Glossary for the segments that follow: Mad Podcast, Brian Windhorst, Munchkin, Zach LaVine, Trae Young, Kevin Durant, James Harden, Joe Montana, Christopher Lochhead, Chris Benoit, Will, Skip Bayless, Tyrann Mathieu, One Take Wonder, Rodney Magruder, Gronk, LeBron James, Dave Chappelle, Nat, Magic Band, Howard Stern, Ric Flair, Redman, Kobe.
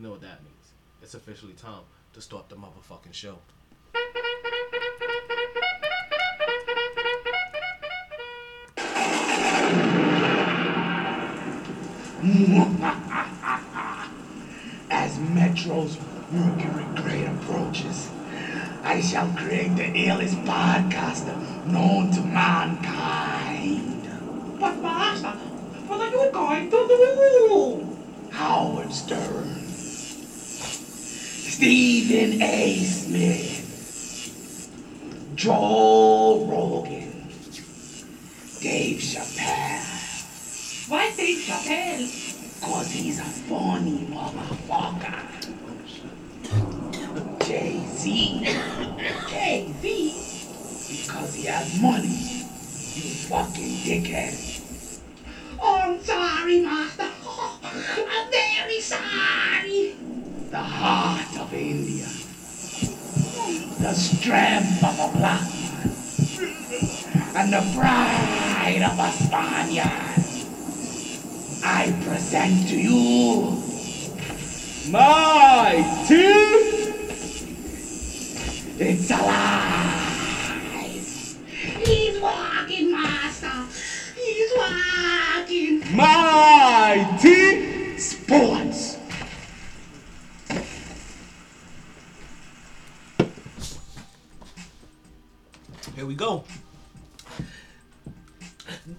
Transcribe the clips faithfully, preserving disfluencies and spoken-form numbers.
You know what that means. It's officially time to start the motherfucking show. As Metro's Mercury grade approaches, I shall create the illest podcaster known to mankind. But Master, what are you going to do? Howard Stern, Stephen A. Smith, Joel Rogan, Dave Chappelle. Why Dave Chappelle? Cause he's a funny motherfucker. Jay-Z. Jay-Z. Because he has money, you fucking dickhead. Oh, I'm sorry, Master. Oh, I'm very sorry. The heart of India, the strength of a black man, and the pride of a Spaniard, I present to you MyT. It's alive. He's walking, Master. He's walking. MyT Sports. Here we go.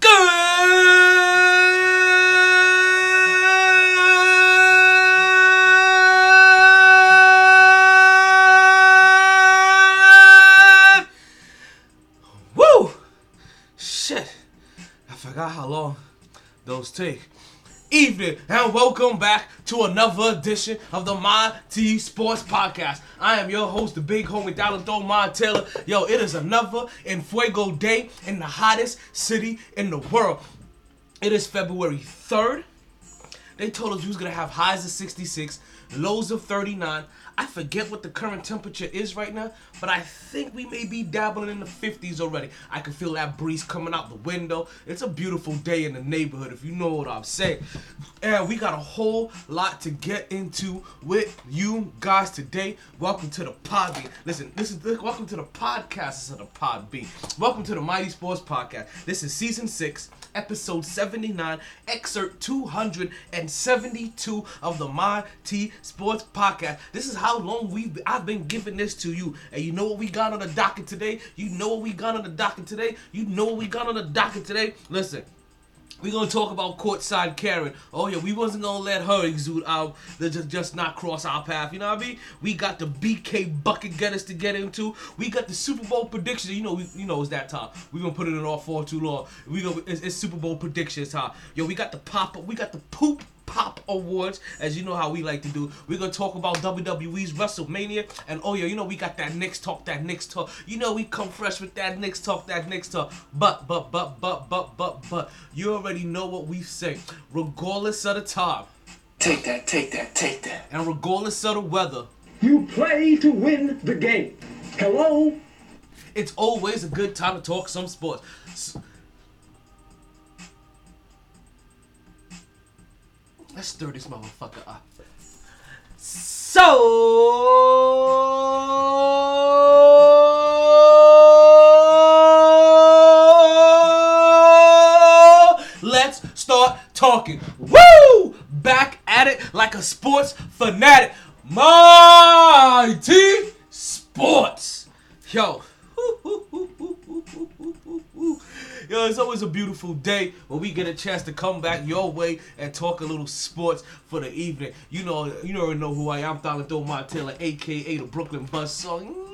Good. Woo! Shit. I forgot how long those take. Evening and welcome back to another edition of the MyT Sports Podcast. I am your host, the big homie, Talon, Don Taylor. Yo, it is another en fuego day in the hottest city in the world. It is February third. They told us we was going to have highs of sixty-six, lows of thirty-nine. I forget what the current temperature is right now, but I think we may be dabbling in the fifties already. I can feel that breeze coming out the window. It's a beautiful day in the neighborhood, if you know what I'm saying. And we got a whole lot to get into with you guys today. Welcome to the pod bean. Listen, this is welcome to the podcast of the pod bean. Welcome to the MyT Sports Podcast. This is season six. Episode seventy-nine, excerpt two hundred seventy-two of the MyT Sports Podcast. This is how long we've been, I've been giving this to you. And you know what we got on the docket today? You know what we got on the docket today? You know what we got on the docket today? Listen. We're going to talk about courtside Karen. Oh, yeah, we wasn't going to let her exude out, just, just not cross our path, you know what I mean? We got the B K bucket getters to get into. We got the Super Bowl prediction. You know we, you know, it's that time. We're going to put it in all for too long. We gonna, it's, it's Super Bowl predictions time. Yo, we got the pop-up. We got the poop pop awards, as you know how we like to do. We're going to talk about W W E's WrestleMania. And, oh, yeah, you know we got that Knicks talk, that Knicks talk. You know we come fresh with that Knicks talk, that Knicks talk. But, but, but, but, but, but, but, you already know what we say. Regardless of the time. Take that, take that, take that. And regardless of the weather. You play to win the game. Hello? It's always a good time to talk some sports. So, let's stir this motherfucker up. So let's start talking. Woo! Back at it like a sports fanatic. MyT Sports. Yo. Yo, it's always a beautiful day when we get a chance to come back your way and talk a little sports for the evening. You know, you already know who I am. Talon Domar Taylor, a k a the Brooklyn Buzz Song,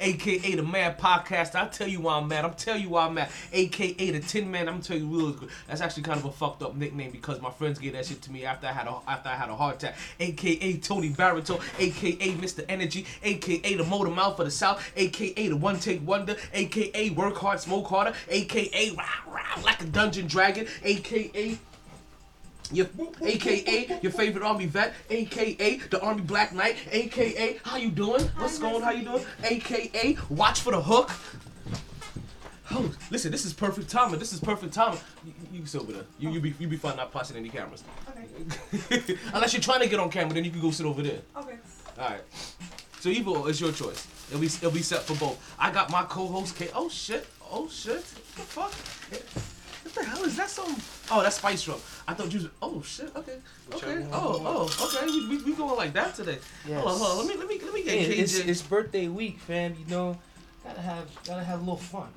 a k a the Mad Podcast. I'll tell you why I'm mad. I'll tell you why I'm mad. a k a the Tin Man. I'm going to tell you real quick. That's actually kind of a fucked up nickname because my friends gave that shit to me after I had a, after I had a heart attack. a k a. Tony Baritone, a k a. Mister Energy, a k a the Motor Mouth for the South, a k a the One Take Wonder, a k a. Work Hard, Smoke Harder, a k a. Rah, rah, like a Dungeon Dragon, a k a your, a k a your favorite army vet, a k a the army black knight, a k a how you doing? What's going? How you doing? a k a watch for the hook. Oh, Listen, this is perfect timing. This is perfect timing. You, you sit over there. You, you be you be fine not passing any cameras. Okay. Unless you're trying to get on camera, then you can go sit over there. Okay. All right. So Evo, it's your choice. It'll be it'll be set for both. I got my co-host K. Oh shit. Oh shit. What the fuck? What the hell is that song? Oh, that's Spice Rum. I thought you was, oh shit, okay, okay, oh, oh, okay, we, we, we going like that today. Yes. Hold on, hold on, let me, let me, let me get yeah, K J. It's, it's birthday week, fam, you know, gotta have, gotta have a little fun.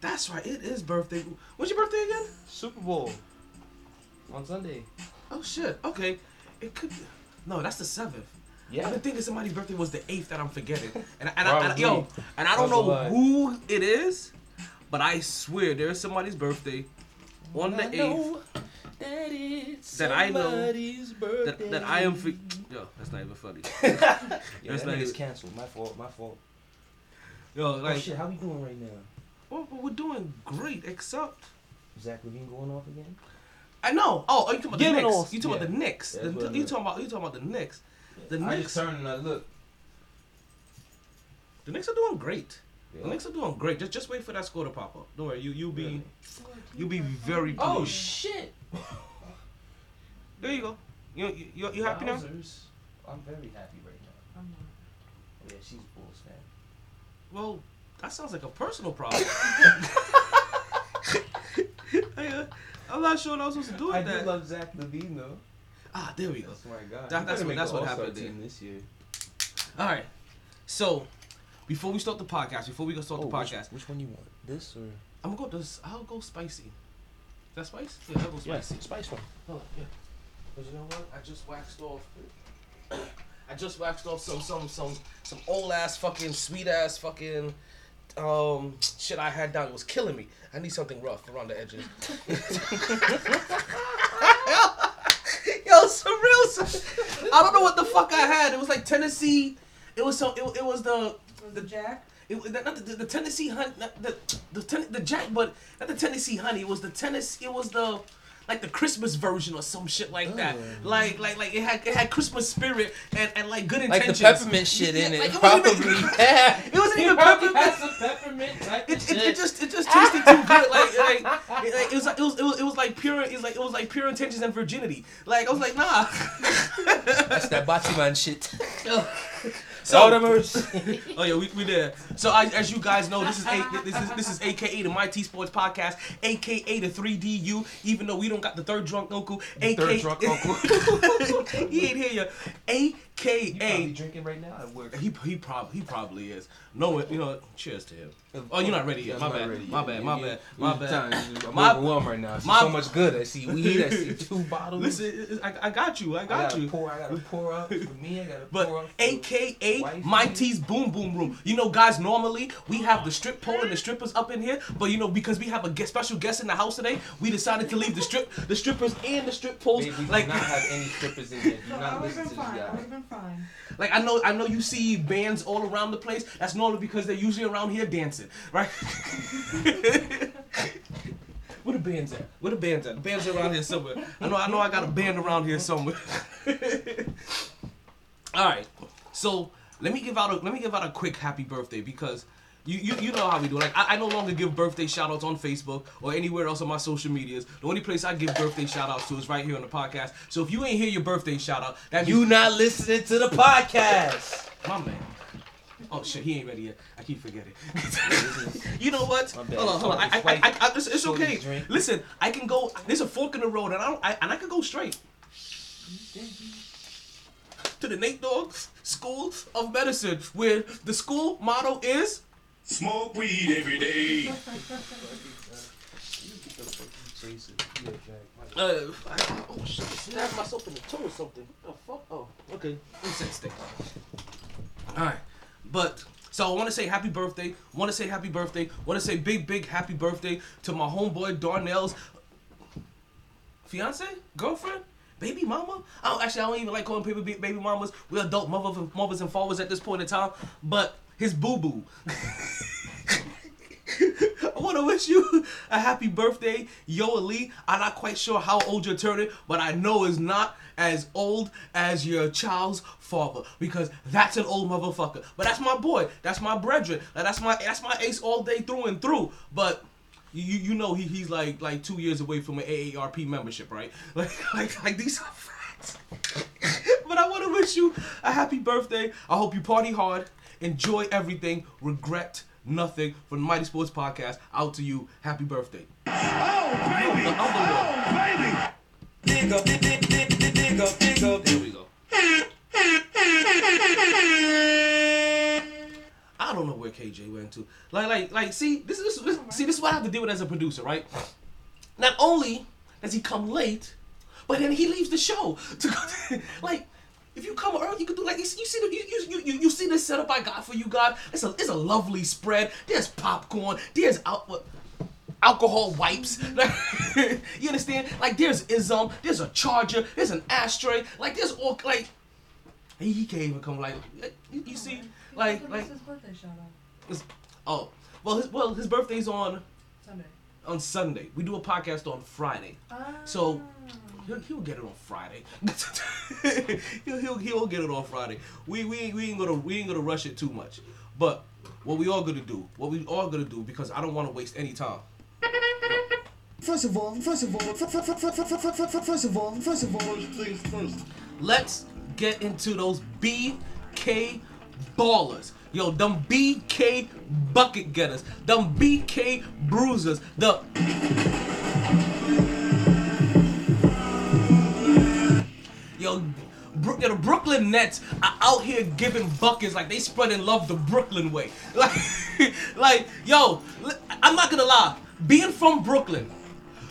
That's right, it is birthday. When's your birthday again? Super Bowl, on Sunday. Oh shit, okay, it could, no, that's the seventh. Yeah. I've been thinking somebody's birthday was the eighth that I'm forgetting. And, and, I, and yo, and I don't know who it is, but I swear there is somebody's birthday on the eighth, that, that I know that, that I am for yo. That's not even funny. Yo, that's that not even canceled. My fault. My fault. Yo, like oh, shit. How we doing right now? Well, we're doing great, except Zach LaVine going off again. I know. Oh, are you talking about Get the Knicks? Off. You talking yeah. about the Knicks? Yeah, the, you talking about you talking about the Knicks? Yeah. The I Knicks. I turn and I look. The Knicks are doing great. Yeah. The Knicks are doing great. Just just wait for that score to pop up. Don't worry, you you'll be really? you'll be very pleased. Oh shit! There you go. You you you, you happy now? I'm very happy right now. I'm not. Yeah, she's Bulls fan. Well, that sounds like a personal problem. I, I'm not sure what I was supposed to do with I that. I do love Zach LaVine though. Ah, there we go. That's my guy. That, that's what that's what happened team this year. All right, so. Before we start the podcast, before we go start oh, the podcast. Which, which one you want? This or? I'm going to go this. I'll go spicy. Is that spice? Yeah, I'll go spicy. Yeah, spice one. Hold on, yeah. But you know what? I just waxed off. I just waxed off some, some, some, some old ass fucking, sweet ass fucking um, shit I had down. It was killing me. I need something rough around the edges. Yo, surreal. Some, I don't know what the fuck I had. It was like Tennessee. It was so. It, it was the. The Jack? It, the, not the, the, the Tennessee honey, not the the ten, the Jack, but not the Tennessee honey. It was the Tennessee. It was the like the Christmas version or some shit like that. Oh. Like like like it had it had Christmas spirit and, and like good intentions. Like the peppermint shit yeah, in it, like it probably. Wasn't even, yeah. It wasn't even peppermint. It had some peppermint type it, shit. It, it just it just tasted too good. Like like, it, like it was like it was it was, it was like pure. It was like it was like pure intentions and virginity. Like I was like nah. That's that Batman shit. So, oh yeah, we we there. So I, as you guys know, this is a, this is this is A K A the MyT Sports Podcast, A K A the three D U. Even though we don't got the third drunk uncle, the A K A third drunk uncle. He ain't here yet. A K A. You probably drinking right now at work. He he probably he probably is. No, you know. Cheers to him. Oh, you're not ready yet. My bad. My bad. My bad. My bad. I'm overwhelmed right now. So much good. I see weed. I see two bottles. Listen, I I got you. I got you. Pour. I gotta pour up for me. I gotta pour up. But A K A. MyT's Boom Boom Room. You know, guys, normally we have the strip pole and the strippers up in here, but you know, because we have a guest, special guest in the house today, we decided to leave the strip, the strippers and the strip poles. Babe, we like, do not have any strippers in here. Do not I've listen been to fine. This guy. I've been fine. Like I know, I know you see bands all around the place. That's normally because they're usually around here dancing, right? Where the bands at? Where the bands at? The bands are around here somewhere. I know, I know, I got a band around here somewhere. All right, so. Let me give out a let me give out a quick happy birthday because you, you, you know how we do. Like I, I no longer give birthday shout outs on Facebook or anywhere else on my social medias. The only place I give birthday shout outs to is right here on the podcast. So if you ain't hear your birthday shout out, that means you not listening to the podcast. My man. Oh shit, he ain't ready yet. I keep forgetting. You know what? Hold on, hold on. I, I, I, I, it's, it's okay. Listen, I can go. There's a fork in the road, and I don't. I, and I can go straight. To the Nate Dogg School of Medicine, where the school motto is smoke weed every day. uh, I, oh shit! Snapped myself in the toe or something. Oh fuck! Oh, okay. Insect stick. All right, but. So I want to say happy birthday. Want to say happy birthday. Want to say big, big happy birthday to my homeboy Darnell's fiance, girlfriend. Baby mama? I don't, actually, I don't even like calling people baby mamas. We're adult mother, mothers and fathers at this point in time. But his boo-boo. I want to wish you a happy birthday, Yo Ali. I'm not quite sure how old you're turning, but I know it's not as old as your child's father. Because that's an old motherfucker. But that's my boy. That's my brethren. That's my, that's my ace all day through and through. But You you know he he's like like two years away from an A A R P membership, right? Like like like these are facts. But I want to wish you a happy birthday. I hope you party hard, enjoy everything, regret nothing. From the Mighty Sports Podcast, out to you, happy birthday. Oh baby, no, oh baby. Nigga, nigga, nigga. There we go. I don't know where K J went to. Like, like, like. See, this is this, this, see, this is what I have to deal with as a producer, right? Not only does he come late, but then he leaves the show to go. To, like, if you come early, you could do like you see, you see the you you you, you see the setup I got for you guys. It's a it's a lovely spread. There's popcorn. There's out. Alcohol wipes, like, you understand? Like there's ism, there's a charger, there's an ashtray, like there's all like. He, he can't even come like you, you see, like like. His birthday shout out. Oh well, his well his birthday's on Sunday. On Sunday, we do a podcast on Friday, ah. so he'll, he'll get it on Friday. he'll he'll he'll get it on Friday. We we we ain't gonna we ain't gonna rush it too much, but what we all gonna do, what we all gonna do, because I don't want to waste any time. First of all, first of all, first of all, first of all, first of all, please, first. Let's get into those B K ballers. Yo, them B K bucket getters, them B K bruisers, the yo, Bro- yo, the Brooklyn Nets are out here giving buckets like they spreading love the Brooklyn way. Like, like, yo, I'm not gonna lie, being from Brooklyn.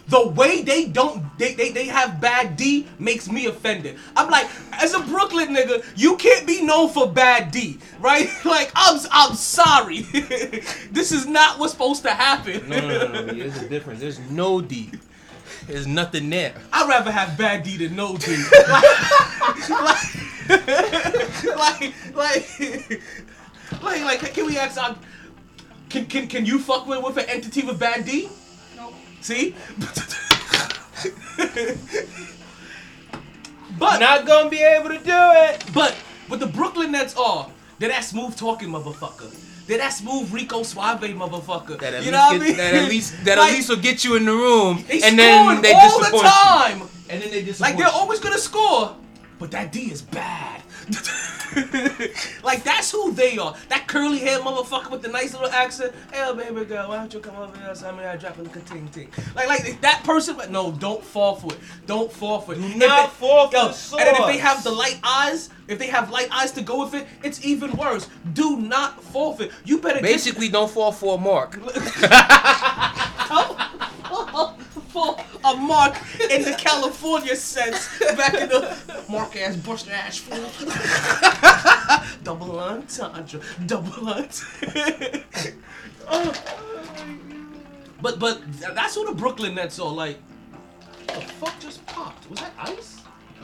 The way they don't, they, they they have bad D makes me offended. I'm like, as a Brooklyn nigga, you can't be known for bad D, right? Like, I'm I'm sorry. This is not what's supposed to happen. No, no, no, no. There's a difference. There's no D. There's nothing there. I'd rather have bad D than no D. Like, like, like, like, like, like, can we ask, our, can, can, can you fuck with, with an entity with bad D? See? But not gonna be able to do it. But what the Brooklyn Nets are, they're that smooth talking motherfucker. They're that smooth Rico Suave motherfucker. That you know what I mean? That at least that like, at least will get you in the room. They and then they all disappoint the time. You. And then they disappoint. Like they're always gonna score. But that D is bad. Like that's who they are. That curly haired motherfucker with the nice little accent. Hey baby girl, why don't you come over here? So I'm here dropping a ting ting. Like like that person. But no, don't fall for it. Don't fall for it. Do not fall for yo, the sauce. And then if they have the light eyes, if they have light eyes to go with it, it's even worse. Do not fall for it. You better basically get... don't fall for a mark. A mark in the California sense, back in the mark-ass, bush-ass fool. Double entendre, double entendre. Oh. But but that's who the Brooklyn Nets are. Like, what the fuck just popped? Was that ice?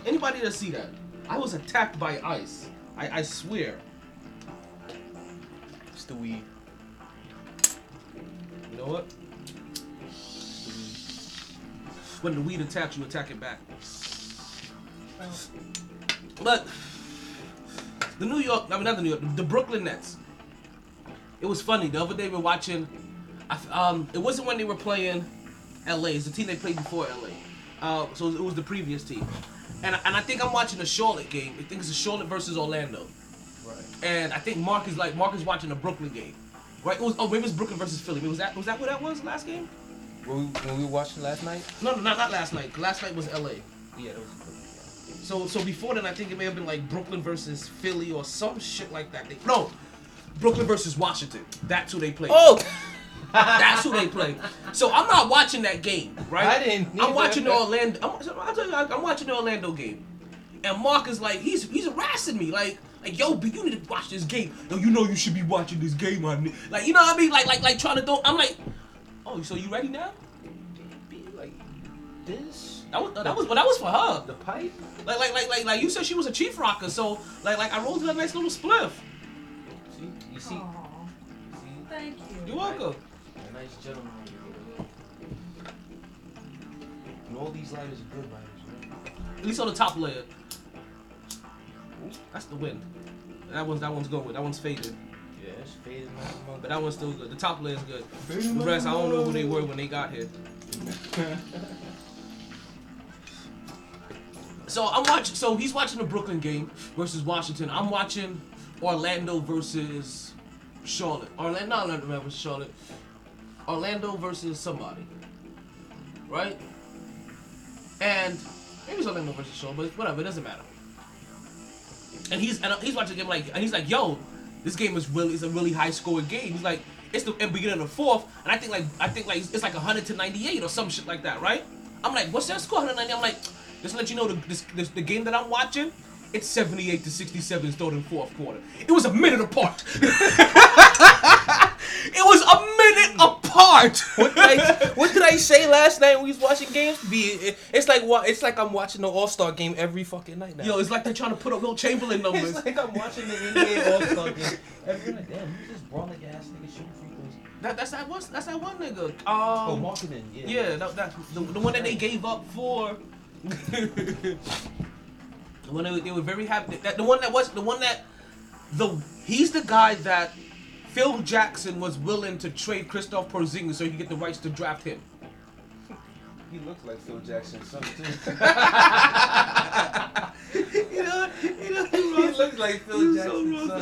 Anybody that see that? I was attacked by ice. I I swear. It's the weed. You know what? When the weed attacks, you attack it back. But the New York, I mean not the New York, the Brooklyn Nets. It was funny, the other day we were watching, um, it wasn't when they were playing L A, it's the team they played before L A. Uh, so it was the previous team. And, and I think I'm watching the Charlotte game, I think it's the Charlotte versus Orlando. Right. And I think Mark is like, Mark is watching the Brooklyn game. Right, it was, oh maybe it was Brooklyn versus Philly, was that, was that what that was, last game? When we, when we watched it last night? No, no, not, not last night. Last night was L A. Yeah, it was. So, so before then, I think it may have been like Brooklyn versus Philly or some shit like that. They, no, Brooklyn versus Washington. That's who they played. Oh, that's who they played. So I'm not watching that game, right? I didn't. I'm watching the Orlando. I'm, I'll tell you, I'm watching the Orlando game, and Mark is like, he's he's harassing me, like. Like, yo, but you need to watch this game. Yo, you know you should be watching this game, man. Like, you know what I mean? Like, like, like trying to throw. I'm like. Oh, so you ready now? Be like this? That was that was well, that was for her. The pipe? Like like like like like you said she was a chief rocker, so like like I rolled her a nice little spliff. See, you see? Aww. You see? Thank you. You're welcome. A nice gentleman. And all these lighters are good lighters, right? At least on the top layer. That's the wind. That one's that one's going. That one's faded. Yeah. that shit faded month. But that one's still good. The top layer is good. The rest, I don't know who they were when they got here. So I'm watching. So he's watching the Brooklyn game versus Washington. I'm watching Orlando versus Charlotte. Orlando, not Orlando versus Charlotte. Orlando versus somebody, right? And maybe it's Orlando versus Charlotte, but whatever. It doesn't matter. And he's and he's watching the game like, and he's like, yo, this game is really is a really high scoring game. He's like, it's the beginning of the fourth, and I think like I think like it's like one hundred to ninety-eight or some shit like that, right? I'm like, what's that score? one hundred ninety. I'm like, just to let you know, the, this, this, the game that I'm watching, it's seventy-eight to sixty-seven starting fourth quarter. It was a minute apart. It was a minute apart. What did, I, what did I say last night when we was watching games? Be it's like it's like I'm watching the All Star game every fucking night now. Yo, it's like they're trying to put up Will Chamberlain numbers. It's like I'm watching the N B A All Star game. Every night, damn, you just brawl like ass nigga shooting free throws. That that's that one that's that one nigga. Um, oh, marketing. Yeah, yeah that, that the, the one that they gave up for. The one that they were very happy. That the one that was the one that the he's the guy that Phil Jackson was willing to trade Kristaps Porzingis so he could get the rights to draft him. He looks like Phil Jackson, son, too. you know, you know, he, he looks like Phil He's Jackson, so son.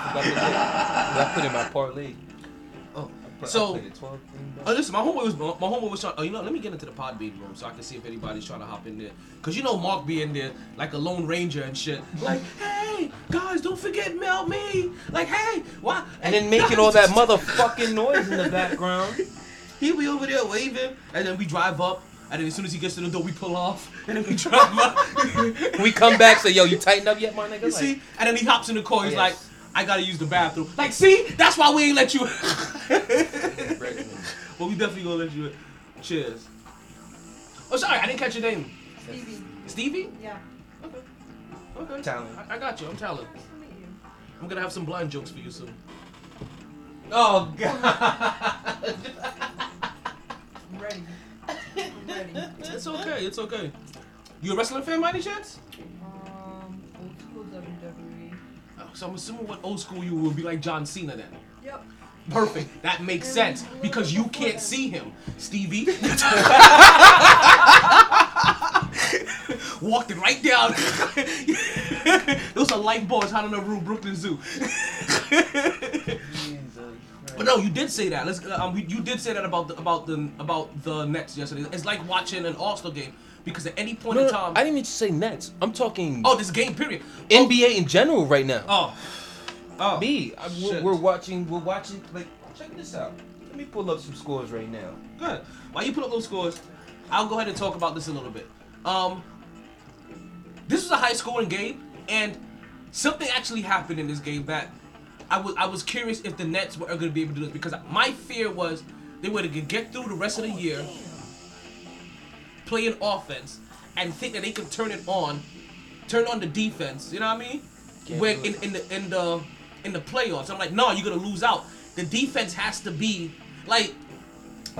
I put in my parlay. So, oh, listen, my homeboy was my homeboy was trying. Oh, you know, let me get into the Podbean room so I can see if anybody's trying to hop in there. Cause you know Mark be in there like a lone ranger and shit. Like, hey guys, don't forget Mel me. Like, hey, why? And then making all that motherfucking noise in the background. He be over there waving, and then we drive up, and then as soon as he gets to the door, we pull off, and then we drive up. We come back, say, yo, you tightened up yet, my nigga? You like, see? And then he hops in the car. He's yes. like. I gotta use the bathroom. Like, see? That's why we ain't let you. Well, we definitely gonna let you. Cheers. Oh, sorry, I didn't catch your name. Stevie. Stevie? Yeah. Okay. Okay. Talon. I, I got you. I'm Talon. Nice to meet you. I'm gonna have some blind jokes for you soon. Oh God. I'm ready. I'm ready. It's okay. It's okay. You a wrestling fan, by any chance? Um, old school W W E. So I'm assuming what old school you will be like John Cena then. Yep. Perfect. That makes sense because you can't see him, Stevie. Walked it right down. Those are light bars hot on the roof, Brooklyn Zoo. But no, you did say that. Let's. Um, you did say that about the about the about the Nets yesterday. It's like watching an All-Star game. Because at any point no, in time... I didn't even say Nets. I'm talking... Oh, this game, period. N B A oh. in general right now. Oh. Oh. Me. I, we're, we're watching... We're watching... Like, check this out. Let me pull up some scores right now. Good. While you pull up those scores, I'll go ahead and talk about this a little bit. Um, This was a high-scoring game, and something actually happened in this game that I was, I was curious if the Nets were going to be able to do this. Because my fear was they were going to get through the rest of the year... play an offense and think that they can turn it on, turn on the defense. You know what I mean? Can't Where in, in the in the in the playoffs, I'm like, no, you're gonna lose out. The defense has to be like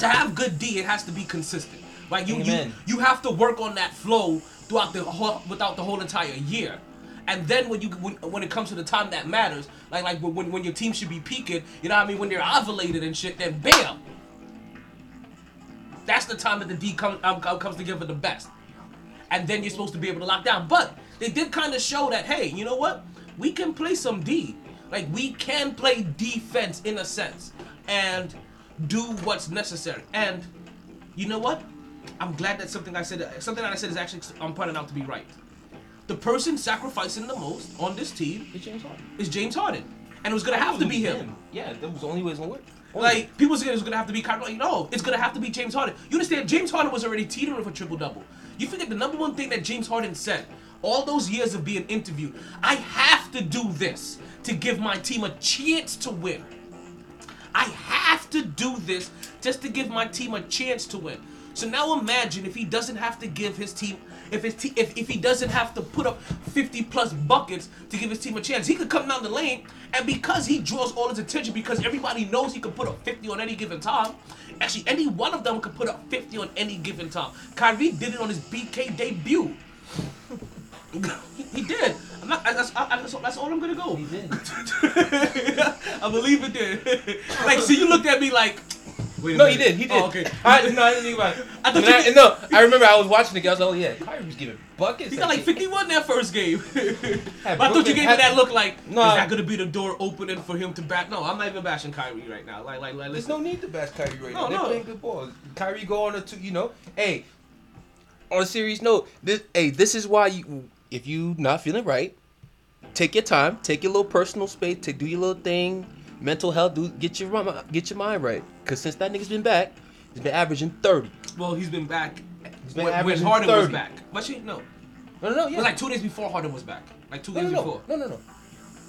to have good D. It has to be consistent. Like you Amen. you you have to work on that flow throughout the whole, without the whole entire year. And then when you when, when it comes to the time that matters, like like when when your team should be peaking, you know what I mean? When they're ovulated and shit, then bam. That's the time that the D comes um, comes together the best. And then you're supposed to be able to lock down. But they did kind of show that, hey, you know what? We can play some D. Like, we can play defense in a sense and do what's necessary. And you know what? I'm glad that something I said, something that I said is actually, I'm pointing out to be right. The person sacrificing the most on this team is James Harden. Is James Harden. And it was going to have to be him. him. Yeah, that was the only way it's going to work. Like, people say it's going to have to be Kyrie. Like, no, it's going to have to be James Harden. You understand, James Harden was already teetering for triple-double. You forget the number one thing that James Harden said all those years of being interviewed. I have to do this to give my team a chance to win. I have to do this just to give my team a chance to win. So now imagine if he doesn't have to give his team, if his te- if, if he doesn't have to put up fifty plus buckets to give his team a chance. He could come down the lane, and because he draws all his attention, because everybody knows he could put up fifty on any given time, actually any one of them could put up fifty on any given time. Kyrie did it on his B K debut. He did. I'm not, that's, I, that's, that's all I'm going to go. He did. I believe it did. Like, see, so you looked at me like... Wait no, minute. he did. He did. Oh, okay. I, no, I didn't think about it. I thought I, did. No, I remember I was watching the game. I was like, oh, yeah, Kyrie was giving buckets. He got like fifty-one that first game. But Brooklyn, I thought you gave had, me that look like, no, is that going to be the door opening for him to back? No, I'm not even bashing Kyrie right now. Like, like, like. There's no need to bash Kyrie right no, now. They're no. playing good ball. Kyrie go on a two, you know. Hey, on a serious note, this, hey, this is why you, if you not feeling right, take your time. Take your little personal space. Take, do your little thing. Mental health, dude, get your get your mind right. Because since that nigga's been back, he's been averaging thirty. Well, he's been back he's been when, when Harden thirty. Was back. But she, no. No, no, no. Yeah. It was like two days before Harden was back. Like two no, games no, no. before. No, no, no.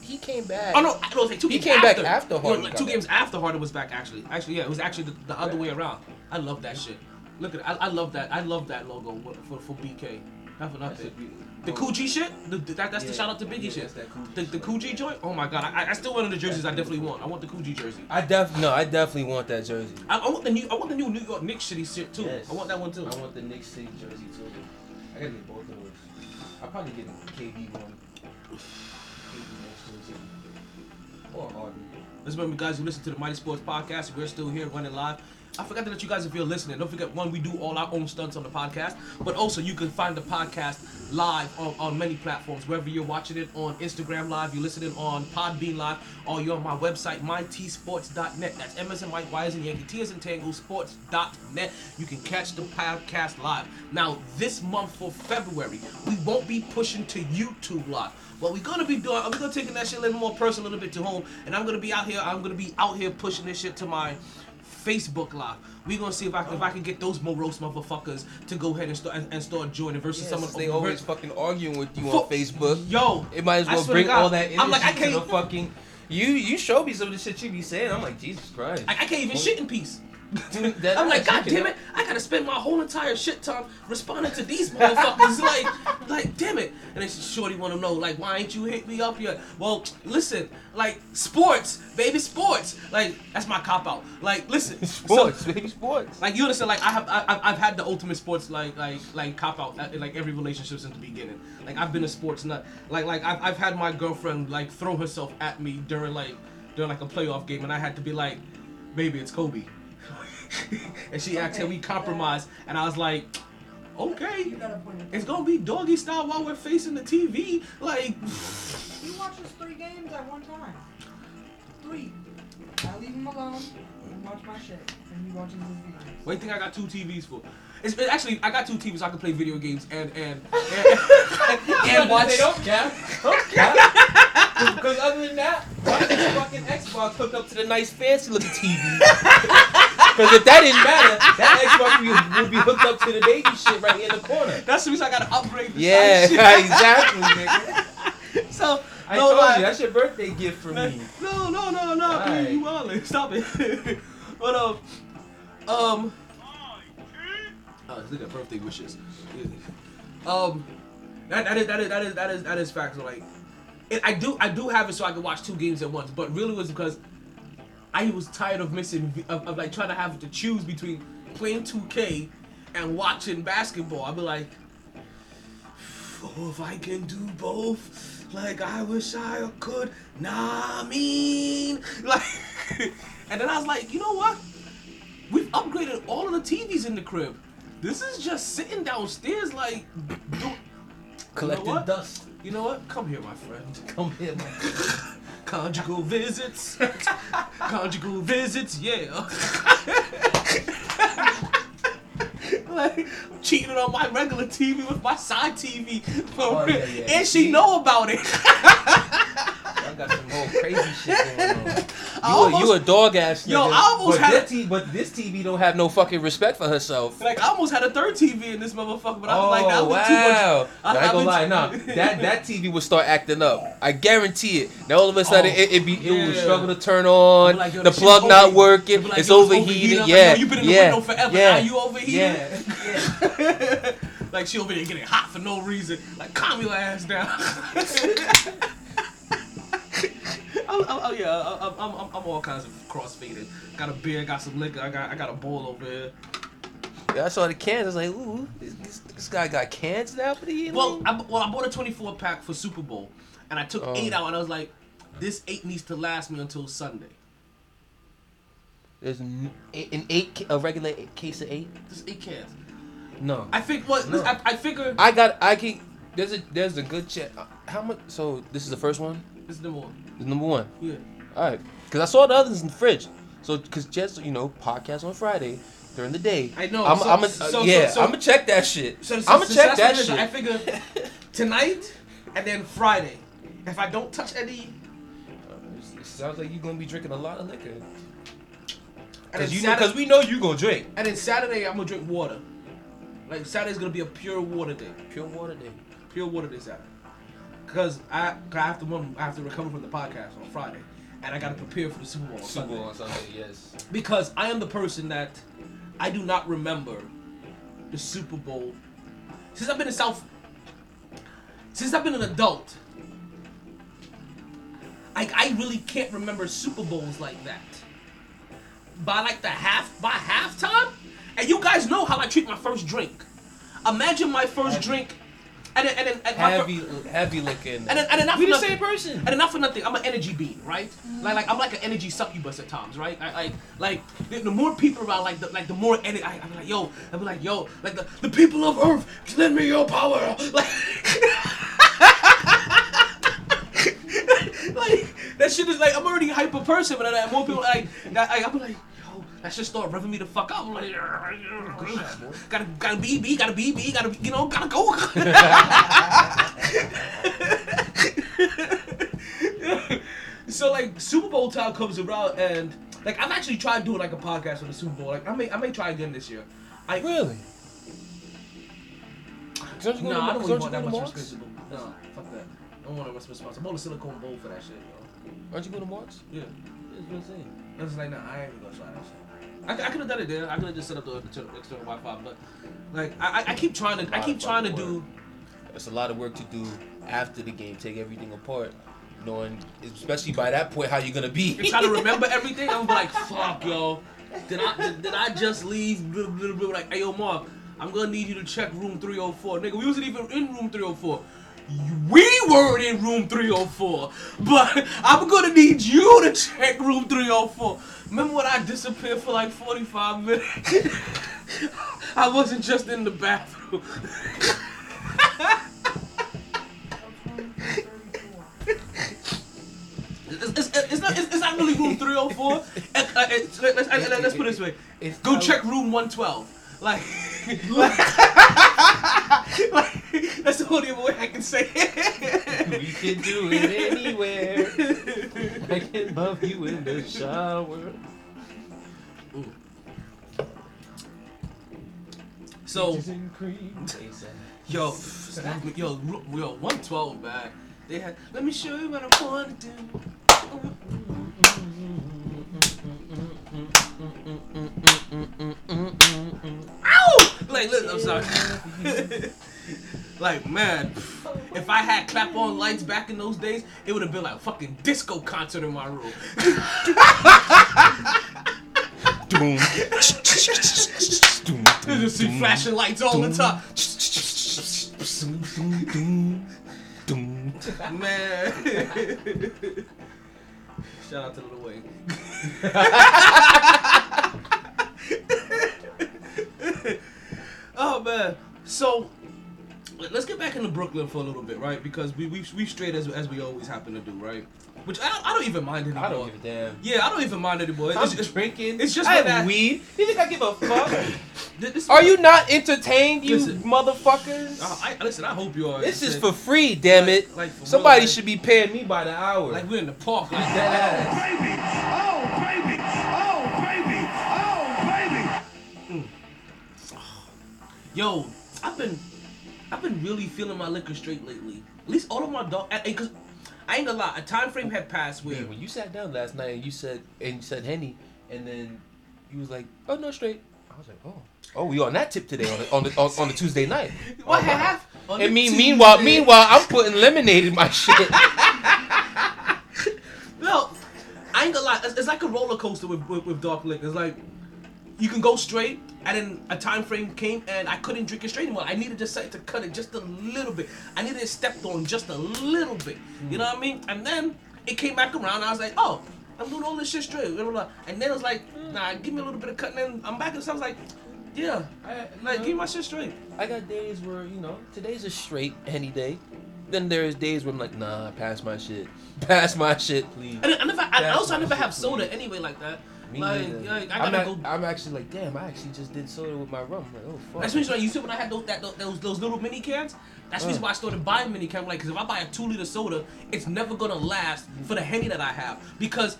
He came back. Oh, no. no like two he games came after. back after Harden. No, like two games back. after Harden was back, actually. Actually, yeah. It was actually the, the yeah. other way around. I love that shit. Look at it. I, I love that. I love that logo for, for B K. Not for nothing. The Coogee shit? The, that, that's yeah, the shout out to Biggie yeah, shit. The, the Coogee joint? Oh my god, I, I still want the jerseys I definitely want. I want the Coogee jersey. I def no, I definitely want that jersey. I, I want the new I want the new New York Knicks city shit too. Yes. I want that one too. I want the Knicks city jersey too. I gotta get both of those. I'll probably get the K D one. Or Harden. Let's remember, guys, who listen to the MyT Sports Podcast. We're still here running live. I forgot to let you guys, if you're listening, don't forget, one, we do all our own stunts on the podcast, but also you can find the podcast live on, on many platforms, wherever you're watching it, on Instagram Live, you're listening on Podbean Live, or you're on my website, my t sports dot net. That's M S N Mike, Y as in Yankee, T as in Tango, sports dot net. You can catch the podcast live. Now, this month for February, we won't be pushing to YouTube Live. What we're going to be doing, I'm going to take that shit a little more personal, a little bit to home, and I'm going to be out here, I'm going to be out here pushing this shit to my... Facebook Live. We're gonna see if I can, oh. if I can get those morose motherfuckers to go ahead and start and, and start joining versus yes, someone. They over- always fucking arguing with you Fo- on Facebook. Yo, it might as well bring God, all that energy I'm like, I can't, to the fucking. You you showed me some of the shit you be saying. I'm like, Jesus Christ. I, I can't even what? shit in peace. Dude, that, I'm like, God damn it! I gotta spend my whole entire shit time responding to these motherfuckers. like, like, damn it! And then shorty want to know, like, why ain't you hit me up yet? Well, listen, like, sports, baby, sports. Like, that's my cop out. Like, listen, sports, so, baby, sports. Like, you understand? Like, I have, I, I've had the ultimate sports, like, like, like cop out, at, like every relationship since the beginning. Like, I've been a sports nut. Like, like, I've, I've had my girlfriend like throw herself at me during like, during like a playoff game, and I had to be like, baby, it's Kobe. And she asked, can we compromise? And I was like, okay, it's gonna be doggy style while we're facing the T V. Like, you watch us three games at one time. Three. I leave him alone and watch my shit, and he watches his videos. What do you think I got two T Vs for? It's actually I got two T Vs so I can play video games and and and, and, and watch. Yeah. Because other than that, why is the fucking Xbox hooked up to the nice fancy looking T V? Because if that didn't matter, that Xbox would be hooked up to the baby shit right here in the corner. That's the reason I got to upgrade the yeah, shit. Yeah, exactly, nigga. So, I no, told like, you, that's your birthday gift for like, me. No, no, no, no. Right. Dude, you wildin'. Stop it. But, um, um, oh, look at birthday wishes. Um, that, that is, that is, that is, that is, that is facts. Like, it, I do, I do have it so I can watch two games at once, but really it was because I was tired of missing, of, of like trying to have to choose between playing two K and watching basketball. I'd be like, oh, if I can do both, like I wish I could. Nah, I mean, like, and then I was like, you know what? We've upgraded all of the T Vs in the crib. This is just sitting downstairs, like, do- collecting you know dust. You know what? Come here, my friend. Come here, my friend. Conjugal visits, conjugal visits, yeah. Like, cheating on my regular T V with my side T V, oh, yeah, yeah. and she yeah. know about it. I got some whole crazy shit going on. You, almost, a, you a dog ass nigga. Yo, I almost but had this a, t- But this T V don't have no fucking respect for herself. Like, I almost had a third T V in this motherfucker, but I was oh, like, that was wow. too much. I, I ain't gonna lie, nah. That, that T V would start acting up. I guarantee it. Now all of a sudden, oh, it, it, be, it yeah. would struggle to turn on. Like, the plug not over, working. Like, it's overheated. overheated. Yeah, like, yo, you've been in the yeah, window forever. Yeah, now you overheated. Yeah. yeah. Like, she over there getting hot for no reason. Like, calm your ass down. Oh, oh, oh yeah, I'm, I'm, I'm, I'm all kinds of cross-faded. Got a beer, got some liquor, I got, I got a bowl over here. I saw the cans. I was like, ooh, this, this guy got cans now for the year? Well, I, well, I bought a twenty-four pack for Super Bowl, and I took oh. eight out, and I was like, this eight needs to last me until Sunday. There's an eight, an eight a regular eight, case of eight? There's eight cans. No. I think what no. I, I figure I got I can there's a there's a good check. How much? So this is the first one? This is number one. This is number one. Yeah. All right. Because I saw the others in the fridge. So because just you know podcast on Friday during the day. I know. I'm, so, I'm a, so, uh, yeah. So, so, I'm gonna check that shit. So, so, I'm gonna so check that shit. I figure tonight and then Friday. If I don't touch any, uh, it sounds like you're gonna be drinking a lot of liquor. Because you Saturday, know, cause we know you gonna drink. And then Saturday I'm gonna drink water. Like Saturday's gonna be a pure water day. Pure water day. Pure water day Saturday. Cause I, cause I have to I have to recover from the podcast on Friday, and I gotta prepare for the Super Bowl on Super Sunday. Bowl on Sunday, yes. Because I am the person that I do not remember the Super Bowl since I've been in South. Since I've been an adult, I I really can't remember Super Bowls like that. By like the half by halftime. And you guys know how I treat my first drink. Imagine my first heavy. drink, and then and then and heavy, fir- heavy liquor. And then and then we the same person. And enough for nothing. I'm an energy bean, right? Mm. Like like I'm like an energy succubus at times, right? I, like like the, the more people around, like the like the more energy. I, I'm like yo, I'm like yo, like the, the people of Earth, lend me your power, like like that shit is like I'm already a hyper person, but then more people like I I'm like. That shit started revving me the fuck up. I'm like, gotta, gotta be, be, gotta be, be, gotta, you know, gotta go. So like, Super Bowl time comes around, and like, I've actually tried doing like a podcast on the Super Bowl. Like, I may, I may try again this year. I really. No, nah, I don't really want that much responsible. No, nah, fuck that. I don't want much responsible. I'm on a silicone bowl for that shit, yo. Aren't you going to Mark's? Yeah. That's what I'm saying. I was like, nah, I ain't gonna try that shit. I, I could have done it there. I could have just set up the external, external Wi-Fi, but like I, I keep trying to, I keep trying to work. do. It's a lot of work to do after the game. Take everything apart, knowing especially by that point how you're gonna be. You're trying to remember everything. I'm like, fuck, yo. Did I did, did I just leave? Blah, blah, blah. Like, hey, yo, Mark, I'm gonna need you to check room three oh four, nigga. We wasn't even in room three oh four. We were in room three oh four, but I'm gonna need you to check room three oh four. Remember when I disappeared for like forty-five minutes? I wasn't just in the bathroom. it's, it's, it's, not, it's, it's not really room three oh four. It, uh, it, let, let's, let, let's put it this way. Go check room one twelve. Like, like, like, that's the only way I can say it. We can do it anywhere. I can love you in the shower. Ooh. So, yo, yo, yo, one twelve, man. They had. Let me show you what I wanna do. Ow! Like, listen, I'm sorry. Like, man, if I had clap on lights back in those days, it would have been like a fucking disco concert in my room. You just see flashing lights all the time. Man. Shout out to Lil Wayne. Oh man, so let's get back into Brooklyn for a little bit, right? Because we we we straight as as we always happen to do, right? Which I don't, I don't even mind anymore. I don't give a damn. Yeah, I don't even mind anymore. I'm it's just drinking. It's just I have weed. You think I give a fuck? Are you not entertained, you listen, motherfuckers? I, I, listen, I hope you are. This is for free, damn like, it. Like somebody real, like, should be paying me by the hour. Like we're in the park. Like that. Oh, baby. Oh, baby. Yo, I've been, I've been really feeling my liquor straight lately. At least all of my dog, and, and cause I ain't gonna lie, a time frame had passed where man, when you sat down last night and you said and you said Henny, and then you was like, oh no, straight. I was like, oh, oh, we on that tip today on the on the on, on the Tuesday night. What half? Right. And mean, meanwhile, meanwhile, I'm putting lemonade in my shit. No, I ain't gonna lie, it's, it's like a roller coaster with, with with dark liquor. It's like you can go straight. And then a time frame came and I couldn't drink it straight anymore. I needed just to cut it just a little bit. I needed it stepped on just a little bit. Mm. You know what I mean? And then it came back around. And I was like, oh, I'm doing all this shit straight. And then it was like, nah, give me a little bit of cut. And then I'm back. And so I was like, yeah, I, like, give me my shit straight. I got days where, you know, today's a straight any day. Then there's days where I'm like, nah, pass my shit. Pass my shit, please. And, and if I, I also I never shit, have soda please. Anyway like that. Me like, like, I I'm, not, go... I'm actually like, damn, I actually just did soda with my rum. I'm like, oh, fuck. That's the reason why you see when I had those, that, those, those little mini cans, that's the uh. reason why I started buying mini cans. Like, because if I buy a two-liter soda, it's never going to last for the Henny that I have. Because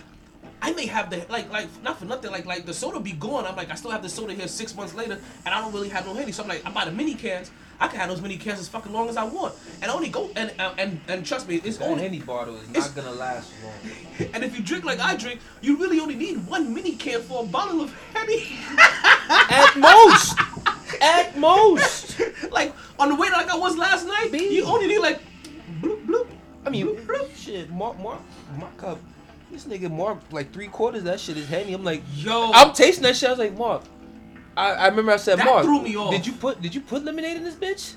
I may have the, like, like not for nothing, like, like the soda be gone. I'm like, I still have the soda here six months later, and I don't really have no Henny. So I'm like, I buy the mini cans. I can have those mini cans as fucking long as I want, and I only go and uh, and and trust me, it's that only any bottle is not gonna last long. And if you drink like I drink, you really only need one mini can for a bottle of Henny. At most, at most. Like on the way that I was last night, Bean. You only need like bloop bloop. I mean, bloop, bloop. Shit, Mark, Mark, Mark up. This nigga Mark like three quarters of that shit is Henny. I'm like, yo, I'm tasting that shit. I was like, Mark. I, I remember I said, that Mark, threw me off. Did you put did you put lemonade in this bitch?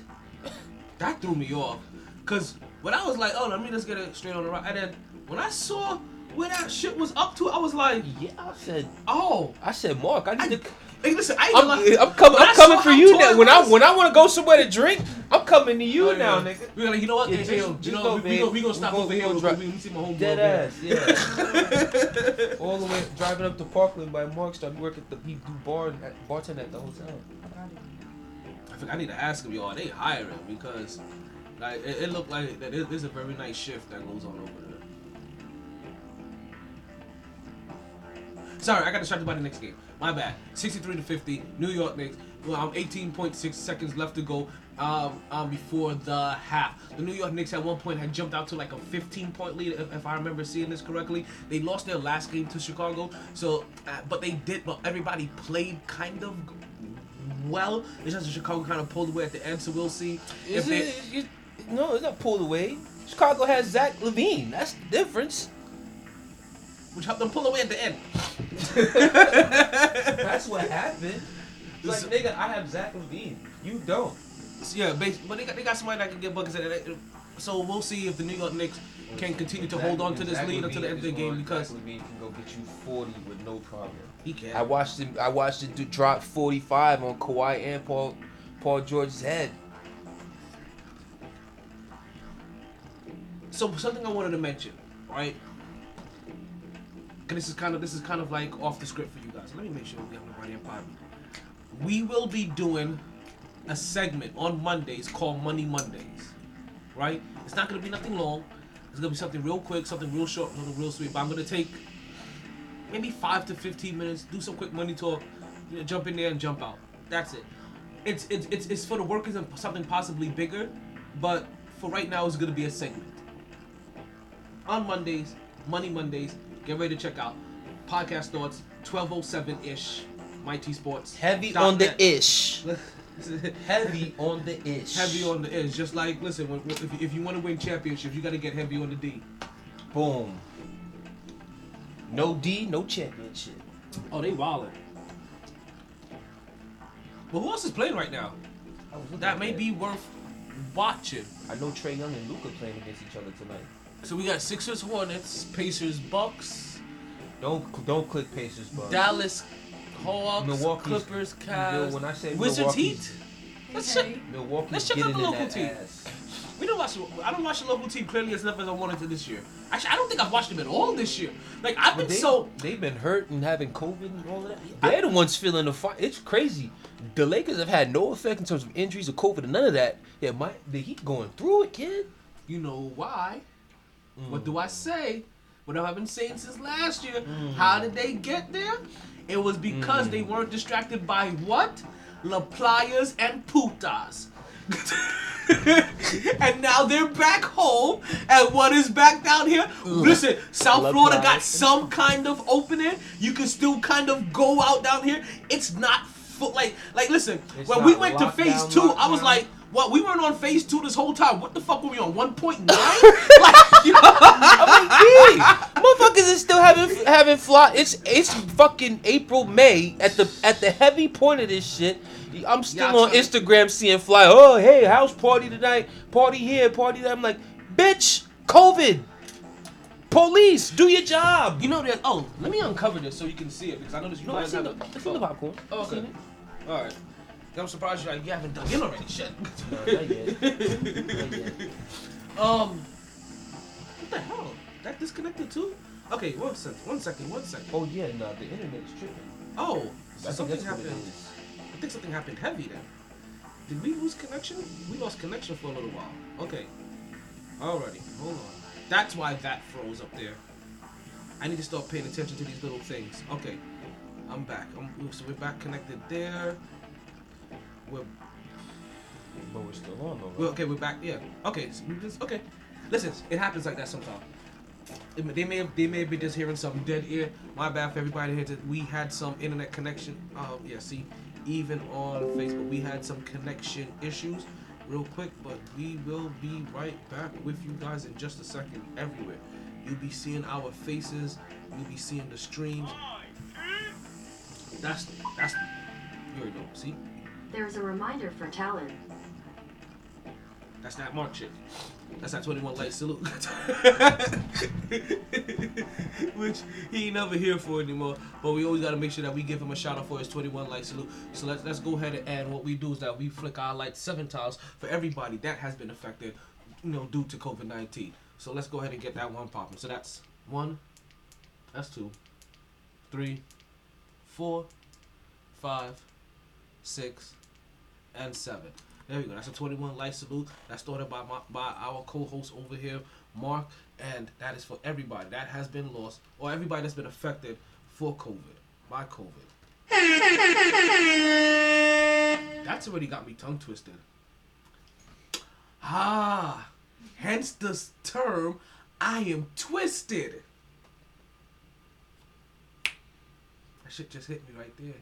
That threw me off, cause when I was like, oh, let me just get it straight on the rock, and then when I saw where that shit was up to, I was like, yeah, I said, oh, I said, Mark, I need I, to. Hey, listen, I ain't I'm, like, I'm coming, I'm coming for you now. When I when I want to go somewhere to drink, I'm coming to you oh, now, yeah. nigga. We're like, you know what? Yeah, hey, you know, know, we, we gonna we go stop over here. Let me see my homeboy. Dead ass, yeah. All the way driving up to Parkland by Mark. Started working at the he do bar at, bartender at the hotel. I think I need to ask him, y'all. Are they hiring? Because like it, it looked like that. It, it's a very nice shift that goes on over there. Sorry, I got distracted by the next game. My bad. sixty-three to fifty, New York Knicks. Um, eighteen point six seconds left to go um, um, before the half. The New York Knicks at one point had jumped out to like a fifteen-point lead, if, if I remember seeing this correctly. They lost their last game to Chicago, so uh, but they did. But everybody played kind of well. It's just Chicago kind of pulled away at the end, so we'll see. Is if it, they, it, it, no, it's not pulled away. Chicago has Zach LaVine. That's the difference. Which helped them pull away at the end. That's what happened. Like, nigga, I have Zach LaVine. You don't. Yeah, but they got, they got somebody that can get buckets. At it. So we'll see if the New York Knicks can continue to hold on to this lead until the end of the game. Because Zach LaVine can go get you forty with no problem. He can. I watched him. I watched him do, drop forty-five on Kawhi and Paul Paul George's head. So something I wanted to mention, right? And this is kind of this is kind of like off the script for you guys. Let me make sure we have the right vibe. We will be doing a segment on Mondays called Money Mondays, right? It's not going to be nothing long. It's going to be something real quick, something real short, something real sweet. But I'm going to take maybe five to fifteen minutes, do some quick money talk, you know, jump in there and jump out. That's it. It's it's it's it's for the workers and something possibly bigger, but for right now, it's going to be a segment on Mondays, Money Mondays. Get ready to check out Podcast Thoughts, twelve oh seven ish, MyT Sports. Heavy on the ish. Heavy on the ish. Heavy on the ish. Just like, listen, when, if, if you want to win championships, you got to get heavy on the D. Boom. No D, no championship. Oh, they wildin'. But who else is playing right now? That may that. be worth watching. I know Trae Young and Luka playing against each other tonight. So we got Sixers, Hornets, Pacers, Bucks. Don't don't click Pacers, Bucks. Dallas, Hawks, Milwaukee's, Clippers, Cavs. Yo, when I say Wizards, Heat. Let's check. Milwaukee. Let's check out the local team. Ass. We don't watch. I don't watch the local team clearly as much as I wanted to this year. Actually, I don't think I've watched them at all this year. Like I've been they, so. They've been hurt and having COVID and all of that. They're I, the ones feeling the fire. It's crazy. The Lakers have had no effect in terms of injuries or COVID and none of that. Yeah, my the Heat going through it, kid. You know why? Mm. What do I say? What I've been saying since last year. Mm. How did they get there? It was because mm. they weren't distracted by what? La playas and putas. And now they're back home, and what is back down here? Ugh. Listen, South La Florida got some kind of opening. You can still kind of go out down here. It's not full, like, like listen, it's when we went to phase two, lockdown. I was like, what, we weren't on phase two this whole time. What the fuck were we on, one point nine? Like, you know? I'm like, motherfuckers is still having, having fly. It's, it's fucking April, May, at the, at the heavy point of this shit. I'm still Y'all on try. Instagram seeing fly. Oh, hey, house party tonight. Party here, party there. I'm like, bitch, COVID. Police, do your job. You know that. Oh, let me uncover this so you can see it, because I noticed you no, guys have it. I've seen the popcorn. Oh, okay. All right. I'm surprised you like you haven't done it already. Shit. No, not yet. Not yet. Um. What the hell? That disconnected too? Okay, one second. One second. One second. Oh yeah, no, the internet is tripping. Oh, so something happened. I think something happened heavy then. Did we lose connection? We lost connection for a little while. Okay. Alrighty. Hold on. That's why that froze up there. I need to start paying attention to these little things. Okay. I'm back. I'm, so we're back connected there. We're, but we're still on though, right? We're, okay, we're back, yeah. Okay, okay. Listen, it happens like that sometimes. They may have, they may be just hearing some dead ear. My bad for everybody here. We had some internet connection. Um, yeah, see, even on Facebook, we had some connection issues real quick, but we will be right back with you guys in just a second everywhere. You'll be seeing our faces. You'll be seeing the streams. That's, that's, here we go, see? There's a reminder for Talon. That's that Mark shit. That's that twenty-one light salute. Which he ain't never here for anymore. But we always gotta make sure that we give him a shout out for his twenty-one light salute. So let's let's go ahead and add what we do is that we flick our lights seven times for everybody that has been affected, you know, due to COVID nineteen. So let's go ahead and get that one popping. So that's one, that's two, three, four, five, six. And seven. There we go. That's a twenty-one light salute. That's started by my, by our co-host over here, Mark, and that is for everybody that has been lost or everybody that's been affected for COVID by COVID. That's already got me tongue twisted. Ah, hence this term, I am twisted. That shit just hit me right there.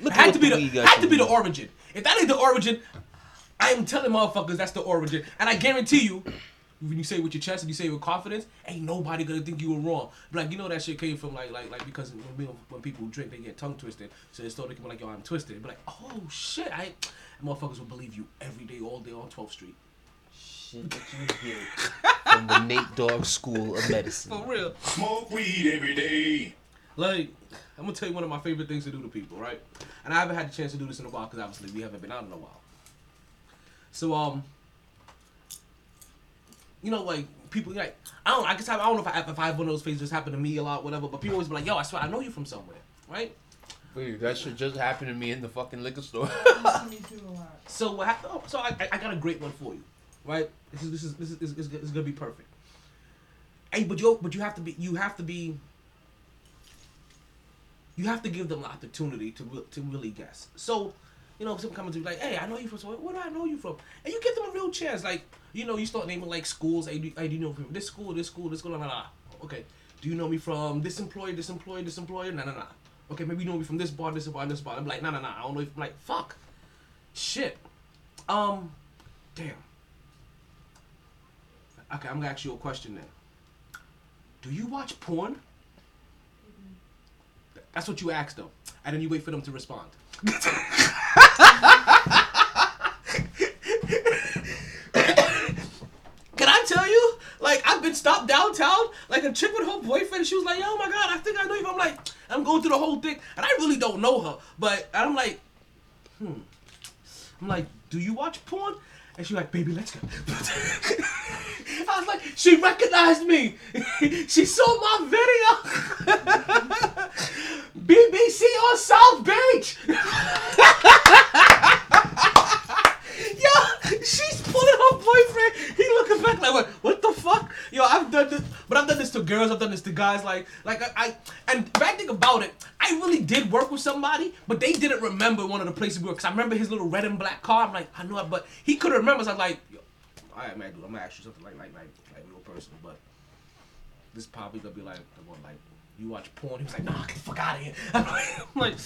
It had to be the, the had to be the origin. If that ain't the origin, I am telling motherfuckers that's the origin. And I guarantee you, when you say it with your chest and you say it with confidence, ain't nobody gonna think you were wrong. But like, you know that shit came from like like like because when, when people drink they get tongue twisted, so they start looking like, yo, I'm twisted. But like, oh shit, I motherfuckers will believe you every day, all day on twelfth Street. Shit that you hear from the Nate Dogg School of Medicine. For real. Smoke weed every day. Like, I'm going to tell you one of my favorite things to do to people, right? And I haven't had the chance to do this in a while because obviously we haven't been out in a while. So, um, you know, like, people, like, I don't know, I guess I, I don't know if I, if I have one of those phases just happen to me a lot, whatever, but people always be like, yo, I swear I know you from somewhere, right? Wait, that shit just happened to me in the fucking liquor store. So, what happened? Oh, so I, I got a great one for you, right? This is, this is, this is, this is, this is going to be perfect. Hey, but you, but you have to be, you have to be, you have to give them the opportunity to to really guess. So, you know, people come to you like, hey, I know you from somewhere. Where do I know you from? And you give them a real chance. Like, you know, you start naming, like, schools. Hey, do, hey, do you know me from this school, this school, this school? Nah, nah, nah. Okay. Do you know me from this employer, this employer, this employer? Nah, nah, nah. Okay, maybe you know me from this bar, this bar, this bar. I'm like, nah, nah, nah. I don't know if I'm like, fuck. Shit. Um, damn. Okay, I'm going to ask you a question then. Do you watch porn? That's what you ask them, and then you wait for them to respond. Can I tell you? Like, I've been stopped downtown, like a chick with her boyfriend. She was like, "Oh my god, I think I know you." I'm like, I'm going through the whole thing, and I really don't know her, but I'm like, hmm. I'm like, do you watch porn? And she's like, baby, let's go. I was like, she recognized me. She saw my video. B B C on South Beach. Yo, she's pulling her boyfriend. He looking back like, what, what the fuck? Yo, I've done this. But I've done this to girls. I've done this to guys. Like, like I, I and bad thing about it, I really did work with somebody, but they didn't remember one of the places we were. Because I remember his little red and black car. I'm like, I know it, but he couldn't remember. So I was like, yo, all right, man, dude, I'm going to ask you something like, like, like, like real personal, but this is probably going to be like, the one, like, you watch porn? He was like, nah, get the fuck out of here. I'm like, I'm like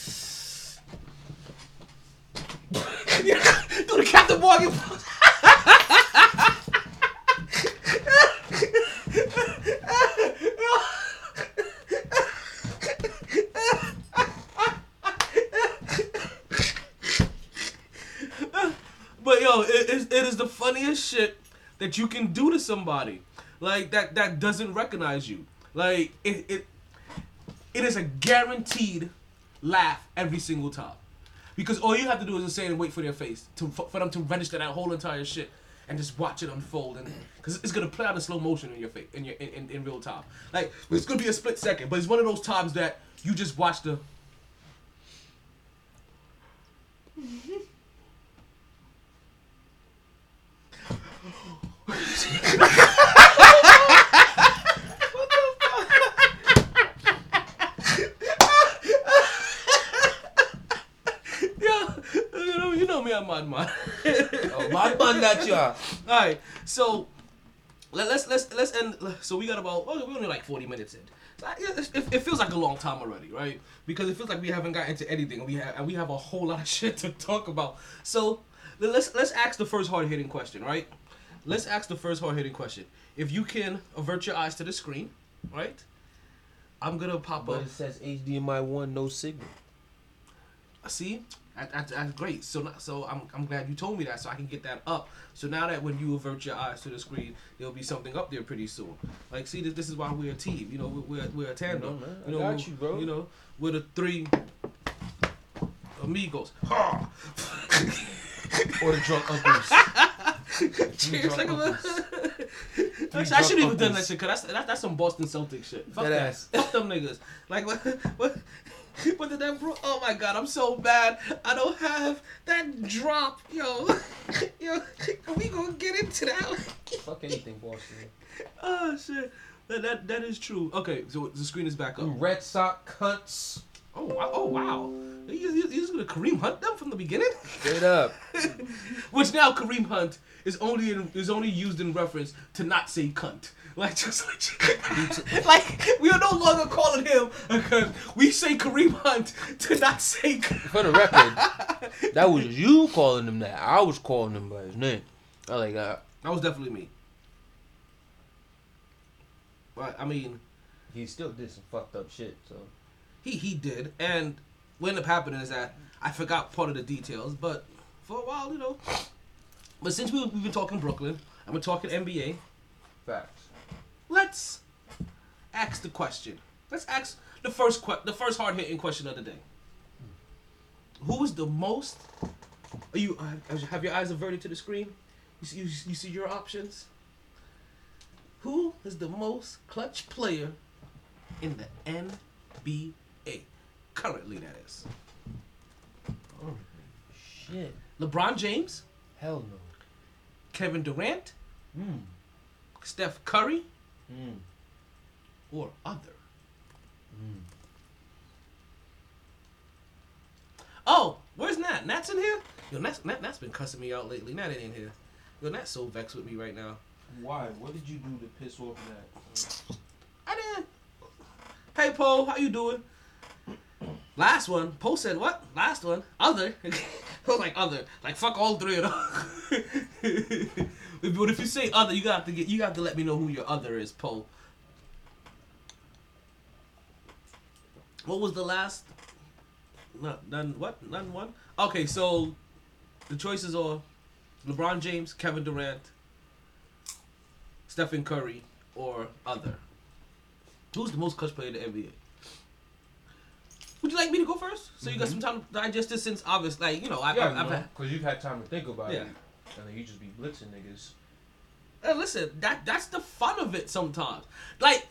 You go to Captain Morgan. But yo, it is it is the funniest shit that you can do to somebody, like that that doesn't recognize you. Like it it it is a guaranteed laugh every single time. Because all you have to do is just say and wait for their face to for them to register that whole entire shit and just watch it unfold, and because it's gonna play out in slow motion in your face in your in, in, in real time. Like it's gonna be a split second, but it's one of those times that you just watch the. Madman, oh, madman that you are. All right, so let, let's let's let's end. So we got about oh, we only like forty minutes in. So I, it, it feels like a long time already, right? Because it feels like we haven't gotten into anything, and we have and we have a whole lot of shit to talk about. So let's let's ask the first hard hitting question, right? Let's ask the first hard hitting question. If you can avert your eyes to the screen, right? I'm gonna pop but up. It says H D M I one, no signal. See. That's, that's great. So not, so I'm I'm glad you told me that so I can get that up. So now that when you avert your eyes to the screen, there'll be something up there pretty soon. Like, see, this, this is why we're a team. You know, we're we're a tandem. I you know, got you, bro. You know, we're the three amigos. Ha! Or the drunk uncles. Cheers, like a. Actually, I shouldn't even done that shit because that's that, that's some Boston Celtics shit. Fuck that. Ass. Fuck them niggas. Like what what. What did that bro? Oh my god, I'm so bad. I don't have that drop, yo. Yo, are we gonna get into that? Fuck anything, Boston. Oh shit, that that that is true. Okay, so the screen is back up. Red Sox cunts. Oh, oh wow. You you just gonna Kareem Hunt them from the beginning? Straight up. Which now Kareem Hunt is only in, is only used in reference to not say cunt. Like just like, like we are no longer calling him because we say Kareem Hunt to not say. For the record, that was you calling him that. I was calling him by his name. I like that. That was definitely me. But I mean, he still did some fucked up shit. So he he did, and what ended up happening is that I forgot part of the details. But for a while, you know. But since we we've been talking Brooklyn and we're talking N B A, facts. Let's ask the question. Let's ask the first que- the first hard-hitting question of the day. Who is the most... Are you uh, have your eyes averted to the screen? You see, you, you see your options? Who is the most clutch player in the N B A? Currently, that is. Oh, shit. LeBron James? Hell no. Kevin Durant? Mm. Steph Curry? Mm. Or other. Mm. Oh, where's Nat? Nat's in here? Yo, Nat's, Nat, Nat's been cussing me out lately. Nat ain't in here. Yo, Nat's so vexed with me right now. Why? What did you do to piss off Nat? I didn't. Hey, Poe, how you doing? Last one. Poe said what? Last one. Other. I was like, other. Like, fuck all three of them. But if you say other, you got to get, you got to let me know who your other is, Poe. What was the last? Not none. What? None. One. Okay, so the choices are LeBron James, Kevin Durant, Stephen Curry, or other. Who's the most clutch player in the N B A? Would you like me to go first? So mm-hmm. you got some time to digest this since obviously, like you know, I've, yeah, I've, I've had because you've had time to think about yeah. it. And then you just be blitzing niggas. Hey, listen, that that's the fun of it sometimes. Like,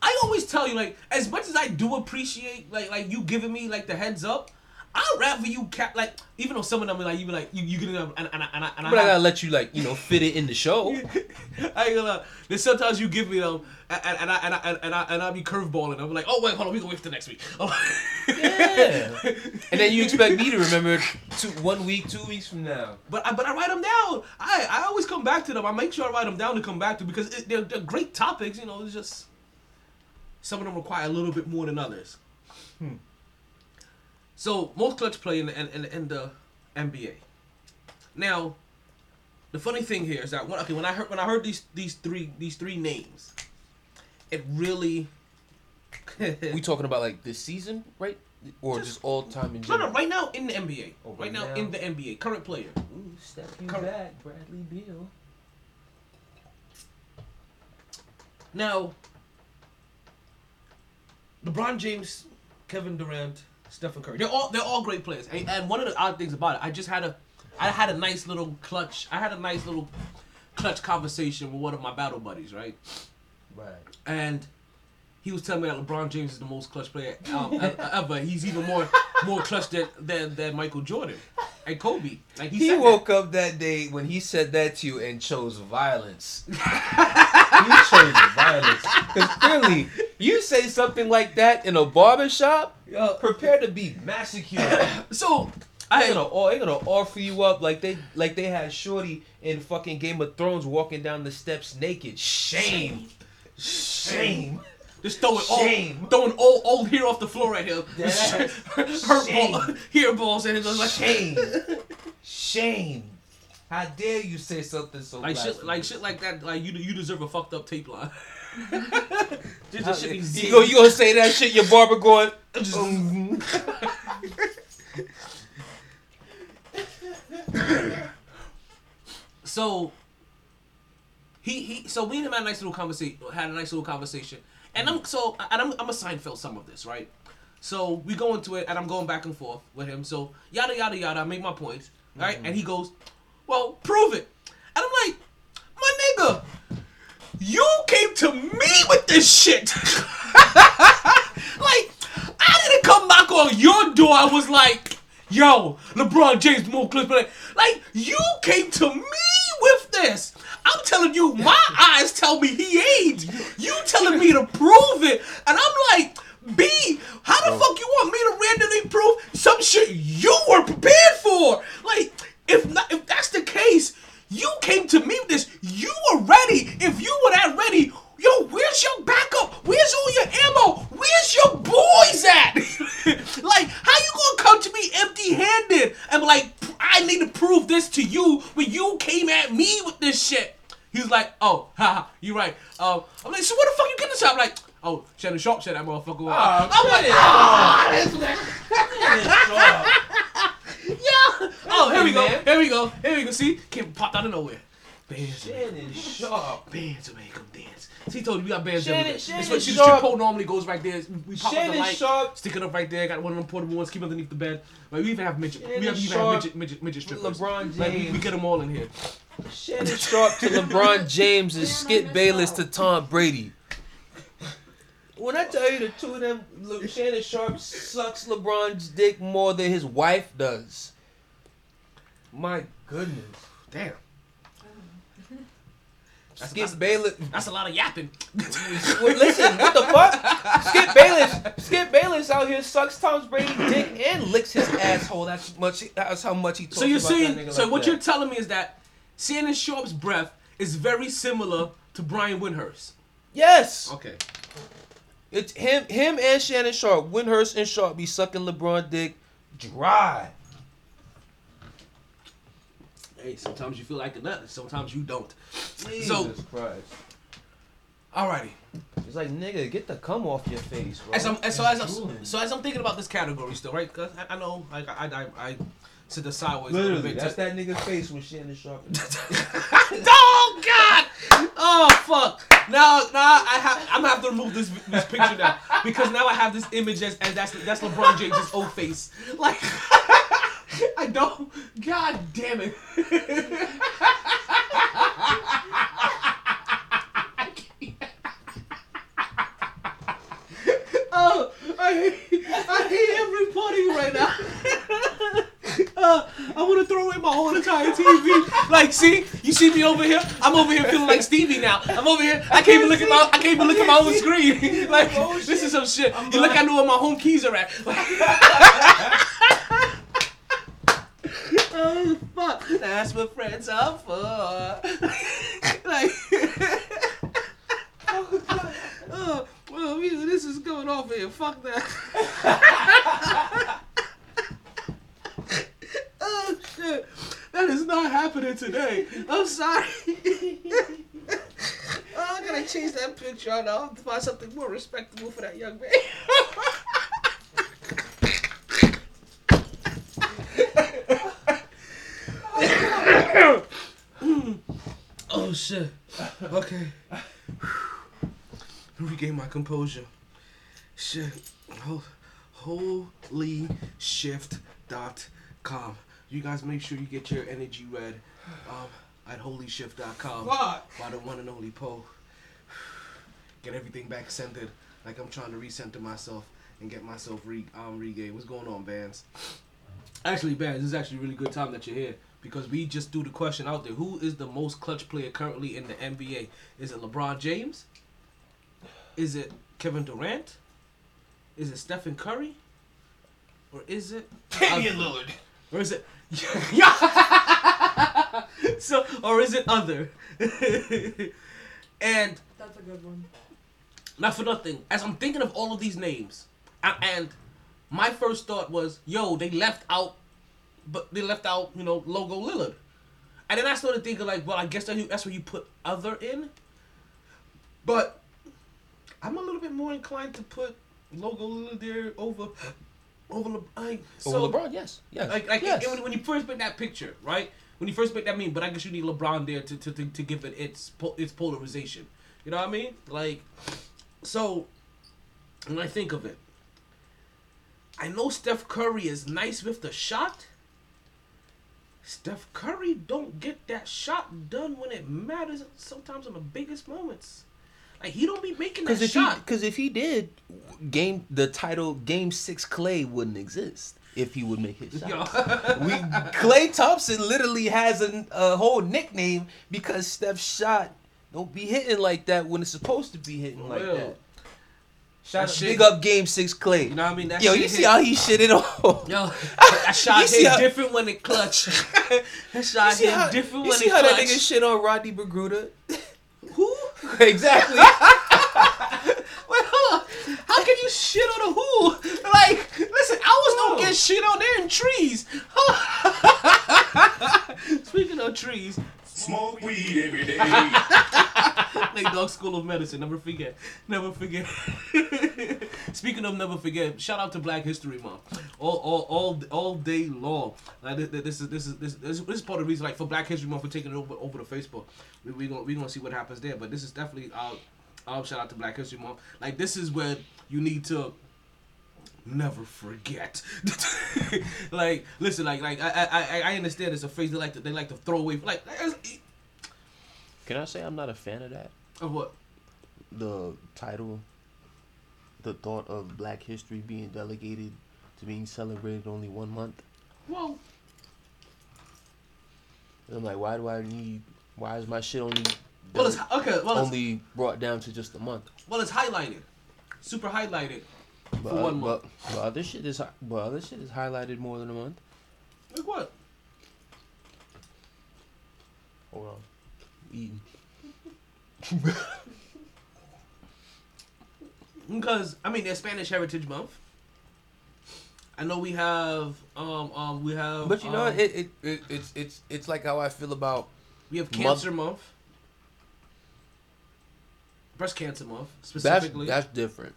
I always tell you, like, as much as I do appreciate, like, like you giving me, like, the heads up, I'd rather you, cap, like, even though some of them, like, you be like, you, you get it up, and, and, and, and but I... But I gotta let you, like, you know, fit it in the show. I ain't gonna lie. Sometimes you give me them, and, and, and, I, and, I, and, I, and, I, and I be curveballing. I'm like, oh, wait, hold on, we gonna wait for the next week. Oh. Yeah. And then you expect me to remember two, one week, two weeks from now. But I, but I write them down. I, I always come back to them. I make sure I write them down to come back to because it, they're, they're great topics, you know, it's just... Some of them require a little bit more than others. Hmm. So most clutch play in the in, in the N B A. Now, the funny thing here is that when, okay, when I heard when I heard these these three these three names, it really. We talking about like this season, right? Or just, just all time in general? No, no, right now in the N B A. Oh, right right now, now in the N B A, current player. Ooh, step you current. Back, Bradley Beal. Now, LeBron James, Kevin Durant, Stephen Curry. They're all they're all great players. And, and one of the odd things about it, I just had a I had a nice little clutch. I had a nice little clutch conversation with one of my battle buddies, right? Right. And he was telling me that LeBron James is the most clutch player um, ever. He's even more more clutch than, than than Michael Jordan and Kobe. Like he, he woke that. up that day when he said that to you and chose violence. You chose violence because clearly you say something like that in a barbershop. Yo, prepare to be massacred. So I, they're gonna they're gonna offer you up like they like they had Shorty in fucking Game of Thrones walking down the steps naked. Shame, shame. shame. Just throwing Shame. old, throwing old, old hair off the floor right here. Her, her ball, hair balls, and it was like Shame. Shame. How dare you say something so like shit, like shit like that. Like you, you deserve a fucked up tape line. Just shit you gonna you gonna say that shit? Your barber going. Just, um. So he he. So we had a nice little conversation. Had a nice little conversation. And I'm so and I'm I'm a Seinfeld some of this, right? So we go into it and I'm going back and forth with him. So yada yada yada, I make my points, right? Mm-hmm. And he goes, "Well, prove it." And I'm like, "My nigga, you came to me with this shit." Like, I didn't come knock on your door. I was like, "Yo, LeBron James, more clip." Like, you came to me with this. I'm telling you, my eyes tell me he ain't. You telling me to prove it. And I'm like, B, how the oh. fuck you want me to randomly prove some shit you were prepared for? Like, if not, if that's the case, you came to me with this. You were ready. If you were that ready, yo, where's your backup? Where's all your ammo? Where's your boys at? Like, how you gonna come to me empty-handed and be like, I need to prove this to you when you came at me with this shit? He's like, oh, haha, you right. Um, I'm like, so where the fuck you get this shit? I'm like, oh, Shannon Sharpe said that motherfucker. Oh, I'm like, oh, this nigga. Yeah. Oh, here we go. Here we go. Here we go. See, kid popped out of nowhere. Bands Shannon Sharpe. Bands will make him dance. See, he told you we got bands. Shannon, Shannon Sharpe. That's what Trip Hole normally goes right there. We pop Shannon up the light, Sharp. Stick it up right there. Got one of them portable ones. Keep it underneath the bed. Like we even have midget. Shannon we have even Sharp, have midget, midget, midget strippers. LeBron James. Like, we, we get them all in here. Shannon Sharpe to LeBron James and Skip Bayless to Tom Brady. When I tell you the two of them, look, Shannon Sharpe sucks LeBron's dick more than his wife does. My goodness, damn. That's Skip of, Bayless. That's a lot of yapping. Well, listen, what the fuck? Skip Bayless. Skip Bayless out here sucks Tom Brady's dick and licks his asshole. That's much. That's how much he talks. So you're about saying. That nigga so like what that. You're telling me is that Shannon Sharpe's breath is very similar to Brian Windhorst. Yes. Okay. It's him. Him and Shannon Sharpe, Windhorst and Sharpe be sucking LeBron dick dry. Hey, sometimes you feel like a nut, sometimes you don't. Jesus so, Christ. Alrighty. It's like, nigga, get the cum off your face, bro. As I'm, as, so, as I'm, so as I'm thinking about this category still, right? Because I, I know, like, I, I, I sit the sideways. Literally, bit that's t- that nigga's face when Shannon Sharpe. Oh, God! Oh, fuck. Now, now I have, I'm gonna have to remove this this picture now. Because now I have this image as, as that's, that's LeBron James' old face. Like... I don't. God damn it. Oh, I hate, I hate everybody right now. uh, I want to throw away my whole entire T V. Like, see, you see me over here? I'm over here feeling like Stevie now. I'm over here. I can't even look at my. I can't even look at my own screen. Like, this is some shit. You look, I know where my home keys are at. Oh fuck! That's what friends are for. Like, oh, God. Oh, well, this is going off here. Fuck that. Oh shit! That is is not happening today. I'm sorry. Oh, I'm gonna change that picture. I'll have to find something more respectable for that young man. Oh shit. Okay. Regain my composure. Shit. holy shift dot com. You guys make sure you get your energy read um, at holy shift dot com. What? By the one and only Poe. Get everything back centered. Like I'm trying to recenter myself and get myself re- um, regained. What's going on, Vans? Actually, Vans, this is actually a really good time that you're here. Because we just threw the question out there. Who is the most clutch player currently in the N B A? Is it LeBron James? Is it Kevin Durant? Is it Stephen Curry? Or is it... Damian Lillard. Or is it... so, or is it other? And... That's a good one. Not for nothing. As I'm thinking of all of these names, I, and my first thought was, yo, they left out... But they left out, you know, Logo Lillard. And then I started thinking, like, well, I guess that's where you put other in. But I'm a little bit more inclined to put Logo Lillard there over... Over, Le- I, so, over LeBron, yes. yes. Like, like yes. When, when you first make that picture, right? When you first make that meme, but I guess you need LeBron there to, to, to, to give it its po- its polarization. You know what I mean? Like, so, when I think of it, I know Steph Curry is nice with the shot. Steph Curry don't get that shot done when it matters sometimes on the biggest moments. Like, he don't be making that if shot. Because if he did, game the title Game Six Klay wouldn't exist if he would make his shots. we Klay Thompson literally has a, a whole nickname because Steph's shot don't be hitting like that when it's supposed to be hitting like Real. that. Shot shit. Big up Game Six Klay. You know what I mean? That yo, shit you see hit. How he shitted on. Yo, that shot hit how... different when it clutch. That shot hit how... different when it clutch. You see how that nigga shit on Rodney Magruder? Who? Exactly. Wait, hold on. How can you shit on a who? Like, listen, owls don't get shit on. They're in trees. Speaking of trees, smoke weed every day. Like Dog School of Medicine. Never forget. Never forget. Speaking of never forget, shout out to Black History Month. All, all, all, all day long. Like this, this is this is this this is part of the reason. Like for Black History Month, we're taking it over over to Facebook. We we gonna we gonna see what happens there. But this is definitely our. Oh, shout out to Black History Month. Like, this is where you need to never forget. Like, listen, like, like I, I, I understand it's a phrase they like to, they like to throw away. Like, can I say I'm not a fan of that? Of what? The title, the thought of Black History being delegated to being celebrated only one month. Well, I'm like, why do I need? Why is my shit only? Well, it's okay. Well, only it's, brought down to just a month. Well, it's highlighted, super highlighted but, for one but, month. But other shit is, but other shit is highlighted more than a month. Like what? Hold on, eating. Because I mean, there's Spanish Heritage Month. I know we have, um, um, we have. But you know, um, it, it, it, it's, it's, it's like how I feel about. We have Cancer Month. month. Breast Cancer Month, specifically. That's, that's different.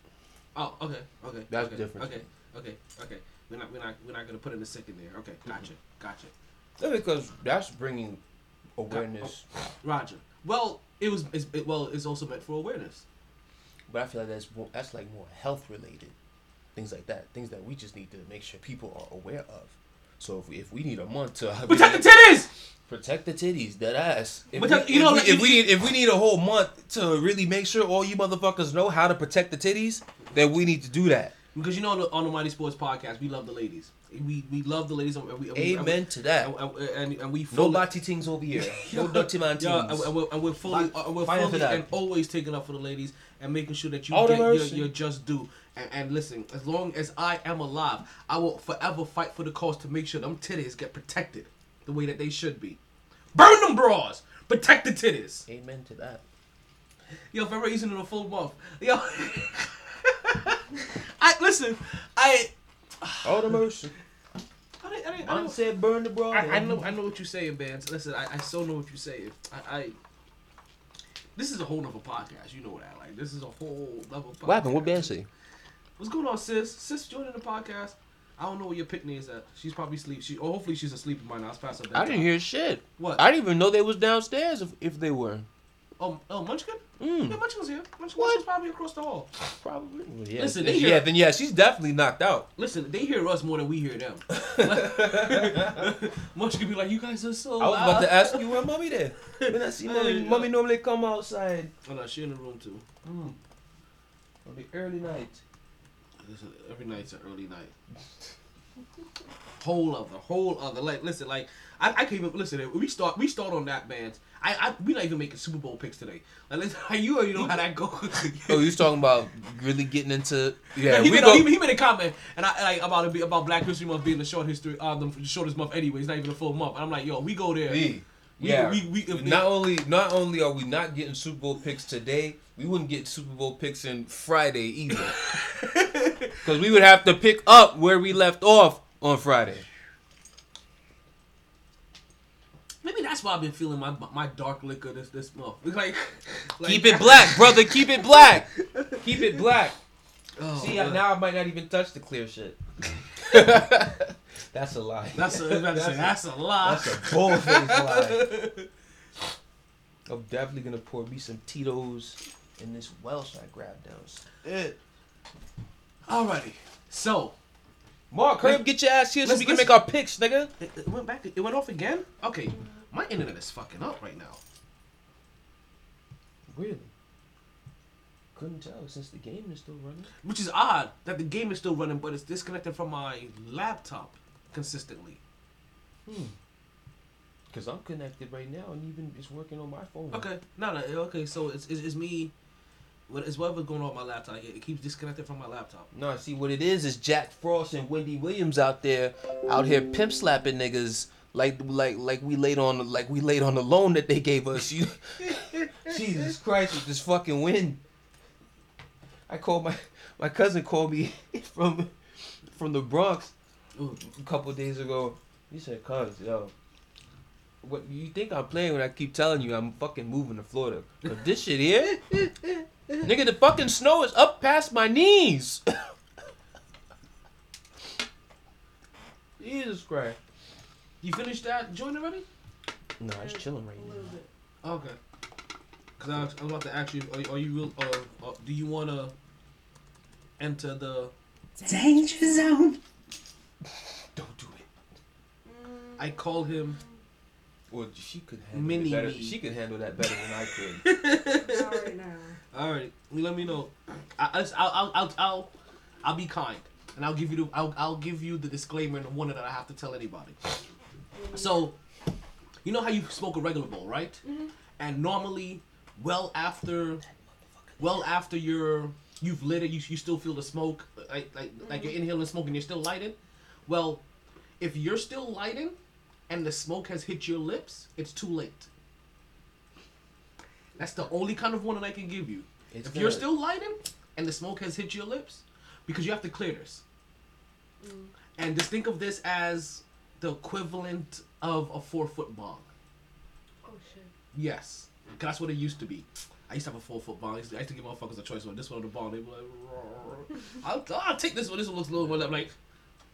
Oh, okay, okay. That's okay, different. Okay, okay, okay. We're not, we're not, we're not gonna put in a second there. Okay, gotcha, mm-hmm. gotcha. Yeah, because that's bringing awareness. Oh, Roger. Well, it was. It's, it, well, it's also meant for awareness. But I feel like that's more, that's like more health related, things like that. Things that we just need to make sure people are aware of. So if we, if we need a month to protect the titties. Protect the titties, that ass. If, we, you know, if, we, if we need if we need a whole month to really make sure all you motherfuckers know how to protect the titties, then we need to do that. Because you know, on the, on the MyT Sports Podcast, we love the ladies. We we love the ladies. And we, and Amen we, and to we, that. And, and, and we fully, no bati things over here. No dirty man things. Yeah, and, we're, and we're fully, and we're fully and always taking up for the ladies and making sure that you all get your, your just due. And, and listen, as long as I am alive, I will forever fight for the cause to make sure them titties get protected. The way that they should be. Burn them bras. Protect the titties. Amen to that. Yo, if I raise it in a full month. Yo. I, listen, I... Oh, the motion. I, I, I, I said burn the bra. I, I know. I know what you're saying, man. Listen, I, I so know what you're saying. I, I. This is a whole other podcast. You know that. Like, this is a whole level. Podcast. What happened? What band say? What's going on, sis? Sis joining the podcast. I don't know where your picnic is at. She's probably asleep. She, oh, hopefully she's asleep in mine. I was passing up that I didn't time. Hear shit. What? I didn't even know they was downstairs if, if they were. Oh, oh, Munchkin? Mm. Yeah, Munchkin's here. Munchkin's what? Probably across the hall. Probably. Yeah. Listen, they hear, yeah, then yeah, she's definitely knocked out. Listen, they hear us more than we hear them. Munchkin be like, you guys are so loud. I was about to ask you where mommy there. When I see mommy, mommy normally come outside. Oh, no, she in the room too. Mm. On the early night. Listen, every night's an early night. Whole other, whole other. Like, listen, like I, I can't even listen. We start, we start on that, man. I, I, we not even making Super Bowl picks today. Like, listen, you already know how that goes. Oh, you talking about really getting into? Yeah, yeah he, we made, go, he, he made a comment, and I like about it be about Black History Month being the short history, uh, the shortest month anyways, not even a full month. And I'm like, yo, we go there. We, we, yeah, we, we, we not they, only not only are we not getting Super Bowl picks today, we wouldn't get Super Bowl picks in Friday either. Because we would have to pick up where we left off on Friday. Maybe that's why I've been feeling my my dark liquor this this month. Like, like keep it black, brother. Keep it black. Keep it black. Oh, see, I, now I might not even touch the clear shit. That's a lie. That's a, that's, a, that's a lie. That's a bullface lie. I'm definitely gonna pour me some Tito's in this Welsh I grabbed downstairs. Alrighty, so Mark, hurry up, get your ass here so we can make our picks, nigga. It, it went back. It went off again. Okay, my internet is fucking up right now. Really? Couldn't tell since the game is still running. Which is odd that the game is still running, but it's disconnected from my laptop consistently. Hmm. Because I'm connected right now and even it's working on my phone. Okay, no, no, okay. So it's it's, it's me. What is whatever's going on with my laptop? It keeps disconnected from my laptop. No, see what it is is Jack Frost and Wendy Williams out there, out here pimp slapping niggas like like like we laid on like we laid on the loan that they gave us. You, Jesus Christ, with this fucking wind. I called my my cousin called me from from the Bronx a couple of days ago. He said, "Cuz, yo." What you think I'm playing when I keep telling you I'm fucking moving to Florida? But this shit here, nigga, the fucking snow is up past my knees. Jesus Christ! You finished that joint already? No, it's chilling right now. Okay. Cause I was, I was about to ask you, are, are you real? Uh, uh, do you wanna enter the danger zone? Don't do it. I call him. Well, she could handle Mini better. Me. She could handle that better than I could. All right, now. All right, let me know. I, I'll, I'll, I'll, I'll, I'll be kind, and I'll give you the, I'll, I'll give you the disclaimer and the warning that I have to tell anybody. So, you know how you smoke a regular bowl, right? Mm-hmm. And normally, well after, well after you're, you've lit it, you, you still feel the smoke, like, like, mm-hmm. like you're inhaling smoke and you're still lighting. Well, if you're still lighting. And the smoke has hit your lips, it's too late. That's the only kind of warning I can give you. It's if good. You're still lighting and the smoke has hit your lips, because you have to clear this. Mm. And just think of this as the equivalent of a four-foot bomb. Oh, shit. Yes. Because that's what it used to be. I used to have a four-foot bomb. I used to, I used to give motherfuckers a choice on this one or the bomb. They'd be like, I'll, I'll take this one. This one looks a little more. I'm like,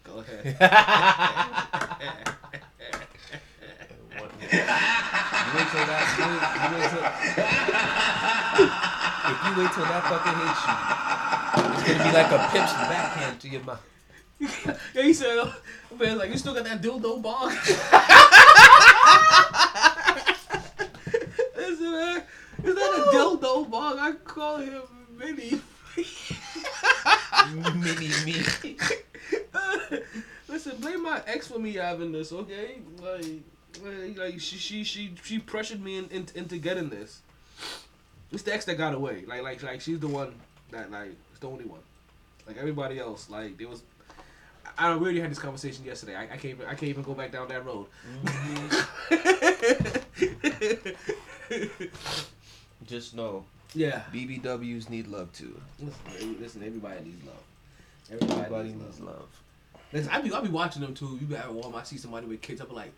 go ahead. You wait till that you wait till, if you wait till that fucking hits you, it's gonna be like a pimp's backhand to your mouth. Yeah, he said, man, like, you still got that dildo ball? Listen, man, is that a dildo ball? I call him Mini. Mini me. Listen, blame my ex for me having this, okay? Like. Like she she she she pressured me in, in, into getting this. It's the ex that got away. Like like like she's the one that like it's the only one. Like everybody else, like there was. I already had this conversation yesterday. I, I can't even, I can't even go back down that road. Mm-hmm. Just know. Yeah. B B Ws need love too. Listen, listen everybody needs love. Everybody, everybody needs love. love. Listen, I be I be watching them too. You be at Walmart, I see somebody with kids. I be like,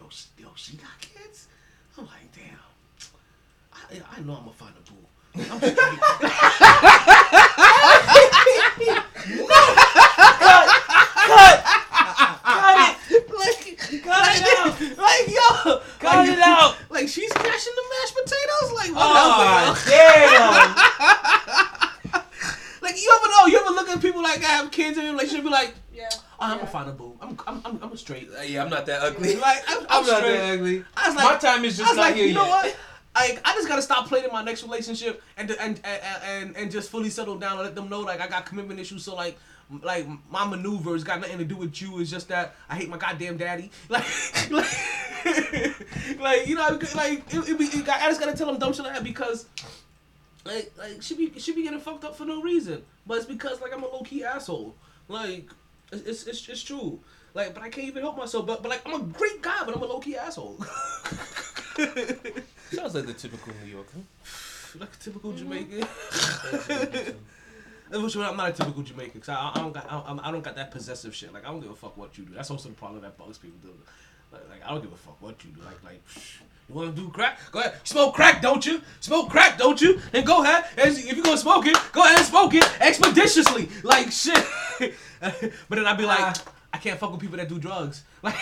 yo, she, yo, she got kids. I'm like, damn. I, I know I'm gonna find a boo. I'm straight. cut, cut, cut it, like, cut it out, like yo, cut like, it out. Like she's smashing the mashed potatoes, like what? Oh damn! Like you ever know? You ever look at people like I have kids and like she'll be like, yeah, oh, I'm yeah. gonna find a boo. I'm, I'm, I'm, I'm straight. Uh, yeah, I'm not that ugly. Like I'm, I'm, I'm not that ugly. I was like, my time is just I was not like, here you yet. Know what? Like I just gotta stop playing in my next relationship and and and and just fully settle down and let them know like I got commitment issues. So like like my maneuvers got nothing to do with you. It's just that I hate my goddamn daddy. Like like, like you know like it, it be, it, I just gotta tell them dumb shit like that because like like she be she be getting fucked up for no reason. But it's because like I'm a low key asshole. Like it's it's it's true. Like but I can't even help myself. But but like I'm a great guy, but I'm a low key asshole. Sounds like the typical New Yorker. Like a typical Jamaican. I'm not a typical Jamaican because I, I don't got I, I don't got that possessive shit. Like I don't give a fuck what you do. That's also the problem that bugs people do. Like, like I don't give a fuck what you do. Like like you want to do crack? Go ahead. Smoke crack, don't you? Smoke crack, don't you? Then go ahead. And if you gonna smoke it, go ahead and smoke it expeditiously. Like shit. But then I'd be like, uh, I can't fuck with people that do drugs. Like.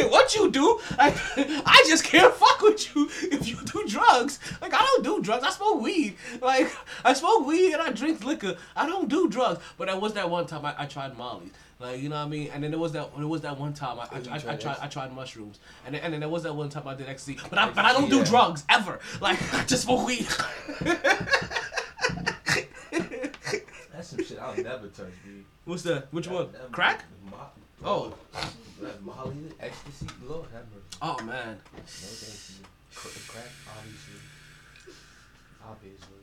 What you do, like, I just can't fuck with you if you do drugs. Like I don't do drugs. I smoke weed. Like I smoke weed and I drink liquor. I don't do drugs. But there was that one time I, I tried Molly. Like you know what I mean. And then there was that there was that one time I I, I, I, I tried I tried mushrooms. And then, and then there was that one time I did ecstasy. But I but I don't do drugs ever. Like I just smoke weed. That's some shit I'll never touch, dude. What's that? Which one? Crack? Oh. Molly, ecstasy, Lord have mercy. Oh man. No thank you. Crack, obviously. Obviously.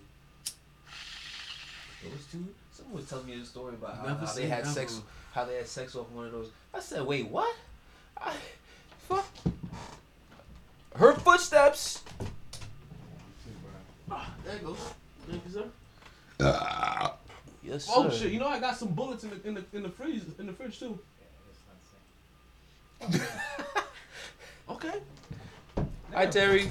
Those two. Someone was telling me a story about how, how they had never. sex, how they had sex off one of those. I said, wait, what? I, fuck. Her footsteps. Oh, there it goes. Thank you, sir. Uh, yes, sir. Oh shit! You know I got some bullets in the in the in the fridge in the fridge too. Okay. Hi Terry.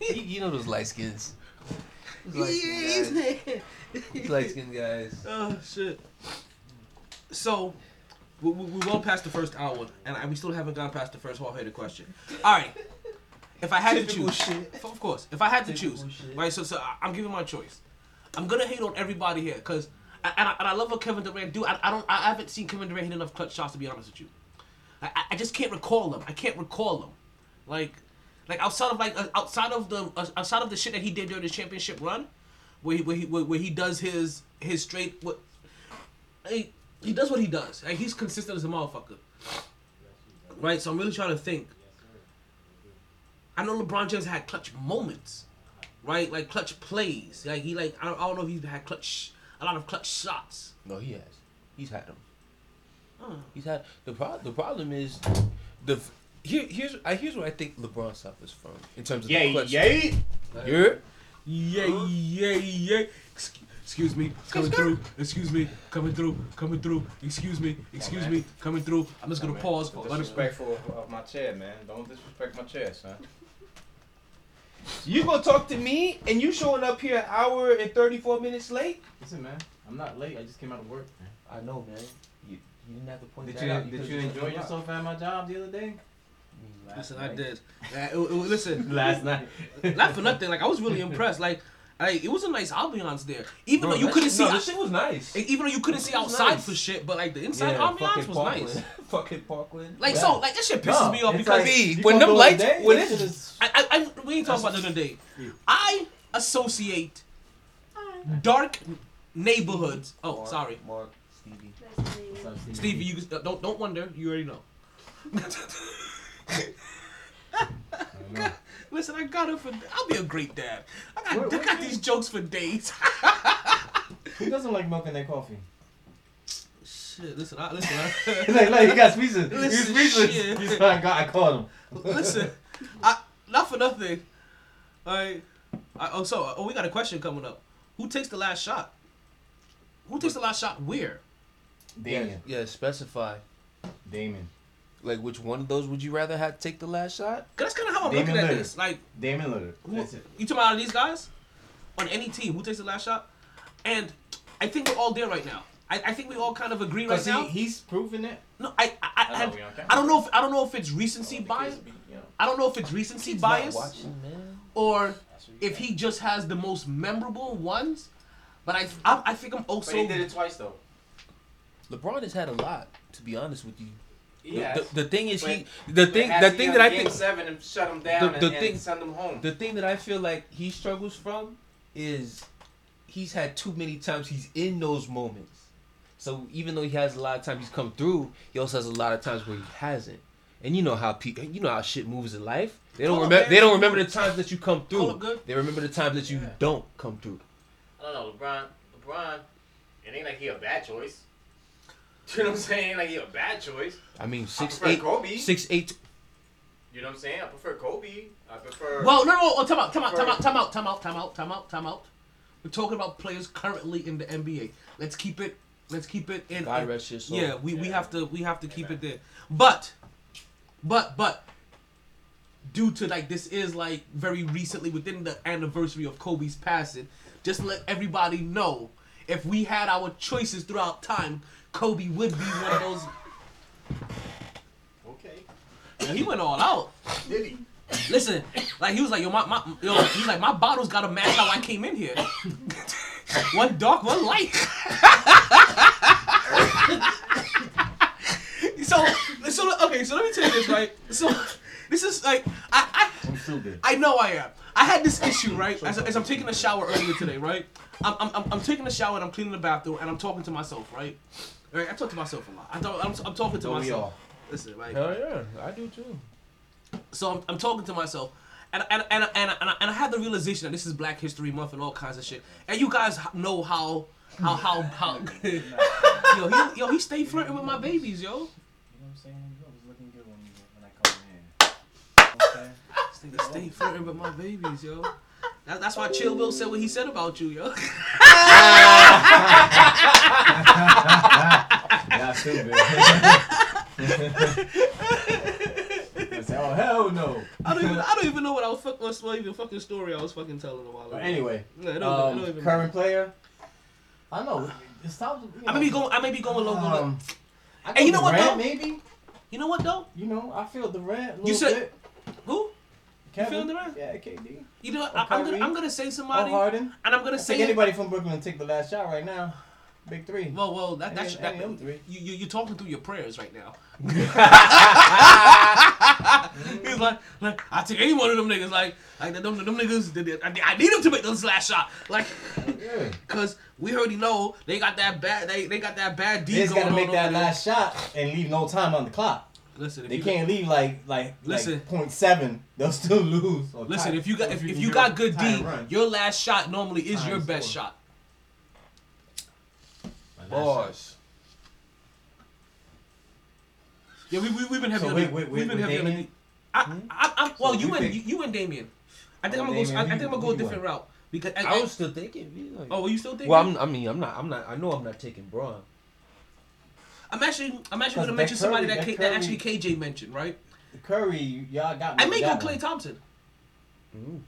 you, you know those light skins. Those light yeah, these light skinned guys. Oh shit. So, we we we're well past the first hour, and I, we still haven't gone past the first hard-headed question. All right. If I had Typical to choose, shit. of course. If I had to Typical choose, shit. right? So so I'm giving my choice. I'm gonna hate on everybody here, cause. And I, and I love what Kevin Durant do. I, I don't. I haven't seen Kevin Durant hit enough clutch shots to be honest with you. I, I just can't recall them. I can't recall them. Like, like outside of like uh, outside of the uh, outside of the shit that he did during the championship run, where he where he, where, where he does his his straight. What, he, he does what he does. Like, he's consistent as a motherfucker. Right. So I'm really trying to think. I know LeBron James had clutch moments, right? Like clutch plays. Like he like I don't, I don't know if he's had clutch. A lot of clutch shots. No, he has. He's had them. Oh. He's had the problem. The problem is the here. Here's I. Here's what I think LeBron suffers from in terms of yeah, the clutch. Yeah, yeah, yeah, yeah, yeah, yeah. Excuse me, coming through. Excuse me, coming through, coming through. Excuse me, excuse oh, me, coming through. I'm just gonna oh, pause. Disrespectful of my chair, man. Don't disrespect my chair, son. You gonna talk to me and you showing up here an hour and thirty-four minutes late? Listen, man, I'm not late. I just came out of work. I know, man. You you didn't have to point did that you, out. Did you enjoy yourself at my job the other day? Last listen, night. I did. Yeah, it, it, listen, last night. Not for nothing. Like I was really impressed. Like, like it was a nice ambiance there. Even Bro, though you couldn't see, no, this shit was nice. Even though you couldn't see outside nice. for shit, but like the inside yeah, ambiance was Parkland. nice. Fucking Parkland. Like yeah. so, like that shit pisses no, me off because like, when them lights, the day, when it is. I, I, I, we ain't talking about the other day. I associate dark neighborhoods. Oh, Mark, sorry. Mark, Stevie. Stevie. Stevie, you don't don't wonder. You already know. God, listen, I got her for. I'll be a great dad. I got, where, where I got these jokes for days. Who doesn't like milk in their coffee? Shit, listen, I listen. I, like, like, he got speechless. He's speechless. He's like, I called him. Listen, I, not for nothing. Like, I, oh, so oh, we got a question coming up. Who takes the last shot? Who takes the last shot? Where? Damian. Yeah, yeah, specify. Damian. Like, which one of those would you rather have take the last shot? Cause that's kind of how I'm Damian looking at Lillard. This. Like Damian Lillard. Who, that's it. You talking about all these guys on any team? Who takes the last shot? And I think we're all there right now. I, I think we all kind of agree right he, now. He's proven it. No, I I I, I, have, I don't know if I don't know if it's recency bias. Be, you know, I don't know if it's recency bias watching, or if he just has the most memorable ones. But I I, I think I'm also. But he did it twice though. LeBron has had a lot, to be honest with you. Yes. The, the, the thing is but, he the thing the thing that I think seven and shut him down the, the and, thing, and send him home. The thing that I feel like he struggles from is he's had too many times he's in those moments. So even though he has a lot of times he's come through, he also has a lot of times where he hasn't. And you know how pe- you know how shit moves in life. They don't remember they don't remember the times that you come through. They remember the times that you yeah. don't come through. I don't know, LeBron LeBron, it ain't like he a bad choice. You know what I'm saying? Like, he a bad choice. I mean, six I eight, Kobe. six eight. You know what I'm saying? I prefer Kobe. I prefer. Well, no, no, no. Time out, time out, time out, time out, time out, time out, time out, time out. We're talking about players currently in the N B A. Let's keep it. Let's keep it in. God rest your soul. Yeah, we, yeah. we have to we have to keep Amen. It there. But, but, but, due to like this is like very recently within the anniversary of Kobe's passing. Just to let everybody know, if we had our choices throughout time. Kobe would be one of those. Okay. Yeah, he went all out. Did he? Listen, like he was like, yo, my, my yo, he was like, my bottles gotta match how I came in here. One dark, one light. so, so okay, so let me tell you this, right? So, this is like, I, I, I'm still good. I know I am. I had this issue, right? As, as I'm taking a shower earlier today, right? I'm, I'm, I'm, I'm taking a shower and I'm cleaning the bathroom and I'm talking to myself, right? Right, I talk to myself a lot. I talk, I'm, I'm talking to oh, myself. Listen, like. Hell yeah, I do too. So I'm, I'm talking to myself, and and and and and, and, I, and I had the realization that this is Black History Month and all kinds of shit. And you guys know how how how how. yo, he, yo, he stayed flirting with my babies, yo. You know what I'm saying? I was looking good when, when I come in. You know what I'm saying? He stayed flirting with my babies, yo. That, that's why Chill Will said what he said about you, yo. Yeah, I feel good. Oh hell no! I don't even I don't even know what I was fuck what's even fucking story I was fucking telling a while ago. But anyway, no, I don't, um, I don't even current know. Player. I don't know. It's time to, you know. I may be going. I may be going low. Um, and you know what though? Maybe. You know what though? You know I feel the rant. You said bit. Who? Kevin. You feeling the rant? Yeah, K D. You know what? I'm gonna I'm gonna say somebody. Or Harden. And I'm gonna I say anybody from Brooklyn take the last shot right now. Big three. Well, well, that that's that, that, you you you're talking through your prayers right now. He's like, like I take any one of them niggas, like like them them niggas. They, they, I need them to make the last shot, like, yeah. Cause we already know they got that bad they they got that bad D. They just gotta make that last shot and leave no time on the clock. Listen, they can't leave like like listen point seven. They'll still lose. Listen, if you got if if you got good D, your last shot normally is your best shot. Bars. Yeah, we we we've been heavy. So on wait, wait, wait, we've been heavy Damian? On the. I I I. Well, so you and you, you and Damian. I think oh, I'm gonna Damian, go. I, I think I'm gonna go a different route because I, I, I was still thinking. Like, oh, were you still thinking? Well, I'm, I mean, I'm not. I'm not. I know I'm not taking Braun. I'm actually. I'm actually gonna mention Curry, somebody that that, K, that actually K J mentioned, right? Curry, y'all got. Me I may go Klay Thompson. Ooh.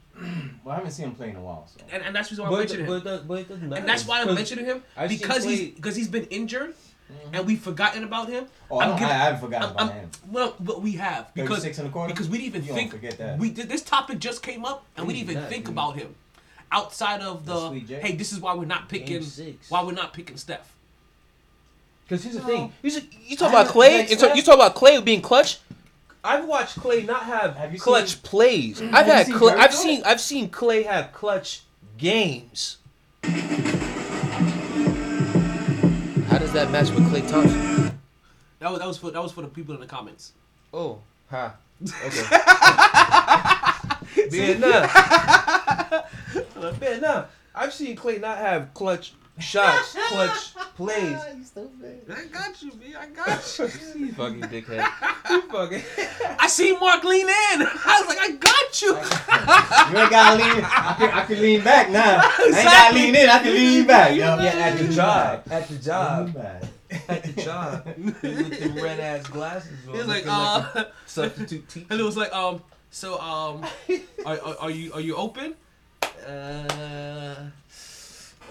Well, I haven't seen him play in a while, so. And, and that's why I'm but mentioning him. But, but it doesn't matter. And that's why I'm mentioning him because he's because he's been injured, mm-hmm. and we've forgotten about him. Oh, I'm I, giving, I haven't forgotten I'm, about I'm, him. Well, but we have because because we didn't even you think. Don't forget that. We this topic just came up, and we didn't even that, think dude. About him. Outside of the hey, this is why we're not picking why we're not picking Steph. Because here's the no. thing: you, should, you talk I about Klay. You talk, you talk about Klay being clutch. I've watched Klay not have, have clutch seen, plays. I've had seen Klay, I've seen I've seen Klay have clutch games. How does that match with Klay Thompson? That was that was for that was for the people in the comments. Oh, huh. Okay. Vietnam. Vietnam. I've seen Klay not have clutch shots, clutch, plays. You stupid. I got you, B. I got you. You fucking dickhead. You fucking. I seen Mark lean in. I was like, I got you. You ain't gotta lean in. I can, I can lean back now. Exactly. I ain't gotta lean in. I can lean back. You know? Yeah, at the job. At the job. At the job. With the red ass glasses on. He was like, uh, like substitute teacher. And it was like, um, so, um, are, are, are you are you open? Uh.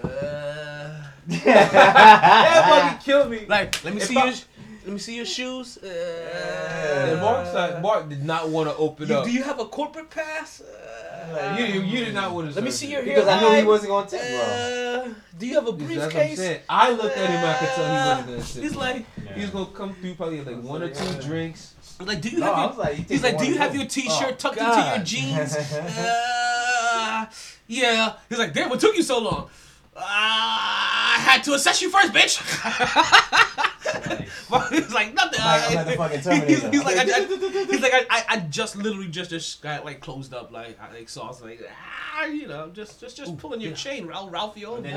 Uh, that fucking killed me. Like, let me if see I, your, let me see your shoes. Uh, Mark's not, Mark did not want to open you, up. Do you have a corporate pass? Uh, like, you, you, you did not want to. Let me see your hair. Because I knew he wasn't gonna take it. Uh, do you have a briefcase? I looked at him. I could tell he wasn't gonna sit. He's like, yeah. He's gonna come through probably like one like, or two yeah. drinks. Like, do you no, have? Your, like, you he's like, do you have your t-shirt oh, tucked God. into your jeans? uh, yeah. He's like, damn, what took you so long? Uh, I had to assess you first, bitch. Nice. He's like nothing. Like, I'm like the he's, he's like, I, I, he's like, I, I just literally just just got like closed up, like, I, like so I was like, ah, you know, just just just Ooh, pulling your yeah. chain, Ralph, Ralphie, old boy.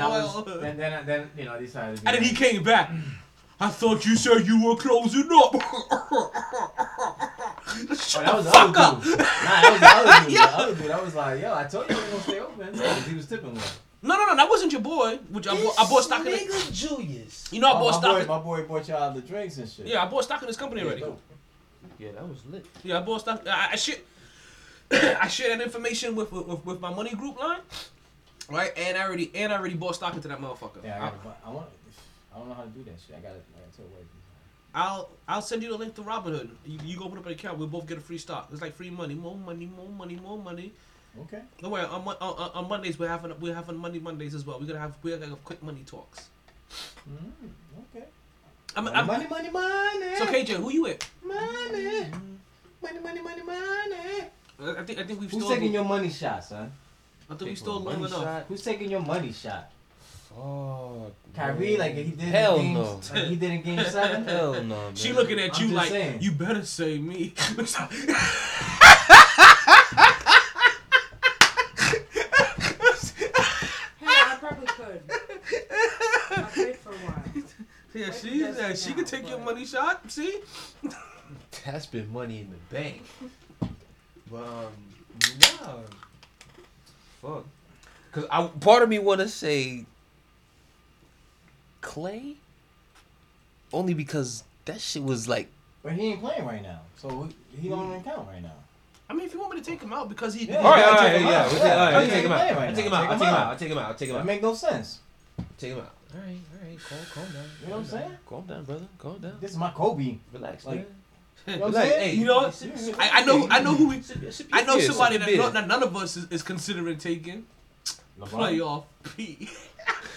Then then then you know, decided. And then he came back. I thought you said you were closing up. Shut oh, that was the fuck up. Dude. Nah, that was the other dude. The other dude, I was like, yo, I told you we were gonna stay open. So he was tipping with. No, no, no, that wasn't your boy. Which I, bo- I bought stock in. Nigga Julius. You know I oh, bought stock. Boy, in- my boy bought y'all the drinks and shit. Yeah, I bought stock in this company yeah, already. Dope. Yeah, that was lit. Yeah, I bought stock. I, I shit. I shared that information with, with with my money group line, right? And I already and I already bought stock into that motherfucker. Yeah, I, gotta, I, I want. I don't know how to do that shit. I gotta. I gotta tell what. I'll I'll send you the link to Robinhood. You, you go open up an account. We'll both get a free stock. It's like free money, more money, more money, more money. Okay. Don't worry. On, on, on Mondays we're having we're having Monday Mondays as well. We're gonna have we're gonna have quick money talks. Mm, okay. I'm, money, I'm, money, money, money. So K J, who you with? Money, money, money, money, money. I think I think we've. Who's taking your money shot, son? I think we stole long enough. Shot. Who's taking your money shot? Oh, Kyrie, like he did. Hell in games, no. Like he did in game seven. Hell no. Man. She looking at you like saying. You better save me. Yeah, she uh, she could take your money shot. See, that's been money in the bank. But um, no, fuck. Cause I part of me want to say Klay, only because that shit was like. But he ain't playing right now, so he don't even count right now. I mean, if you want me to take him out because he. Yeah, all right, all right, yeah, yeah. All right, take him out. I'll take him out. I'll take him out. I'll take him out. I'll take him out. That make no sense. Take him out. All right, all right, calm, calm down. You know what I'm saying? Calm down, brother. Calm down. This is my Kobe. Relax, like, man. You know what I'm saying? Hey, you know, I, I know, I know who we, I know somebody that, no, that none of us is, is considering taking. Playoff P.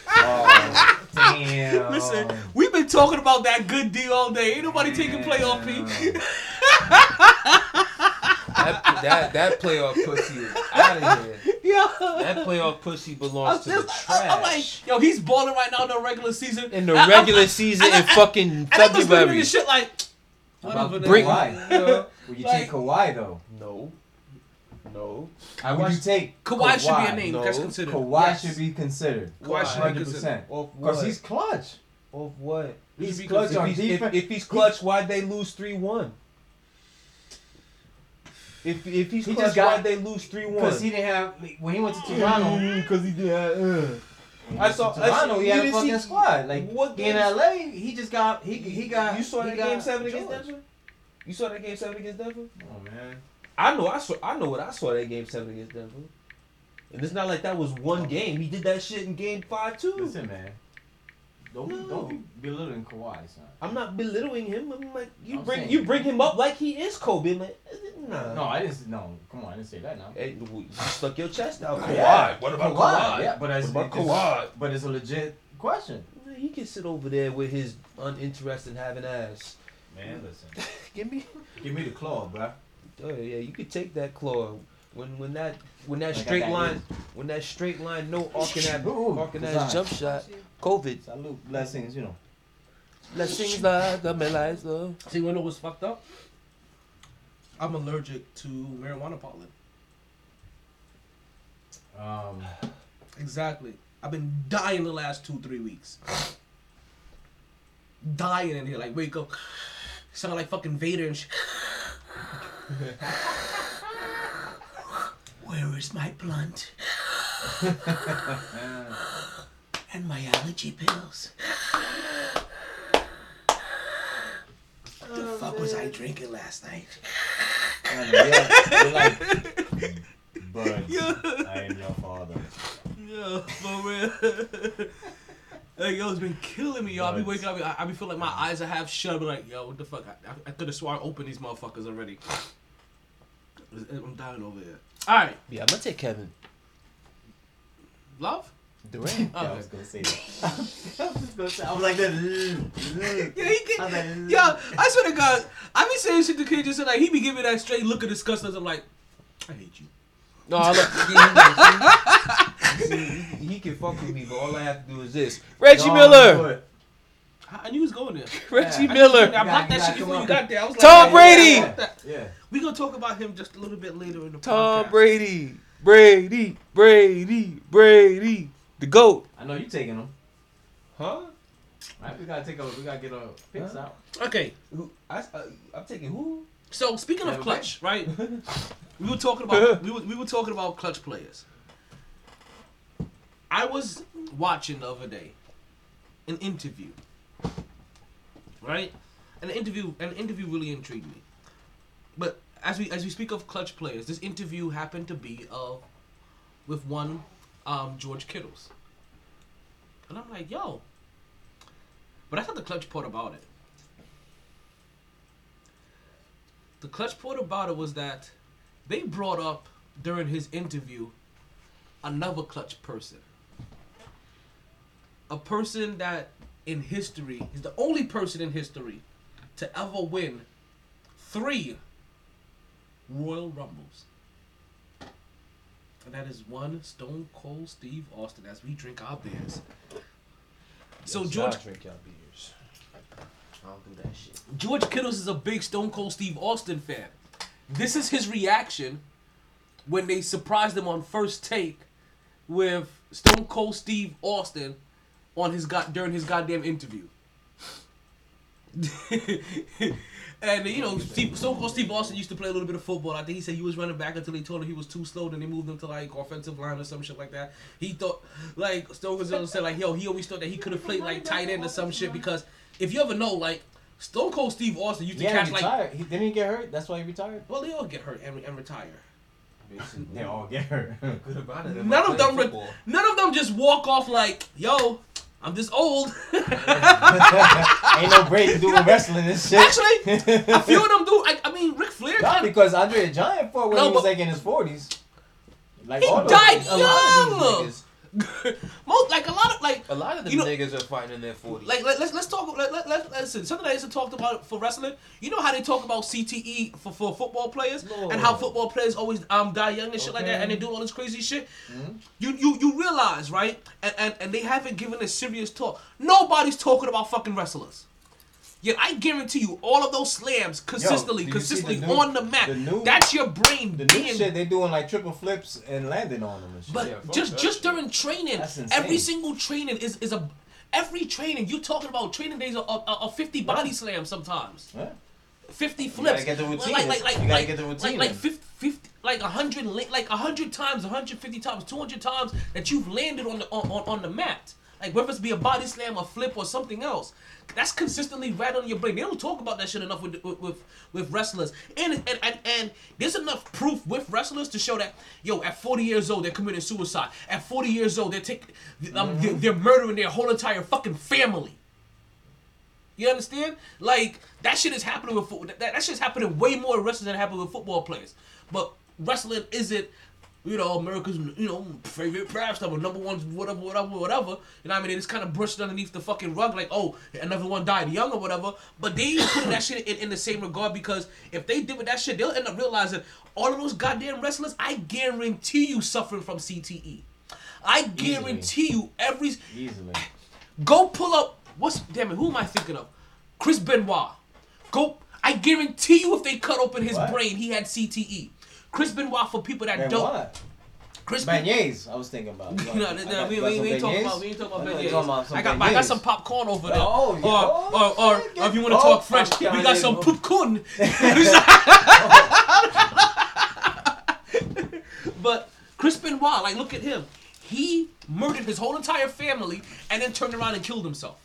Oh, damn. Listen, we've been talking about that good D all day. Ain't nobody taking playoff P. that, that that playoff pussy is out of here. Yo. That playoff pussy belongs to the trash. I'm like, yo, he's balling right now in the regular season. In the I, regular I, season I, I, in fucking I, I, February. And shit like, whatever the Kawhi. You know? Would you like, take Kawhi, though? No. No. I would you take Kawhi? Kawhi should be a name no. that's considered. Kawhi yes. should be considered. Kawhi should be considered. Because he's clutch. Of what? He's he clutch on defense. If, if he's clutch, why'd they lose three one? If if he's he clutch, why'd they lose three one? Because he didn't have when he went to Toronto. Because he didn't. I saw Toronto. He had a fucking squad. Like what in L A, he just got he he got. You saw that game seven against Denver. You saw that game seven against Denver. Oh man, I know I saw I know what I saw that game seven against Denver. And it's not like that was one game. He did that shit in game five too. Listen, man. Don't no. don't be belittling Kawhi, son. I'm not belittling him. I'm like you I'm bring you bring him up like he is Kobe. Like, nah. No, I didn't. No, come on, I didn't say that. Now hey, you stuck your chest out. Kawhi, yeah. What about Kawhi? Kawhi? Yeah, but as about Kawhi, but it's a legit question. He can sit over there with his uninterested having ass. Man, listen. give me, give me the claw, bro. Oh yeah, you could take that claw. When when that when that like straight line is. when that straight line no arcing at arcing ass jump shot. COVID. Salute. Blessings, you know. Blessings, la, the melais, la. See, when it was fucked up, I'm allergic to marijuana pollen. Um, exactly. I've been dying the last two, three weeks. Dying in here, like wake up, sound like fucking Vader and shit. Where is my blunt? And my allergy pills. What oh, the fuck man. was I drinking last night? Um, yeah, you're like, but yeah. I am your father. Yeah, but man. Like, yo, it's been killing me, yo. I'll be waking up, I'll be feeling like my eyes are half shut. I'll be like, yo, what the fuck? I, I, I could have swore I opened these motherfuckers already. I'm dying over here. All right. Yeah, I'm going to take Kevin. Love? Durant. Oh, yeah, I was going to say that. I was going to say I was like, that. Yeah, he can. I like, yo, I swear to God, I be saying shit to K J just like, he be giving that straight look of disgust. I'm like, I hate you. No, I look. See, he can fuck with me, but all I have to do is this. Reggie no, Miller. I knew he was going there. Reggie yeah, Miller. I blocked that shit before you got there. I was Tom like, Brady. Yeah, yeah. We're going to talk about him just a little bit later in the Tom podcast. Tom Brady. Brady. Brady. Brady. The GOAT. I know you taking him. Huh? I right, we got to take a, we got to get our picks huh? out. Okay. Who, I, uh, I'm taking who? So, speaking Never of clutch, right? we were talking about we were, we were talking about clutch players. I was watching the other day an interview, right? An interview, an interview really intrigued me. But as we as we speak of clutch players, this interview happened to be of uh, with one um, George Kittle's, and I'm like, yo. But that's not the clutch part about it. The clutch part about it was that they brought up during his interview another clutch person. A person that in history is the only person in history to ever win three Royal Rumbles. And that is one Stone Cold Steve Austin as we drink our beers. Yes, so George, drink your beers. I don't do that shit. George Kittle's is a big Stone Cold Steve Austin fan. This is his reaction when they surprised him on First Take with Stone Cold Steve Austin on his god during his goddamn interview. And you know, Steve, Stone Cold Steve Austin used to play a little bit of football. I think he said he was running back until they told him he was too slow. Then they moved him to like offensive line or some shit like that. He thought, like Stone Cold said, like yo, he always thought that he could have played like tight end or some shit because if you ever know, like. Stone Cold Steve Austin used to yeah, catch like... Yeah, he didn't he get hurt? That's why he retired? Well, they all get hurt and, and retire. They all get hurt. Good about it. None of them re- None of them just walk off like, yo, I'm this old. Ain't no break to do with wrestling and shit. Actually, a few of them do. I, I mean, Ric Flair... Nah, kinda... because Andre the Giant fought when no, he was like in his forties. Like, he all died those, young! Most like a lot of like a lot of the you know, niggas are fighting in their forties. Like let, let's let's talk. Let, let, let, listen, something I used to talk about for wrestling. You know how they talk about C T E for, for football players Lord. and how football players always um die young and okay. shit like that, and they do all this crazy shit. Mm-hmm. You you you realize right? And, and and they haven't given a serious talk. Nobody's talking about fucking wrestlers. Yet I guarantee you, all of those slams consistently, Yo, consistently the new, on the mat. The new, that's your brain. The new shit they doing like triple flips and landing on them. And shit. But yeah, just just shit. during training, every single training is is a every training you talking about training days are a fifty yeah. body slams sometimes. Yeah. fifty flips. You gotta get the routine. Like like like you like, get the routine like like fifty, fifty like a hundred like a hundred times, a hundred fifty times, two hundred times that you've landed on the on, on, on the mat. Like whether it's be a body slam, a flip, or something else, that's consistently right on your brain. They don't talk about that shit enough with with with wrestlers, and and and, and there's enough proof with wrestlers to show that yo, at forty years old they're committing suicide. At forty years old they're taking, um, mm-hmm. they're, they're murdering their whole entire fucking family. You understand? Like that shit is happening with that that shit's happening way more in wrestling than happening with football players. But wrestling isn't. You know, America's, you know, favorite perhaps number number one, whatever, whatever, whatever. You know what I mean? They just kind of brushed underneath the fucking rug like, oh, another one died young or whatever. But they put that shit in, in the same regard because if they did with that shit, they'll end up realizing all of those goddamn wrestlers, I guarantee you suffering from C T E. I guarantee Easily. you every... Easily. Go pull up... What's... Damn it, who am I thinking of? Chris Benoit. Go... I guarantee you if they cut open his what? brain, he had C T E. Chris Benoit, for people that and don't, what? Crispy. Beignets, I was thinking about. No, no, no, got, we, we, we ain't talking about, we ain't talking about beignets. Talking about I got, beignets. I got some popcorn over there. Oh, yeah. Or, or, or, or, or if you want to talk French, we got some popcorn. But Chris Benoit, like, look at him. He murdered his whole entire family and then turned around and killed himself.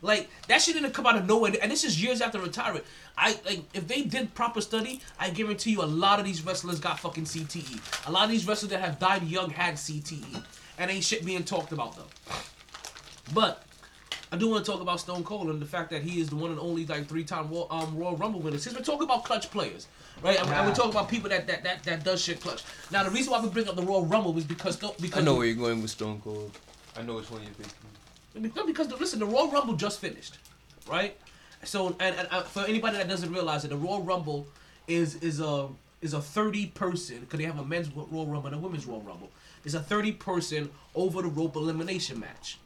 Like, that shit didn't come out of nowhere. And this is years after retirement. I like, if they did proper study, I guarantee you a lot of these wrestlers got fucking C T E. A lot of these wrestlers that have died young had C T E. And ain't shit being talked about, though. But I do want to talk about Stone Cold and the fact that he is the one and only, like, three-time Royal, um, Royal Rumble winner. Since we're talking about clutch players, right? And, yeah. and we're talking about people that, that, that, that does shit clutch. Now, the reason why we bring up the Royal Rumble is because... because I know where you're going with Stone Cold. I know which one you're thinking. Because, listen, the Royal Rumble just finished, right? So, and, and uh, for anybody that doesn't realize it, the Royal Rumble is is a is a thirty-person, because they have a men's Royal Rumble and a women's Royal Rumble. It's a thirty-person over-the-rope elimination match.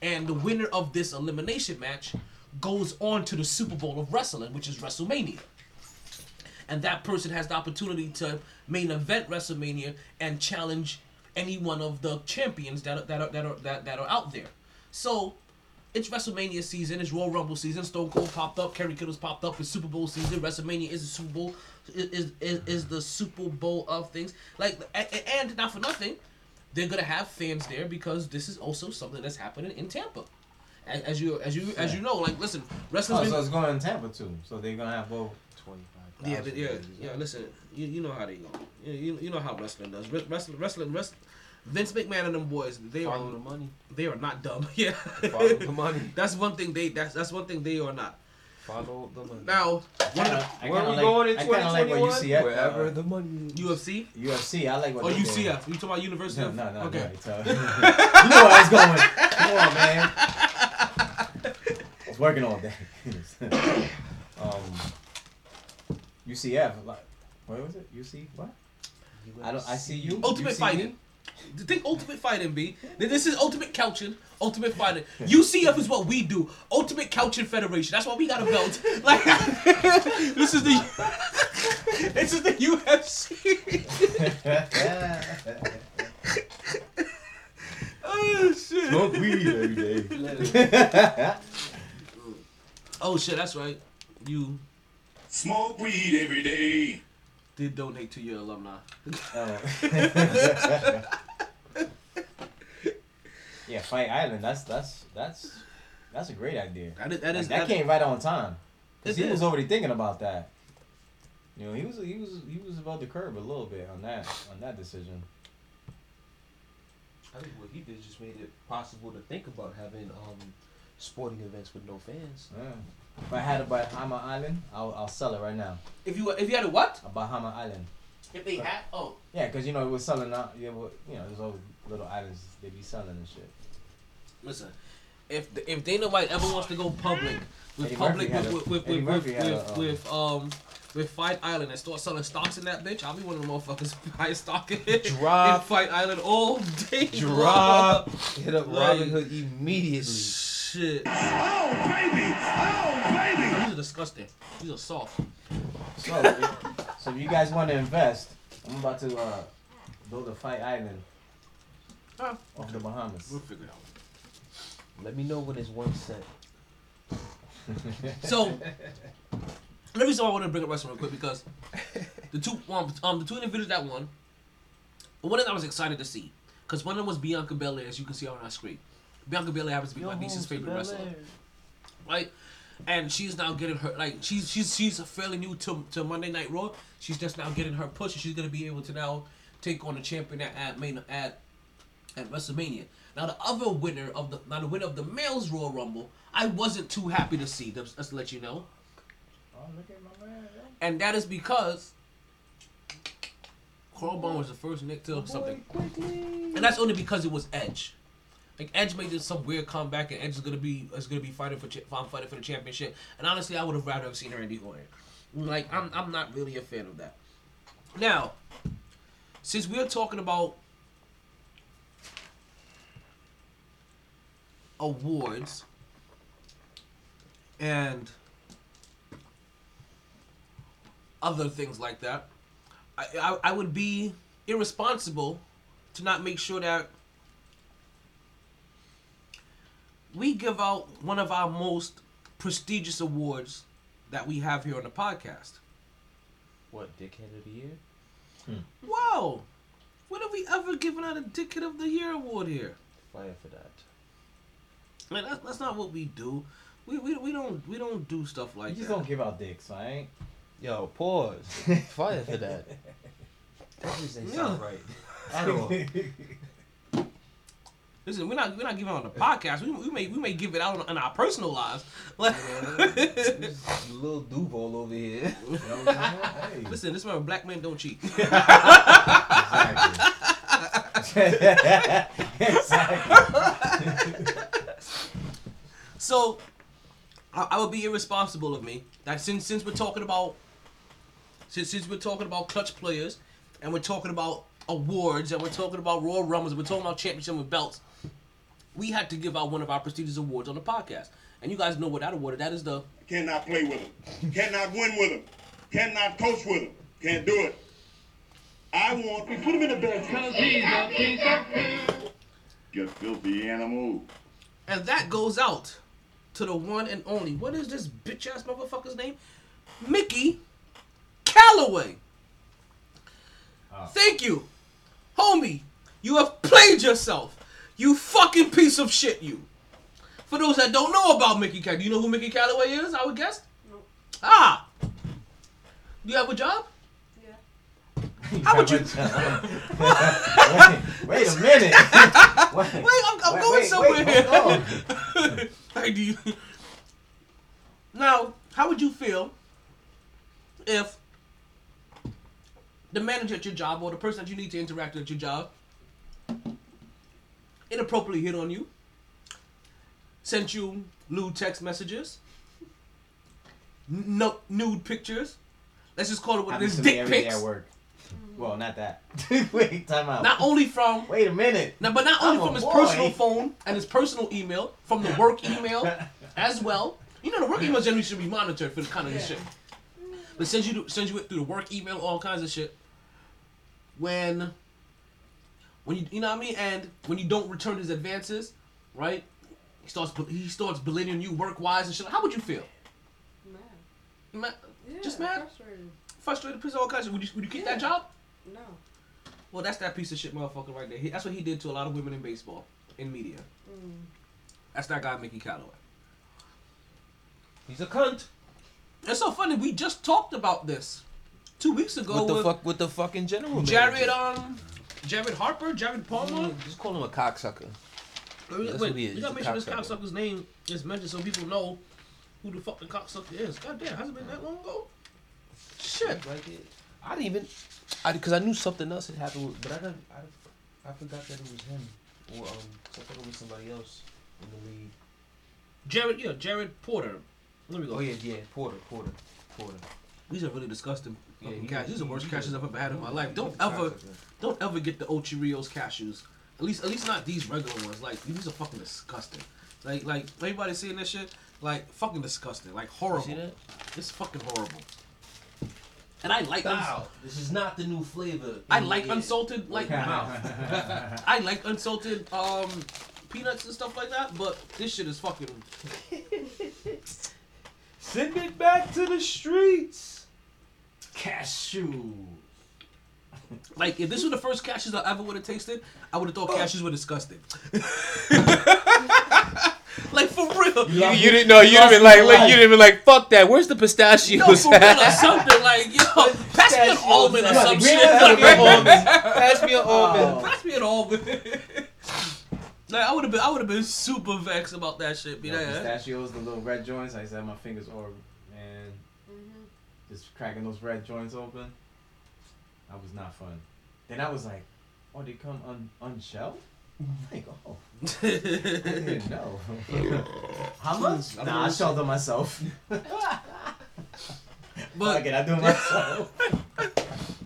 And the winner of this elimination match goes on to the Super Bowl of wrestling, which is WrestleMania. And that person has the opportunity to main event WrestleMania and challenge any one of the champions that are, that are, that are, that, that are out there. So, it's WrestleMania season, it's Royal Rumble season, Stone Cold popped up, Kerry Kittles popped up, it's Super Bowl season, WrestleMania is the Super Bowl, is, is, is the Super Bowl of things. Like, and not for nothing, they're gonna have fans there because this is also something that's happening in Tampa. As you as you, as you know, like, listen, wrestling. Oh, so it's going in Tampa too, so they're gonna have both twenty-five thousand. Yeah, but yeah, yeah, listen, you, you know how they go. You, you know how wrestling does. Wrestling, wrestling, wrestling. Vince McMahon and them boys, they follow are the money. They are not dumb. Yeah, follow the money. That's one thing they. That's that's one thing they are not. Follow the money. Now, kinda, where are we like, going in twenty twenty-one? Like wherever uh, the money. U F C. U F C. I like what. Oh, U C F. Doing. You talking about University? No, no, no. Okay. No, you know where I was going. Come on, man. I was working all day. um, U C F. Like, where was it? U C what? U F C. I don't. I see you. Ultimate U C Fighting. Me? Think Ultimate Fighting, B. This is Ultimate Couching, Ultimate Fighting. U C F is what we do. Ultimate Couching Federation. That's why we got a belt. Like this is the this is the U F C. Oh shit. Smoke weed every day. Oh shit, that's right. You smoke weed every day. Did donate to your alumni. Oh. Yeah, Fight Island. That's that's that's that's a great idea. That is, that, is, like, that, that came right on time. Cause he is. was already thinking about that. You know, he was he was he was about the curb a little bit on that on that decision. I think what he did just made it possible to think about having um sporting events with no fans. Yeah. If I had a Bahama Island, I'll I'll sell it right now. If you if you had a what? A Bahama Island. If they had oh. Yeah, because you know it was selling out. You know, you know there's always little islands they be selling and shit. Listen, if the, if Dana White ever wants to go public with Eddie public with, a, with with Eddie with with, with, a, with um with Fight Island and start selling stocks in that bitch, I'll be one of the motherfuckers buying stock in, drop, in Fight Island all day. Drop. Hit up Robin Hood immediately. Sh- Shit. Oh baby, oh baby. These are disgusting. These are soft. So, if, so if you guys want to invest, I'm about to uh, build a Fight Island oh, off okay. the Bahamas. We'll figure it out. Let me know what is one cent. So, the reason why I want to bring up wrestling real quick because the two um, um the two individuals that won, but one of them I was excited to see because one of them was Bianca Belair, as you can see on our screen. Bianca Belair happens to be Yo, my niece's favorite Belair. wrestler, right? And she's now getting her like she's she's she's fairly new to to Monday Night Raw. She's just now getting her push, and she's gonna be able to now take on the champion at at main at at WrestleMania. Now the other winner of the now the winner of the male's Royal Rumble, I wasn't too happy to see. Just, just to let you know. Oh, look at my man. And that is because Crawlbone was the first Nick to something, quickly. And that's only because it was Edge. Like Edge made this some weird comeback, and Edge is gonna be is gonna be fighting for I'm fighting for the championship. And honestly, I would have rather have seen her in the Orton. Like I'm I'm not really a fan of that. Now, since we're talking about awards and other things like that, I I, I would be irresponsible to not make sure that we give out one of our most prestigious awards that we have here on the podcast. What, Dickhead of the Year? Hmm. Whoa! When have we ever given out a Dickhead of the Year award here? Fire for that. Man, that's, that's not what we do. We we we don't we don't do stuff like that. You just that. Don't give out dicks, right? Yo, pause. Fire for that. That just ain't sound right at all. Listen, we're not we're not giving it on the podcast. We we may we may give it out on, on our personal lives. Like, little Duval over here. Hey. Listen, this man, black men don't cheat. Exactly. Exactly. So, I, I would be irresponsible of me that since since we're talking about since since we're talking about clutch players, and we're talking about awards, and we're talking about Royal Rumbles, and we're talking about championships and belts, we had to give out one of our prestigious awards on the podcast. And you guys know what that award is. That is the... Cannot play with him. Cannot win with him. Cannot coach with him. Can't do it. I want... We put him in the best. Because he's a piece of... Get filthy animal. And that goes out to the one and only... What is this bitch-ass motherfucker's name? Mickey Callaway. Oh. Thank you. Homie, you have played yourself. You fucking piece of shit, you. For those that don't know about Mickey Callaway, do you know who Mickey Callaway is, I would guess? No. Ah. You have a job? Yeah. You How would you... wait, wait a minute. wait, wait, I'm, I'm wait, going wait, somewhere wait, hold on. Like, do you... Now, how would you feel if the manager at your job or the person that you need to interact with at your job inappropriately hit on you, sent you lewd text messages, no, nude pictures, let's just call it what it is, dick pics. At work. Well, not that. Wait, time out. Not only from... Wait a minute. Now, but not only I'm from his boy. personal phone and his personal email, from the work email as well. You know, the work email generally should be monitored for the kind of yeah. this shit. But sends you sends you it through the work email, all kinds of shit. When, when you you know what I mean, and when you don't return his advances, right? He starts he starts belittling you work wise and shit. How would you feel? Mad. Mad. Yeah, just mad. Frustrated. Frustrated, pissed, all kinds of. Would you would you keep yeah. that job? No. Well, that's that piece of shit motherfucker right there. He, that's what he did to a lot of women in baseball, in media. Mm. That's that guy Mickey Callaway. He's a cunt. It's so funny. We just talked about this two weeks ago. What the with fuck? With the fucking general? Jared, manager. um, Jared Harper, Jared Palmer. Mm, just call him a cocksucker. Wait, wait you gotta make sure cocksucker. this cocksucker's name is mentioned so people know who the fucking cocksucker is. Goddamn, has it been that long ago? Shit. I didn't even, I because I knew something else had happened, with, but I didn't, I, I forgot that it was him or um, so I thought it was somebody else in the league. Jared, yeah, Jared Porter. Let me go. Oh yeah, yeah, Porter, Porter, Porter. These are really disgusting yeah, fucking cashews. These are the worst cashews I've ever had in my life. Don't ever, don't ever get the Ocho Rios cashews. At least, at least not these regular ones. Like these are fucking disgusting. Like, like everybody seeing this shit, like fucking disgusting, like horrible. You see that? It's fucking horrible. And I like. Wow, this is not the new flavor. I like get. unsalted, like mouth. I like unsalted um, peanuts and stuff like that, but this shit is fucking. Send it back to the streets. Cashew. Like, if this was the first cashews I ever would have tasted, I would have thought oh. cashews were disgusting. Like, for real. You, you didn't know. You didn't been like, like, you didn't been like, fuck that. Where's the pistachios? No, for real or something. Like, yo, pass me an almond or some shit. Pass me an almond. Pass me an almond. Like, I would have been, I would have been super vexed about that shit. Be you know, that pistachios, the little red joints. I said my fingers are, man, mm-hmm. just cracking those red joints open. That was not fun. Then I was like, oh, they come un unshelled. Like, oh, I didn't know. How much? Nah, I shelled them myself. But fuck it, I do it myself.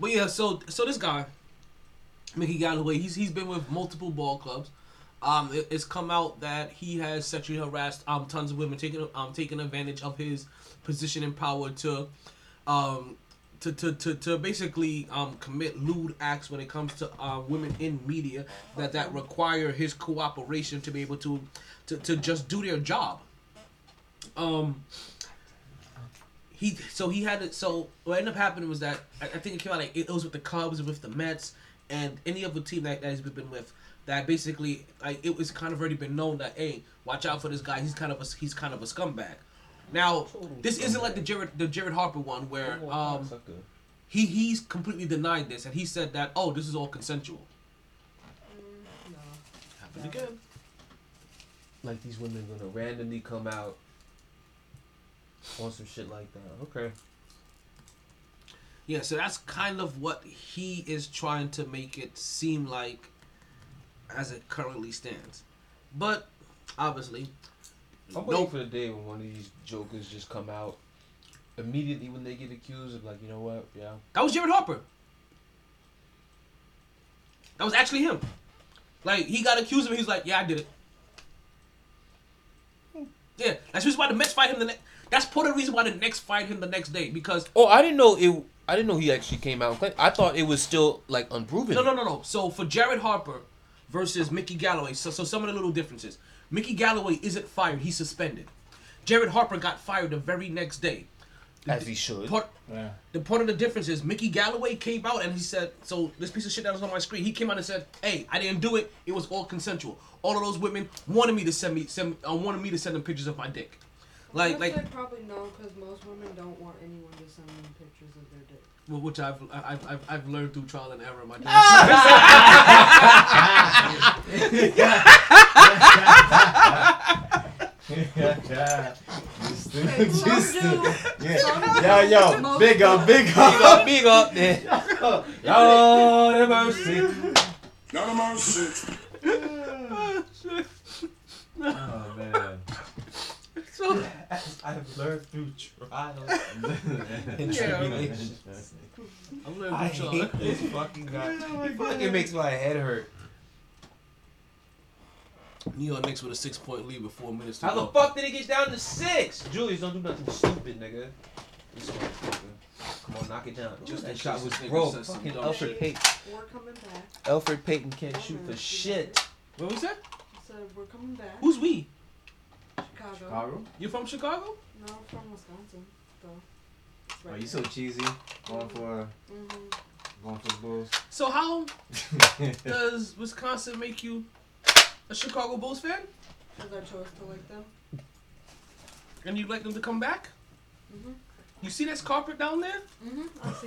But yeah, so so this guy. Mickey Callaway, he's he's been with multiple ball clubs. Um, it, it's come out that he has sexually harassed um tons of women, taking um taking advantage of his position and power to um to to to, to basically um, commit lewd acts when it comes to uh, women in media that, that require his cooperation to be able to to, to just do their job. Um. He so he had it. So what ended up happening was that I, I think it came out like it was with the Cubs, with the Mets, and any other team that, that he's been with. That basically, like, it was kind of already been known that, hey, watch out for this guy. He's kind of a he's kind of a scumbag. Now, this isn't like the Jared the Jared Harper one where um he he's completely denied this and he said that oh this is all consensual. Mm, no. Happened no. again. Like these women are gonna randomly come out on some shit like that. Okay. Yeah, so that's kind of what he is trying to make it seem like as it currently stands. But obviously I'm waiting nope. for the day when one of these jokers just come out immediately when they get accused of, like, you know what, yeah. That was Jared Harper. That was actually him. Like, he got accused of it, he's like, yeah, I did it. Hmm. Yeah, that's the reason why the Mets fired him the next... That's part of the reason why the Knicks fired him the next day, because... Oh, I didn't know it... I didn't know he actually came out and claimed. I thought it was still, like, unproven. No, no, no, no. So, for Jared Harper versus Mickey Callaway, so, so some of the little differences... Mickey Callaway isn't fired. He's suspended. Jared Harper got fired the very next day. As he should. Part, yeah. The part of the difference is Mickey Callaway came out and he said, so this piece of shit that was on my screen, he came out and said, hey, I didn't do it. It was all consensual. All of those women wanted me to send me, send, uh, wanted me to send them pictures of my dick. Like, well, like probably no, because most women don't want anyone to send them pictures of their dick. Well, which I've I've I've, I've learned through trial and error, my dude. Yo, yo, big up, big up, big up, big up. Lord have mercy. Lord have mercy. Oh man. So, I've learned through trial and tribulation. I've learned I through hate trial. This fucking guy. It fucking makes my head hurt. New York Knicks with a six-point lead with four minutes to How go. How the fuck did it get down to six? Julius, don't do nothing stupid, nigga. Come on, knock it down. Just that shot was broke. Fucking Alfred Payton. We're coming back. Alfred Payton can't oh, shoot for shit. What was that? He said, we're coming back. Who's we? Chicago. Chicago? You from Chicago? No, I'm from Wisconsin. So right oh, you so cheesy. Going for, mm-hmm. going for the Bulls. So how does Wisconsin make you a Chicago Bulls fan? Because I chose to like them. And you'd like them to come back? Mm-hmm. You see this carpet down there? Mm-hmm. I see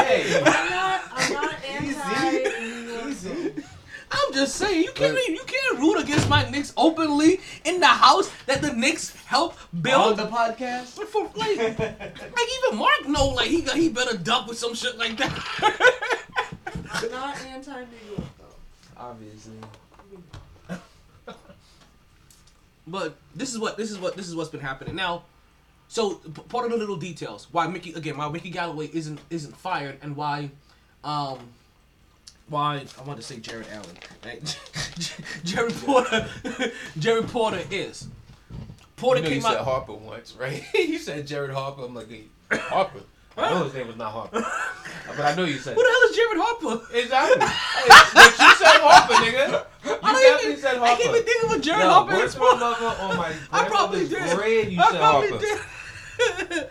it. Hey, hey. I'm not, I'm not anti-New York. I'm just saying, you can't you can't root against my Knicks openly in the house that the Knicks helped build. On the podcast? But for, like, like, even Mark know, like, he he better duck with some shit like that. I'm not anti-New York, though. Obviously. But this is what this is what this is what's been happening now. So part of the little details why Mickey again why Mickey Callaway isn't isn't fired and why, um. Why I want to say Jared Allen, right? Jared Porter, Jared Porter is. Porter you know came you out. You said Harper once, right? You said Jared Harper. I'm like, hey, Harper. I know his name was not Harper, but I know you said. Who the hell is Jared Harper? Exactly. But you said Harper, nigga. You I definitely even, said Harper. I can't even think of what Jared no, Harper is. Yo, on my I probably did. Grade, you I said probably Harper. did.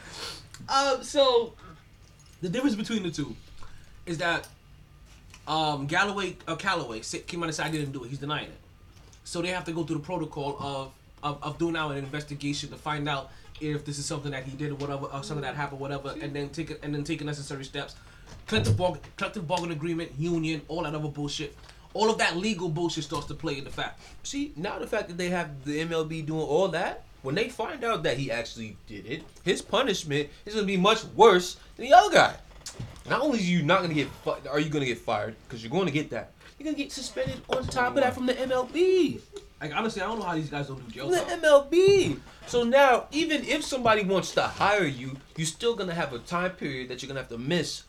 um, so the difference between the two is that. Um, Callaway, uh, Callaway came out and said, I didn't do it. He's denying it. So they have to go through the protocol of, of, of doing out an investigation to find out if this is something that he did or whatever, or something that happened, whatever, and then take and then take necessary steps. Collective bargain, collective bargain agreement, union, all that other bullshit. All of that legal bullshit starts to play in the fact. See, now the fact that they have the M L B doing all that, when they find out that he actually did it, his punishment is going to be much worse than the other guy. Not only are you not gonna get, fi- are you gonna get fired? Because you're going to get that. You're gonna get suspended on top of that from the M L B. Like honestly, I don't know how these guys don't do jail time. The M L B. So now, even if somebody wants to hire you, you're still gonna have a time period that you're gonna have to miss.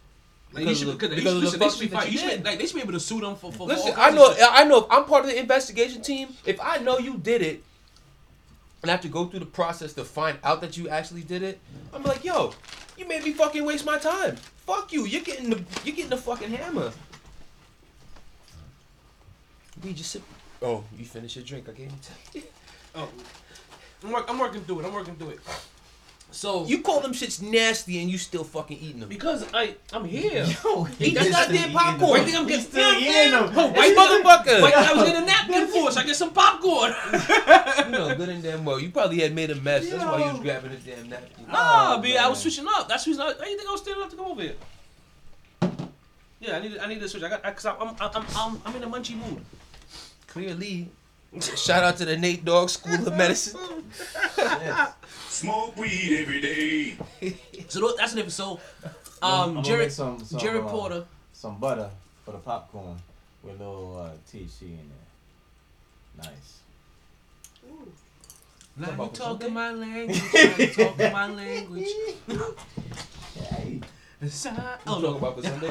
Like you should, because because listen, the they should be fired. You should, like they should be able to sue them for. for listen, all I know, I know. If I'm part of the investigation team, if I know you did it, and I have to go through the process to find out that you actually did it, I'm like, yo, you made me fucking waste my time. Fuck you. You're getting the you're getting the fucking hammer. We just sip. Oh, you finished your drink. I gave you time. Oh, I'm, work, I'm working through it. I'm working through it. So you call them shits nasty and you still fucking eating them because I I'm here. Yo, eat that goddamn popcorn. I think I'm getting still eating them. White motherfucker. Like I was in a napkin for so I get some popcorn. You know, good and damn well. You probably had made a mess. Yo. That's why you was grabbing a damn napkin. Nah, oh, B, man. I was switching up. That's who's not. I didn't think I was standing up to come over here. Yeah, I need I need to switch. I got because I'm I'm I'm I'm I'm in a munchy mood. Clearly. Shout out to the Nate Dogg School of Medicine. Yes. Smoke weed every day. So that's an episode. Um, I'm Jared, some, some, Jared Porter. Uh, some butter for the popcorn with a little uh, T H C in there. Nice. Ooh. Now you talking my language. Now you talking my language. Hey. I don't know about for Sunday.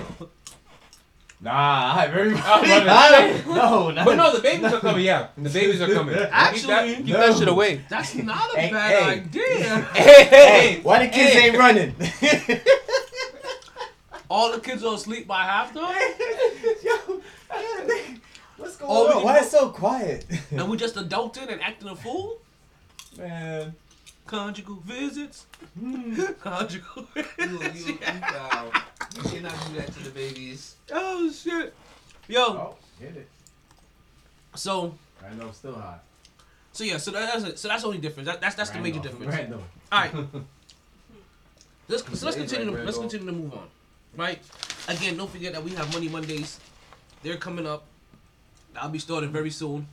Nah, I very much. I no, no. But no, the babies are coming. Yeah, the babies are coming. Actually, keep that, keep no. that shit away. That's not a hey, bad hey. idea. Hey, hey, hey, why the kids hey. ain't running? All the kids are asleep by halftime. Yo, what's going oh, on? Why it's so quiet? And we just adulting and acting a fool. Man, conjugal visits. Mm. Conjugal. Visits. You, you, you You cannot do that to the babies. Oh, shit. Yo. Oh, hit it. So. Randolph's still hot. So, yeah. So, that, that's it. So that's the only difference. That, that's that's Randolph. the major difference. Randolph. All right. let's, so let's, continue to, let's continue to move on. Right? Again, don't forget that we have Money Mondays. They're coming up. I'll be starting very soon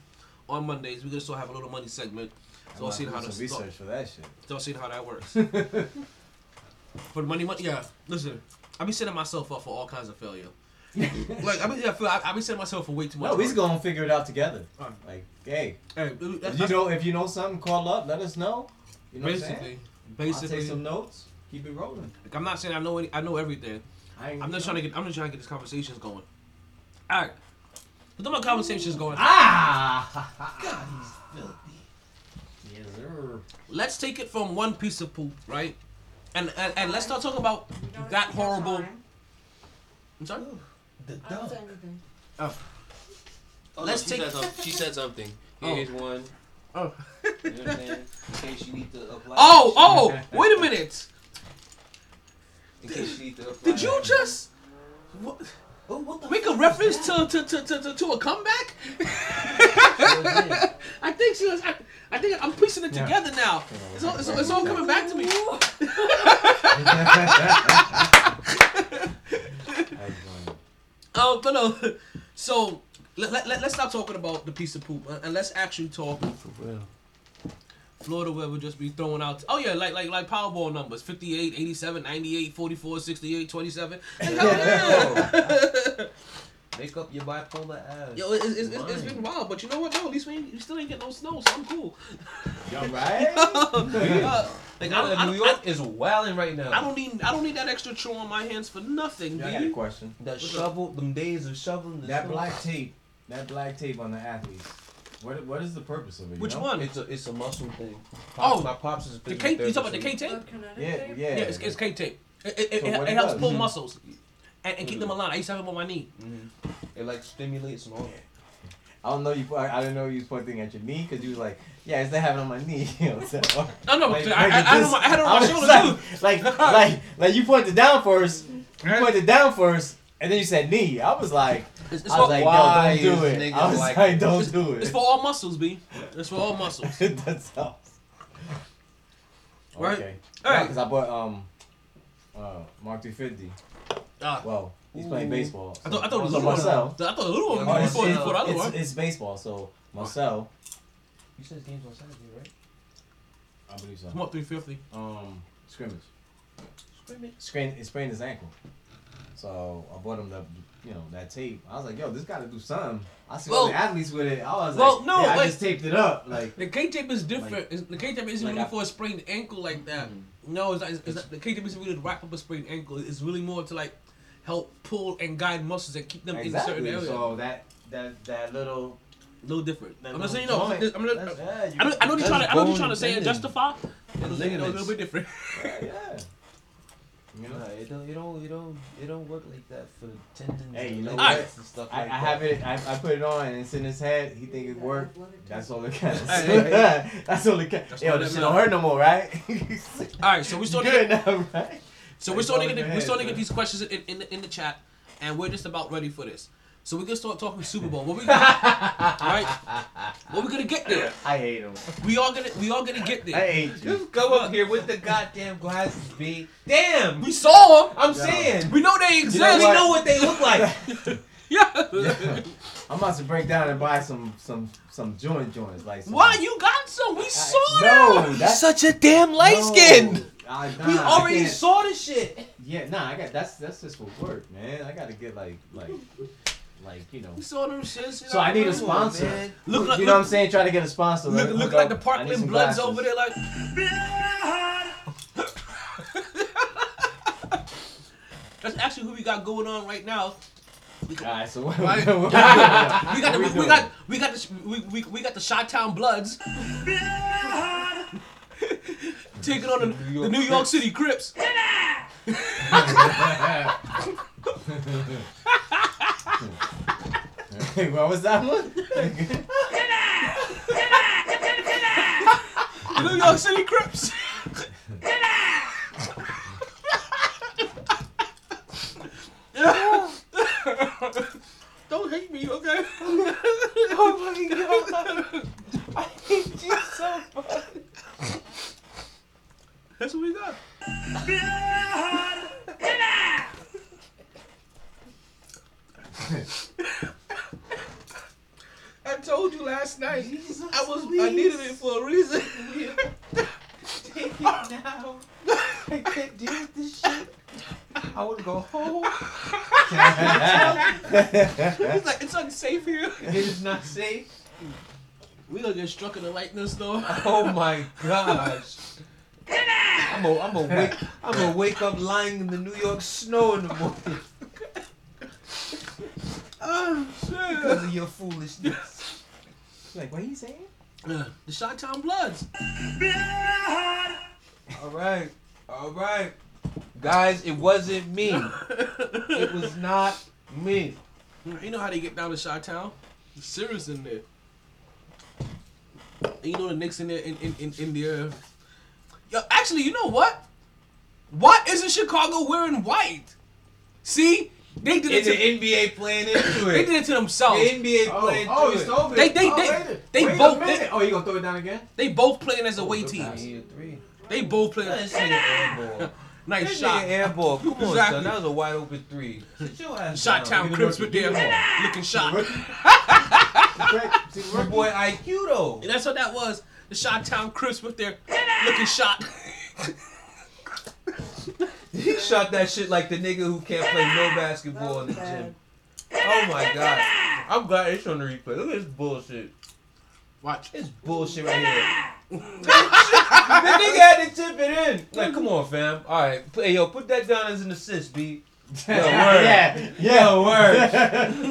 on Mondays. We're going to still have a little money segment. So, I'll see how this research start. for that shit. So, I'll see how that works. For the money, money, yeah. Listen. I be setting myself up for all kinds of failure. Like I be, yeah, I, I be setting myself for way too much. No, we're gonna figure it out together. Right. Like, hey, hey if you know, if you know something, call up, let us know. You know, basically, what I'm saying? basically, I'll take some notes, keep it rolling. Like, I'm not saying I know any, I know everything. I I'm just trying to get, I'm just trying to get these conversations going. All right, but then my conversations Ooh. going. Ah, God, he's filthy. Yes, sir. Let's take it from one piece of poop, right? And, and and let's not talk about that horrible. I'm sorry. Ooh, the dog. Oh. oh. Let's no, she take. Said she said something. Here's oh. one. Oh. You know what I'm saying? In case you need to apply. Oh oh! Wait a minute. In case you need to apply. Did you just what, oh, what the make a reference to to, to to to a comeback? I think she was. I, I think I'm piecing it together yeah. now. It's all, it's, it's all coming back to me. Oh, but no. So let, let, let's stop talking about the piece of poop and let's actually talk. For real. Florida Web would just be throwing out. Oh yeah, like like like Powerball numbers: fifty-eight, eighty-seven, ninety-eight, forty-four, sixty-eight, twenty-seven. Make up your bipolar ass. Yo, it's, it's, it's, it's been wild, but you know what? No, at least we, ain't, we still ain't getting no snow, so I'm cool. Y'all right? uh, like I, I, New York I, is wilding right now. I don't need I don't need that extra chore on my hands for nothing, yeah, dude. I had a question. That What's shovel, up? them days of shoveling. The that snow. black tape, that black tape on the athletes. What what is the purpose of it? You Which know? one? It's a it's a muscle thing. Pops, oh, my pops is the K. You talking about the K tape? Yeah, yeah, yeah. It's, it's K tape. It it, it, so it, it helps does? pull mm-hmm. muscles. And, and mm-hmm. keep them alive. I used to have them on my knee. Mm-hmm. It like stimulates and all that. I don't know you. I don't know you was pointing at your knee because you was like, yeah, it's that having on my knee. You know, so, or, no, no, like, I, I, I, this, I had it on my shoulder too. Like, like, like, like you pointed down first. You pointed down first, and then you said knee. I was like, it's, it's I was like, why no, don't do it. I was like, like don't it's, do it. It's for all muscles, B. It's for all muscles. That's all. Right. Okay. All right. Because yeah, I bought um, uh, Mark three fifty. Ah. Well, he's Ooh. playing baseball. So. I thought I thought it was so Marcel. I thought a little one yeah, before, before I it's, it's baseball, so Marcel. You said his game's on Saturday, right? I believe so. Come up three fifty. Um, scrimmage. Scrimmage. Sprained, he sprained his ankle. So I bought him the, you know, that tape. I was like, yo, this got to do something. I see well, all the athletes with it. I was well, like, no, yeah, like, I just taped it up. Like the K tape is different. Like, the K tape isn't like really I, for a sprained ankle like that. Mm-hmm. No, it's not, it's, it's not, the K tape isn't really to wrap up a sprained ankle. It's really more to like help pull and guide muscles and keep them exactly. in a certain area. So that that that little a little different. That I'm not saying no. I'm not. I know. I know you're trying. I know you're trying to say and justify. It's a little bit different. Right, yeah. You know, no, it don't, it don't, it don't, it don't work like that for tendons. Hey, you know what? And stuff I, like I have that. it. I, I put it on, and it's in his head. He think it worked. That's all it counts. That's all it counts. Yo, this shit don't hurt no more, right? All right, so we're starting to get, now, right? So we're starting to we're starting to get these questions in, in in the chat, and we're just about ready for this. So we're gonna start talking Super Bowl. What we gonna, right? What we gonna get there? I hate him. We all gonna we all gonna get there. I hate you. Just go up here with the goddamn glasses, B. Damn. We saw them. I'm Yo. saying. We know they exist. You know we know what they look like. yeah. yeah. I'm about to break down and buy some some some joint joints like. Some. Why you got some? We I, saw no, them. That's such a damn light no. skin. I, nah, we already saw the shit. Yeah. Nah. I got that's that's just for work, man. I gotta get like like. Like, you know. So, them shits, you so know, I need a sponsor. Man. Look, you like, know look, what I'm saying? Try to get a sponsor. Look, look, look like up. the Parkland Bloods glasses. over there, like. That's actually who we got going on right now. Alright, so what? Right? what, what, what, what, what we got the we, we got we got the we we, we got the Chi-Town Bloods. Taking on the New York, the New York City Crips. Hey, what was that one? New York City Crips. Don't hate me, okay? Oh my god. I hate you so much. That's what we got. I told you last night. Jesus, I was please. I needed it for a reason. Take it now. I can't deal with this shit. I want to go home. He's like, it's unsafe here. It is not safe. We gonna get struck in the lightning storm. Oh my gosh. I'm a I'm a wake I'm gonna wake up lying in the New York snow in the morning. Oh, shit. Because of your foolishness. Like, what are you saying? Uh, the Chi-Town Bloods. All right. All right. Guys, it wasn't me. It was not me. You know how they get down to Chi-Town? There's serious in there. And you know the Knicks in there, in, in, in, in the... Uh... Yo, actually, you know what? Why isn't Chicago wearing white? See? They did it in to the N B A playing into it. They did it to themselves. The N B A oh, playing oh, into it. Oh, they they they they, they both. They, oh, you gonna throw it down again? They both playing as away oh, teams. They both playing. As airball. Nice this shot. Airball. Come on, exactly. Son. That was a wide open three. Chi-Town Crips with their looking shot. My boy I Q though. And that's what that was. The Chi-Town Crips with their looking shot. He shot that shit like the nigga who can't play no basketball in the gym. Oh my god. I'm glad it's on the replay. Look at this bullshit. Watch. It's bullshit right here. The nigga had to tip it in. Like, come on, fam. Alright. Hey, yo, put that down as an assist, B. Yo, word. Yeah, yeah, word.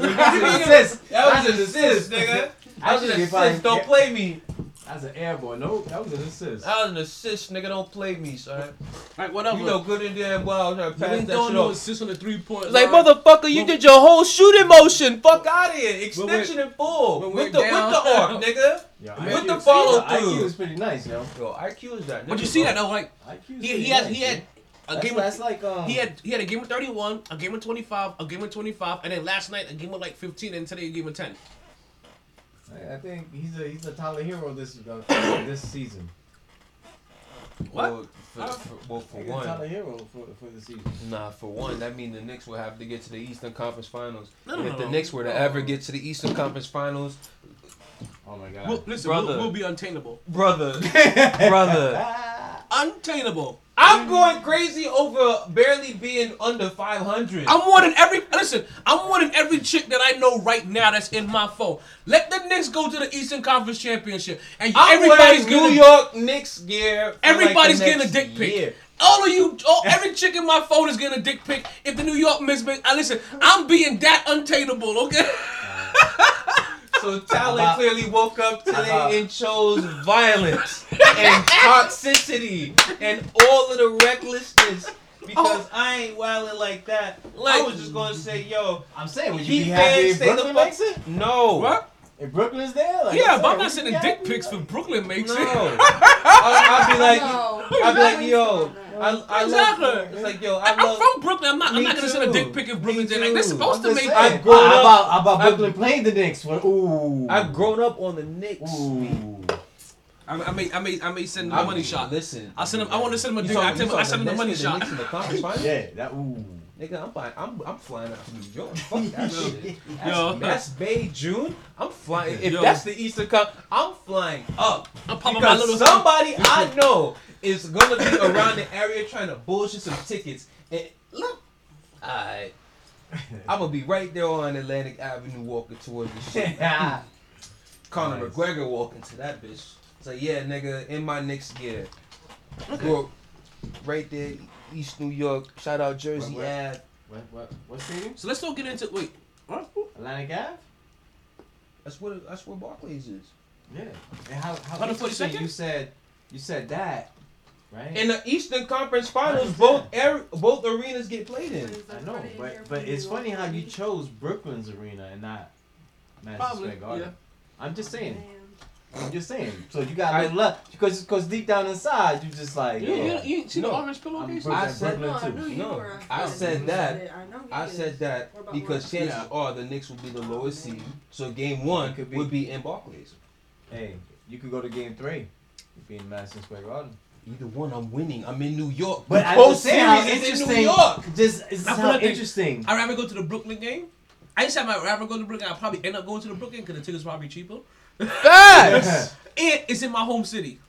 That was an assist, nigga. That was an assist. Don't play me. That was an airball. No, that was an assist. That was an assist, nigga. Don't play me, son. All right, whatever. You know, good and damn well. I was trying to pass that shit off. You ain't doing no assist on the three-point line. Like, motherfucker, you did your whole shooting motion. Fuck out of here. Extension in full. With the with the arc, nigga. With the follow-through. I Q is pretty nice, yo. Yo, I Q is that nigga. But you see that, though? Like, he he had... He had a game that's, of, that's like um, he had he had a game of thirty-one, a game of twenty-five, a game of twenty-five, and then last night a game of like fifteen, and today a game of ten. I, I think he's a he's a Tyler Hero this uh, this season. What? Well, for, uh, for, well, for one, Tyler Hero for for the season. Nah, for one, that means the Knicks will have to get to the Eastern Conference Finals. No, no, and if no, the Knicks were to no. ever get to the Eastern Conference Finals, oh my God, we'll, listen, brother, we'll, we'll be untainable, brother, brother, untainable. I'm going crazy over barely being under five hundred. I'm more than every... Listen, I'm more than every chick that I know right now that's in my phone. Let the Knicks go to the Eastern Conference Championship. And I'm everybody's getting... New York Knicks gear. Everybody's like getting a dick pic. Year. All of you... All, every chick in my phone is getting a dick pic if the New York Knicks... Listen, I'm being that untainable, okay? So Talon clearly woke up today uh-huh. and chose violence and toxicity and all of the recklessness. Because oh. I ain't wildin' like that. Like, I was just gonna say, yo. I'm saying, would you be happy if Brooklyn makes it? No. What? If Brooklyn's there? Like, yeah, I'm but I'm not sending dick pics for Brooklyn makes no. it. I'll be like, no. I'll be like, yo. I, I exactly. Love, it's like, yo, I I'm love, from Brooklyn. I'm not. I'm not gonna send a dick pic if Brooklyn's in. Like, they're supposed to make it. I've grown uh, up about, about Brooklyn I've, playing the Knicks. Ooh. I've grown up on the Knicks. Ooh. I, I may, I may, I may send him a money shot. Listen, I send him. I want to send him a dick. I send him, I send him the money shot. The yeah, that. Ooh. Nigga, I'm flying. I'm I'm flying out to New York. Fuck that shit. That's, yo, that's Bay June. I'm flying. If yo. that's the Eastern Cup, I'm flying up. I'm popping my little. Somebody thing. I know is gonna be around the area trying to bullshit some tickets. And look, alright, I'm gonna be right there on Atlantic Avenue walking towards the shit. Conor nice. McGregor walking to that bitch. So yeah, nigga, in my Knicks gear. Okay. Well, right there. East New York, shout out Jersey what, what, Ave. What what what stadium? So let's don't get into wait. What? Atlantic Ave. That's what that's where Barclays is. Yeah. And how how interesting you said you said that, right? In the Eastern Conference Finals, both er, both arenas get played in. I know, but but it's funny how you chose Brooklyn's arena and not Madison Square Garden. Yeah. I'm just saying. I'm just saying. So you got no love because because deep down inside you just like yeah. You, you, you see no, the orange pillowcase. I said no. I, knew you no. Were I said that. I, know I said is. that because chances yeah. are the Knicks will be the lowest seed. So game one could be, would be in Barclays. Hey, you could go to game three. You'd be in Madison Square Garden. Either one, I'm winning. I'm in New York. But I just say how interesting. In New York. Just it's how interesting. I'd rather go to the Brooklyn game. I just said I'd rather go to Brooklyn. I'd probably end up going to the Brooklyn because the tickets probably cheaper. Facts. It is in my home city.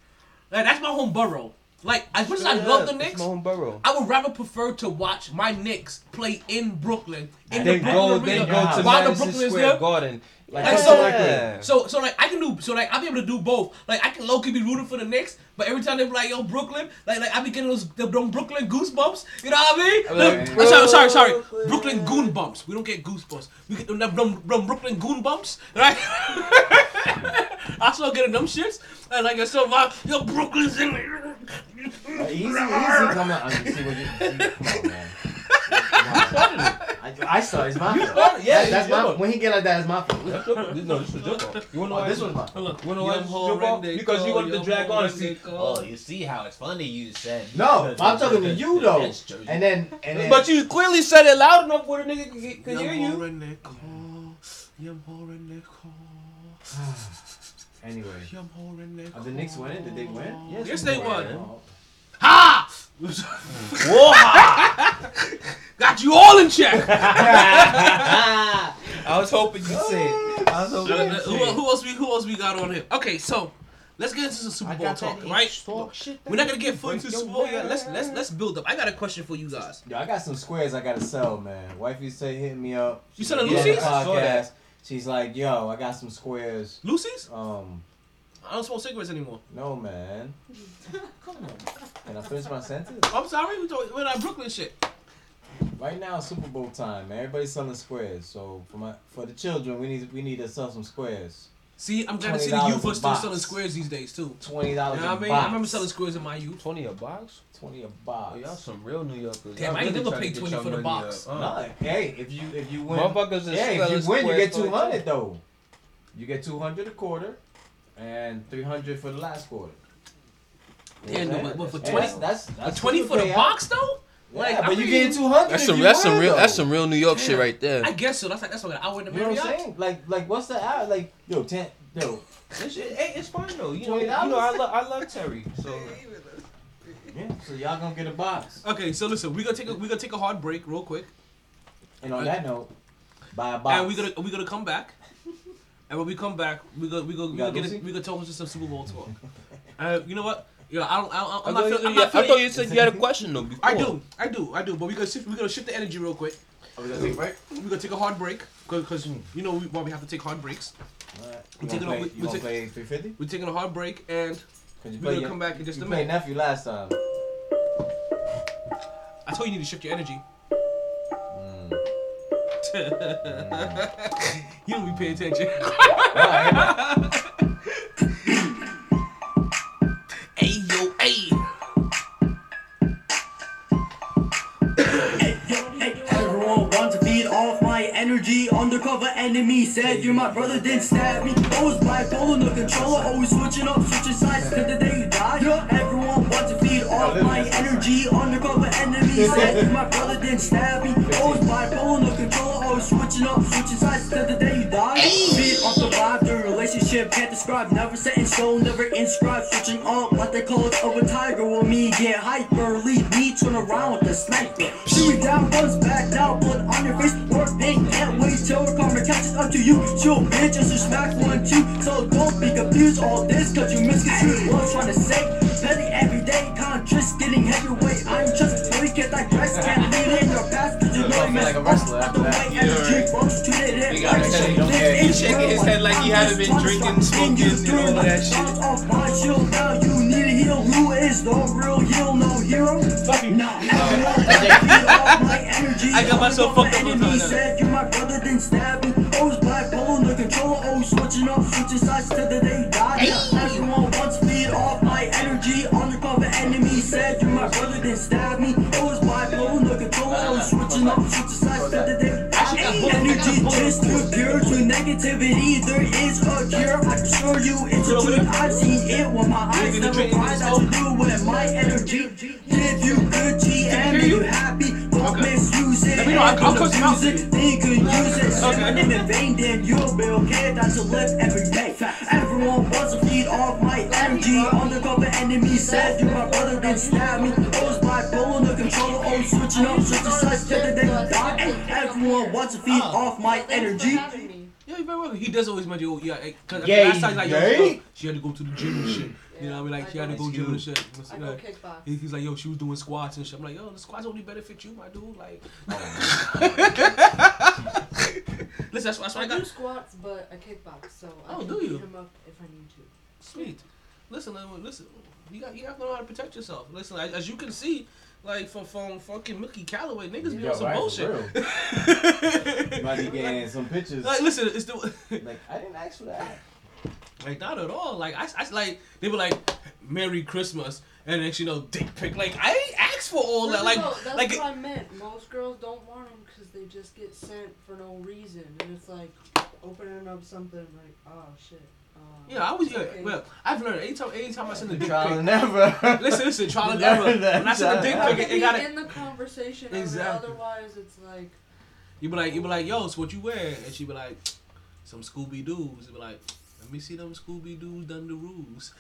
Like, that's my home borough. Like, as much as I love the Knicks, my home borough. I would rather prefer to watch my Knicks play in Brooklyn in the Brooklyn arena while Madison the Brooklyn is there. Garden. Like, like so, yeah. so, so like I can do, so like I'll be able to do both. Like I can low key be rooting for the Knicks, but every time they be like, "Yo, Brooklyn," like, like I be getting those the, those Brooklyn goosebumps. You know what I mean? Like, Look, sorry, sorry, sorry. Brooklyn goon bumps. We don't get goosebumps. We get them, them, them, them Brooklyn goon bumps, right? I still getting them shits, and like I so my yo Brooklyn's in there. Right, easy, easy, come on. I'm just, you, you, come on, man. I, I saw it's my fault. Yeah, that, that's my fault. When he get like that, it's my fault. No, this was your fault. You wanna know why this one's my fault? You wanna know why this was your fault? Because you wanted to drag on and see. Oh, you see how it's funny you said. No, I'm talking to you though. And then, and then. But you clearly said it loud enough where the nigga could hear you. Anyway, are the Knicks winning? Did they win? Yes, yes they won. won. Ha! Whoa! Got you all in check. I was hoping you said. I was hoping. Uh, who, who else we? Who else we got on here? Okay, so let's get into some Super Bowl talk, right? Talk shit. We're not gonna get full into Super Bowl. Let's let's let's build up. I got a question for you guys. Yo, I got some squares I gotta sell, man. Wifey say hit me up. You selling Lucy's? Podcast. She's like, yo, I got some squares. Lucy's? Um. I don't smoke cigarettes anymore. No, man. Come on. Can I finish my sentence? I'm sorry. We're talking about Brooklyn shit. Right now, it's Super Bowl time, man. Everybody's selling squares. So for my for the children, we need we need to sell some squares. See, I'm glad to see the youth are still selling squares these days too. Twenty dollars. You know what I mean? Box. I remember selling squares in my youth. Twenty a box. Twenty a box. Oh, y'all some real New Yorkers. Damn, I ain't never paid twenty for the box. Uh, no, hey, if you if you win, motherfuckers is hey, if you win, you get two hundred though. You get two hundred a quarter. And three hundred for the last quarter. Yeah, no, but, but for twenty, that's, that's, that's a twenty for the box out. Though. Yeah, like, but I mean, you getting two hundred. That's some that's some real though. that's some real New York yeah. shit right there. I guess so. That's like that's like an hour and a half. You know what I'm saying? Like like what's the hour? Like yo ten yo. It's, it, it's fine though. You know, you know I love I love Terry. So yeah, so y'all gonna get a box. Okay, so listen, we gonna take a we gonna take a hard break real quick. And on that note, buy a box. And we gonna we gonna come back. And when we come back, we go we go we go get it, we go talk to some Super Bowl talk. Uh, you know what? You know, I don't I don't I'm I not, feel, I'm not feeling. I thought you said you had a question though. Before. I do, I do, I do. But we gonna shift we gonna shift the energy real quick. Are we gonna take a break? We gonna take a hard break because you know we, why well, we have to take hard breaks. All right. We taking play, a, we, we take, play three fifty? We're taking a hard break and we're gonna your, come back in just you a minute. Played nephew last time. I told you, you need to shift your energy. Mm. mm. You don't be paying attention. Hey yo, hey. Everyone wants to feed off my energy. Undercover enemy said you're my brother, then stab me. Always bipolar, no controller, always switching up, switching sides till the day you die. Everyone wants to feed off my energy. Undercover enemy said you're my brother, then stab me. Always bipolar, no controller. Switching up, switching sides till the day you die. Feed off the vibe, the relationship can't describe. Never set in stone, never inscribed. Switching up like the colors of a tiger. With me, get hyper, leave me, turn around with the sniper. Shoot me down, once back down, blood on your face. Work pain, can't wait till her karma catches up to you. Chill, bitch, just a smack one, two. So don't be confused, all this, cause you misconstrued what I'm trying to say. Petty every day, conscious, getting heavyweight. I'm just weak, can't digress, can't lean in your past. I feel like a wrestler after that. Yeah, right. He got okay. He's shaking his head like he hadn't been drinking, smoking, and all of that shit. I got myself fucked up with just to pure to negativity, there is a cure. I assure you, it's a truth. I've seen it with my eyes. Never mind, I should do with my energy. Give you good G and you happy. Don't misuse it. I'll use it. They could use it. Shit in the vein, then you'll be okay. That's a live every day. Everyone wants to feed off my energy. Undercover enemy said, you're my brother, then stab me. Goes by blowing the controller, always switching up, switching sides, till the day you die. Everyone wants to feed uh, off my energy. Yeah, you're very welcome. He does always mention, oh, yeah, because yeah, last time, like, yo, yeah. she had to go to the gym and shit. Yeah. You know what I mean? Like, I she had to go to the gym and shit. I know like, kickbox. He's like, yo, she was doing squats and shit. I'm like, yo, the squats only benefit you, my dude. Like, listen, that's, that's why I got. I do squats, but I kickbox, so I oh, can do you? Beat him up if I need to. Sweet. Listen, listen, you, got, you have to know how to protect yourself. Listen, as you can see, like, from, from fucking Mickey Callaway, niggas be yo, on some right, bullshit. You might be getting some pictures. Like, listen, it's the... like, I didn't ask for that. Like, not at all. Like, I, I like, they were like, Merry Christmas, and then, you know, dick pic. Like, I ain't asked for all that. No, like, no, that's like, what I meant. Most girls don't want them because they just get sent for no reason. And it's like, opening up something, like, oh, shit. Yeah, I was okay. Yeah, well, I've learned anytime, anytime I send a dick trial pic. Trial and error. Listen, listen, trial and error. When I send a dick pic, it, it got in the conversation. Exactly. Otherwise, it's like you be like, you be like, yo, so what you wear? And she be like, some Scooby Doo's. Be like, let me see them Scooby Doo's Dundaroos.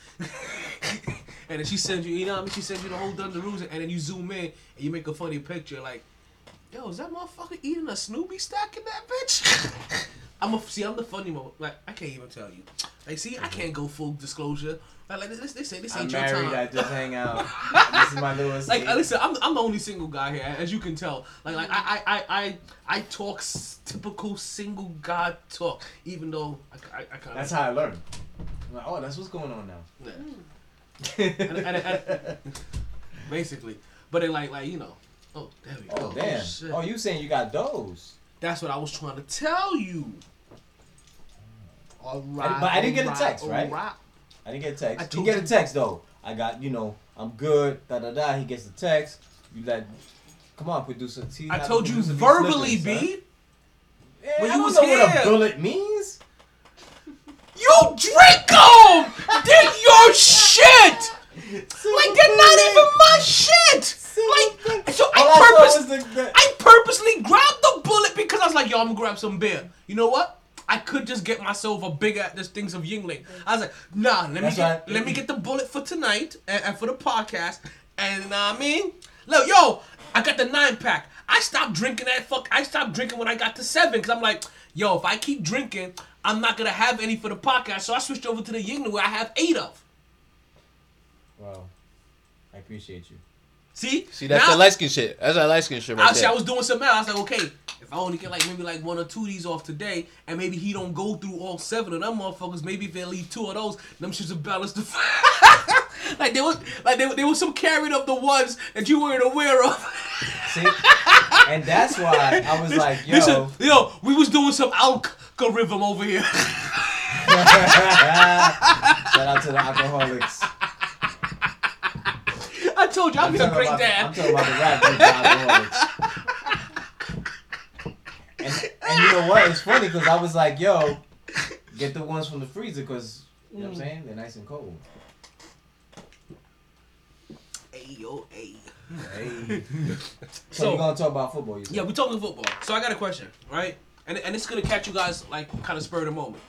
And then she sends you, you know what I mean? She sends you the whole Dundaroos, and then you zoom in and you make a funny picture. Like, yo, is that motherfucker eating a Snoopy stack in that bitch? I'm a, see, I'm the funny one. Like, I can't even tell you. Like, see, I can't go full disclosure. Like, like this, they say this ain't I'm your married, time. I just hang out. This is my little estate. Like, listen, I'm I'm the only single guy here, as you can tell. Like, like I I I I, I talk s- typical single guy talk, even though I I, I kind of. That's how I learn. I'm like, oh, that's what's going on now. Yeah. Mm. and, and, and, and, basically, but then like like you know, oh there we oh, go. Damn. Oh damn! Oh, you saying you got those? That's what I was trying to tell you. All right, I, but I didn't get a text, right? right? I didn't get a text. He get a text though. I got, you know, I'm good. Da da da. He gets the text. You like, come on, producer. T, I told you verbally, B. Yeah, when I you don't was know here. What a bullet means. You drink them. They're your shit. Super like they're not even my shit. Super like so, I well, purposely, I, like I purposely grabbed the bullet because I was like, yo, I'm gonna grab some beer. You know what? I could just get myself a big at this things of Yingling. I was like, nah, let That's me get, right. let me get the bullet for tonight and, and for the podcast. And you know what I mean, look, yo, I got the nine pack. I stopped drinking that fuck. I stopped drinking when I got to seven because I'm like, yo, if I keep drinking, I'm not gonna have any for the podcast. So I switched over to the Yingling where I have eight of. Wow, I appreciate you. See? See, that's now, the light skin shit. That's that light skin shit right there. Actually, I was doing some math. I was like, okay, if I only get like maybe like one or two of these off today, and maybe he don't go through all seven of them motherfuckers, maybe if they leave two of those, them shits will balance the f- Like, there was like there, there was some carrying of the ones that you weren't aware of. See? And that's why I was this, like, yo. Listen, yo, we was doing some alk Go rib them over here. Shout out to the alcoholics. I told you I'm, I'm gonna bring about, that. I'm talking about the rap group, the alcoholics. And, and you know what? It's funny because I was like, yo, get the ones from the freezer because you know what I'm saying? They're nice and cold. Ayo, ay. Hey. So, so we're gonna talk about football. You yeah, we're talking football. So I got a question, right? And and it's gonna catch you guys like kind of spur of the moment.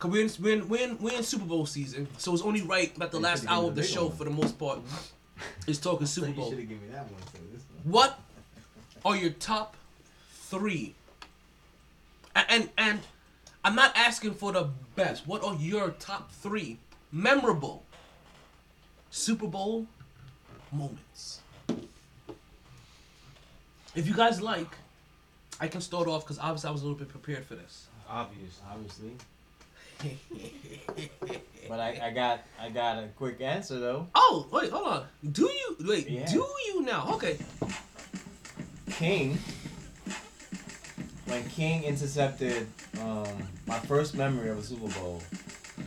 Cause we're in, we're, in, we're, in, we're in Super Bowl season, so it's only right that the you last hour of the show, one. For the most part, is talking Super Bowl. You should've given me that one, so this one. What are your top three? And, and and I'm not asking for the best. What are your top three memorable Super Bowl moments? If you guys like, I can start off because obviously I was a little bit prepared for this. Obvious, obviously. But I, I got I got a quick answer though. Oh wait, hold on. Do you wait? Yeah. Do you now? Okay. King. When King intercepted, um, my first memory of a Super Bowl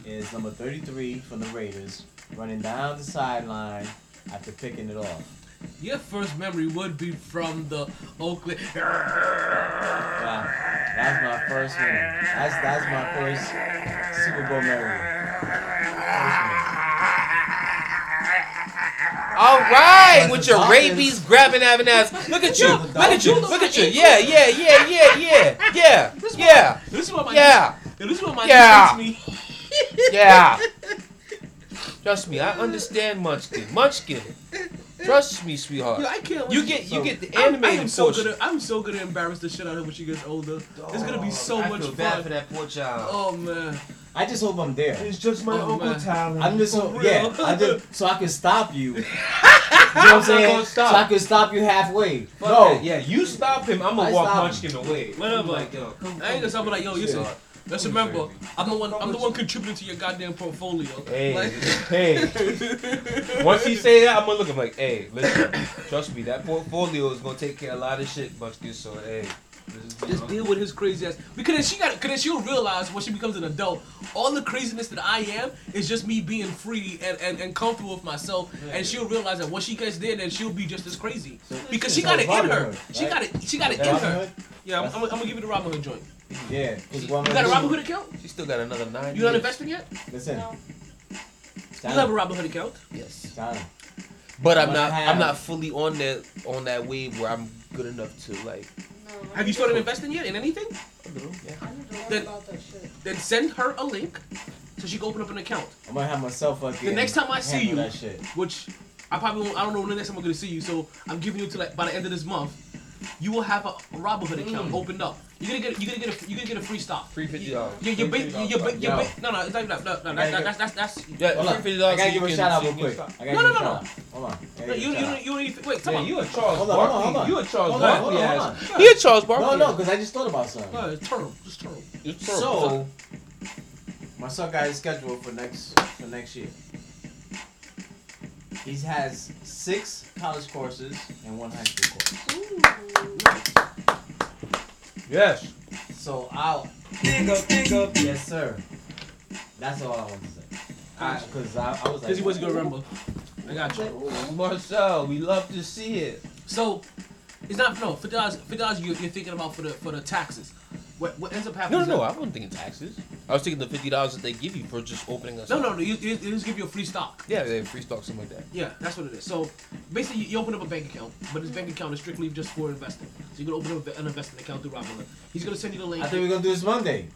is number thirty-three for the Raiders running down the sideline after picking it off. Your first memory would be from the Oakland. Yeah. That's my first one. That's that's my first Super Bowl memory. All right, with your Dolphins. Rabies grabbing having ass. Look at you. Look at you. Look at you. Yeah, yeah, yeah, yeah, yeah, yeah. This yeah. One, this is what my yeah. Niece, this is what my yeah. Niece hates me. Yeah. Trust me, I understand Munchkin. Munchkin. Trust me, sweetheart. Yo, I can't you get so, you get the animated I'm, I am so portion. Good at, I'm so gonna embarrass the shit out of her when she gets older. Oh, it's gonna be so I much feel fun. Bad for that poor child. Oh man. I just hope I'm there. It's just my oh, uncle Talon. I'm just so, yeah. I just so I can stop you. You know what I'm saying? Stop. So I can stop you halfway. Fuck no, that. Yeah. You stop him. I'm gonna I walk Munchkin away. Whatever. Like, yo, come, I ain't gonna stop. Like yo, listen. Let's remember, I'm the one. I'm the one contributing to your goddamn portfolio. Hey, like, hey. Once he say that, I'm gonna look at him like, hey, listen, trust me, that portfolio is gonna take care of a lot of shit, Buckskin. So, hey, just deal with his crazy ass. Because she got, because she'll realize when she becomes an adult, all the craziness that I am is just me being free and, and, and comfortable with myself. Yeah, and she'll realize that when she gets there, then she'll be just as crazy. So, because she got it in her. Hood, right? She got it. She got it in her. Yeah, I'm, I'm, I'm gonna give you the Robin Hood joint. Yeah, you got a Robin Hood account? She still got another nine. You not investing yet? Listen, no. You have a Robin Hood account? Yes. Time. But I'm not. I'm not fully on that on that wave where I'm good enough to like. No, have you started investing yet in anything? A little. Yeah. I don't know then, about that shit. Then send her a link so she can open up an account. I'm gonna have myself again. The next time I see you, that shit. Which I probably won't, I don't know when the next time I'm gonna see you. So I'm giving you to like by the end of this month. You will have a Robin Hood account mm. opened up. You're gonna get, you're gonna get, a, you're gonna get a free stop. Free fifty dollars. Yeah, you're bait, you're bait, you're bait. No, no, it's not, no, no, that's that's that's that's. Yeah, hold on. I gotta give a shout out real quick. No, no, no, no. Hold on. No, you, you, you, you. Wait, come on. You a Charles Barkley? You a Charles Barkley? He a Charles Barkley? No, no, because I just thought about something. No, it's turtle, just turtle. So, my son got his schedule for next for next year. He has six college courses and one high school course. Ooh. Yes. So I'll pick up, pick up. Yes, sir. That's all I want to say. I, cause I, I was like, cause he wasn't gonna remember. I got you, Marcel. We love to see it. So it's not no for dollars. For dollars, you're, you're thinking about for the for the taxes. What, what ends up happening? No, no, no. I wasn't thinking taxes. I was thinking the fifty dollars that they give you for just opening us. No, no, no. They just give you a free stock. Yeah, they have free stock, something like that. Yeah, that's what it is. So basically, you open up a bank account, but this bank account is strictly just for investing. So you're gonna open up an investment account through Robinhood. He's gonna send you the link. I think we're gonna do this Monday.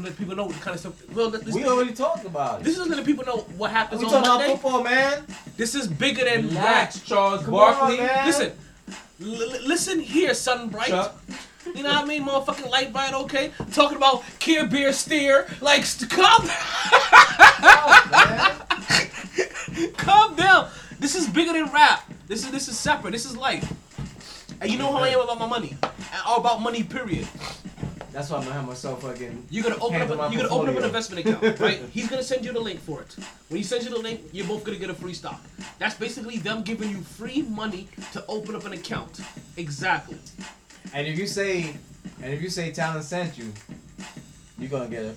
Let people know what kind of stuff. Well, this we already talked about it. This is letting people know what happens. We talking about football, man. This is bigger than Relax, Charles Barkley. Listen, l- listen here, Sunbright. Chuck. You know what I mean? Motherfucking light bright, okay? Talking about Care Beer Steer. Like, st- calm down. Calm down. This is bigger than rap. This is this is separate. This is life. And you know how I am about my money. Or about money, period. That's why I'm going to have myself fucking... You're going to open up a, you're gonna open up an investment account, right? He's going to send you the link for it. When he sends you the link, you're both going to get a free stock. That's basically them giving you free money to open up an account. Exactly. And if you say And if you say Talon sent you, you're gonna get a,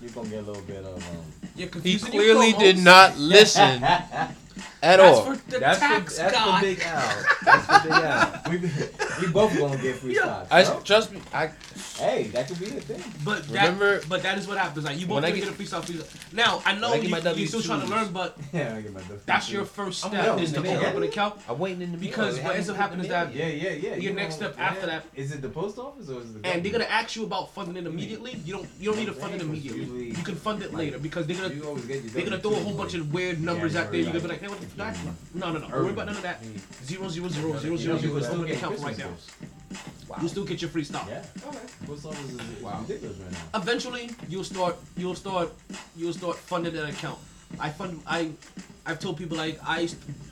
you're gonna get a little bit of. Um, yeah, he clearly did not listen at that's all. For the that's tax for, that's for Big Al. That's for Big Al. We, we both gonna get free stocks. I so. Trust me. I. Hey, that could be a thing. But remember, that, but that is what happens. Like you both gonna get, get a free stock. Now I know you, you're still trying to learn, but yeah, I get my that's your first step oh, no, is to open up an account. I'm waiting in the mail. Because what ends up happening is that yeah, yeah, yeah. Your next step after that is it the post office or is it the government? And they're gonna ask you about funding it immediately. You don't you don't need to fund it immediately. You can fund it later because they're gonna they're gonna throw a whole bunch of weird numbers out there. You're gonna be like, hey, what the fuck? No, no, no. Don't worry about none of that. Zero, zero, zero, zero, zero, zero. Still an account right now. Wow. You still get your free stock. Yeah. Okay. Post office is wow. ridiculous right now. Eventually, you'll start, you'll start, you'll start funding an account. I fund, I, I've told people like I,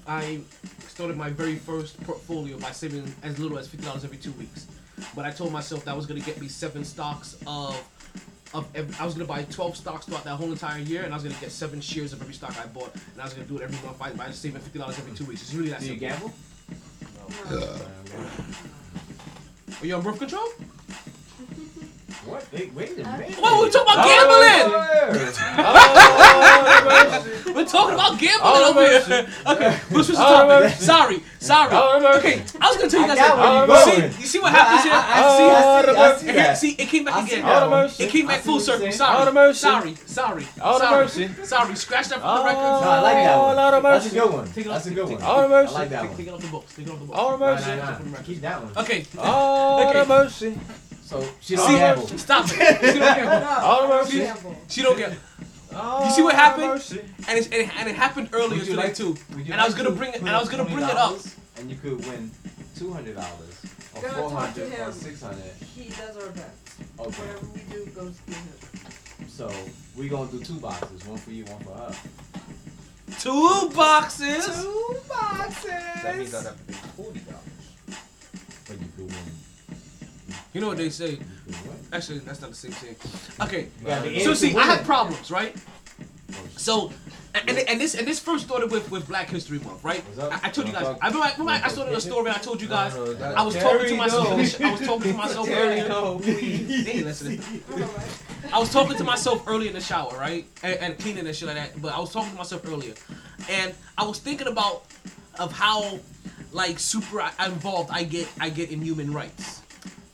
I started my very first portfolio by saving as little as fifty dollars every two weeks. But I told myself that was gonna get me seven stocks of, of every, I was gonna buy twelve stocks throughout that whole entire year, and I was gonna get seven shares of every stock I bought, and I was gonna do it every month by, by saving fifty dollars every two weeks. It's really that simple. Do you gamble? No. Uh. Are you on birth control? What? Wait, wait a minute. Whoa, we're talking about gambling! Oh, we're talking about gambling oh, over here. Okay, what's this topic? Sorry, sorry. Oh, okay, I was going to tell you guys that. You, you, you see what happens here? I, I, I see, I see, I see, I see, that. See, it came back again. It came back full circle. Sorry, sorry, sorry, sorry. Sorry, scratch that from the record. No, I like that one. That's a good one. That's a good one. I like that one. Take it off the books. Take it off the books. All mercy. Keep that one. Okay. All mercy. So she don't gamble. Stop it. She don't gamble. All mercy. She don't gamble. You see what happened? And it's, and, and it happened earlier today like, too. And I was gonna bring it. And I was gonna bring it up. And you could win two hundred dollars, or four hundred, or six hundred. He does our best. Okay. Whatever we do goes to him. So we gonna do two boxes, one for you, one for her. Two boxes. Two boxes. That means I'd have to pay forty dollars. But you could win. You know what they say? Actually, that's not the same thing. Okay, so see, I have problems, right? So, and and this and this first started with, with Black History Month, right? I, I told you guys. I remember, I, remember I started a story. I told you guys. I was talking to myself. I was talking to myself earlier. I was talking to myself earlier in the shower, right? And, and cleaning and shit like that. But I was talking to myself earlier, and I was thinking about of how like super involved I get I get in human rights.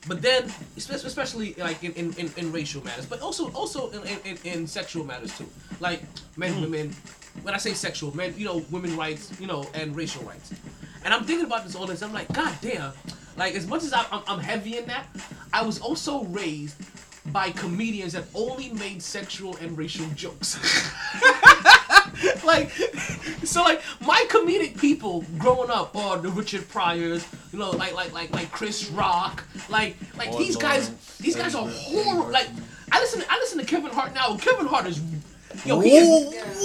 But then, especially like in, in, in, in racial matters, but also also in, in, in sexual matters too. Like men, women, when I say sexual, men, you know, women rights, you know, and racial rights. And I'm thinking about this all this. I'm like, God damn! Like as much as I, I'm I'm heavy in that, I was also raised by comedians that only made sexual and racial jokes. Like, so like my comedic people growing up are the Richard Pryors, you know, like like like like Chris Rock, like like oh, these Lord. guys, these guys are horrible. Like I listen, to, I listen to Kevin Hart now. Kevin Hart is, yo, he is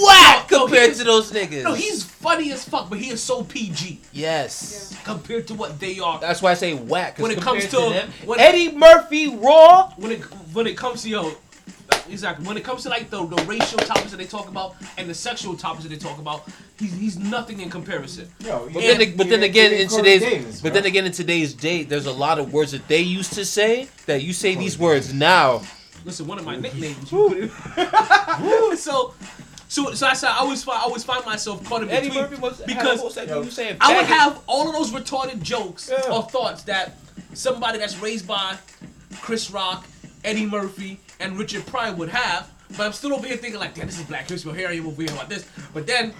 whack no, compared to those niggas. No, he's funny as fuck, but he is so P G. Yes, yeah. Compared to what they are. That's why I say whack. When it comes to, to them, when, Eddie Murphy Raw. When it when it comes to yo. Exactly. When it comes to like the, the racial topics that they talk about and the sexual topics that they talk about, he's he's nothing in comparison. Yo, but, and, then, but then again in today's Davis, but then again in today's day, there's a lot of words that they used to say that you say these words now. Listen, one of my nicknames. so. So, so I said I always find I always find myself caught in between was, because had, yo, saying, I would have all of those retarded jokes yeah. or thoughts that somebody that's raised by Chris Rock, Eddie Murphy, and Richard Pryor would have, but I'm still over here thinking like, damn, this is Black History. Here I am over here about this. But then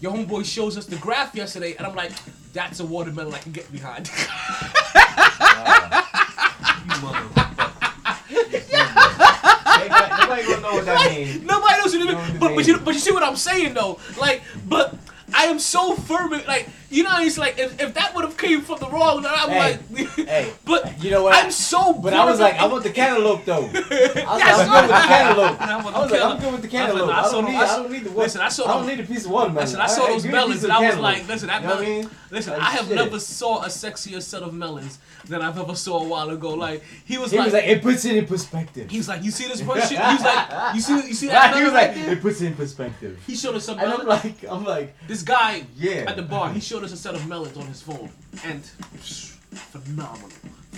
your homeboy shows us the graph yesterday, and I'm like, that's a watermelon I can get behind. Wow. You motherfucker. Yeah. Nobody gonna know what that like, means. Nobody knows what it means. But, but you but you see what I'm saying though? Like, but I am so firm, like, you know, he's like, if, if that would have came from the wrong, I'm hey, like, hey, but you know what? I'm so But I was like, I want the cantaloupe, though. I was yeah, like, I'm good with the cantaloupe. I, I was like, I'm good with the cantaloupe. I, I, don't, need, I, saw, I don't need the water. Listen, I, saw I don't them, need a piece of watermelon. Listen, I saw I, those I melons, and I was like, listen, that you know melon, I mean? listen, like, I have shit. never saw a sexier set of melons than I've ever saw a while ago. Like, he was he like, was like it puts it in perspective. He was like, you see this bullshit? He was like, you see, you see that? He was like, it puts it in perspective. He showed us some melons. I'm like, I'm like, this guy yeah. at the bar, he showed us a set of melons on his phone, and psh, phenomenal,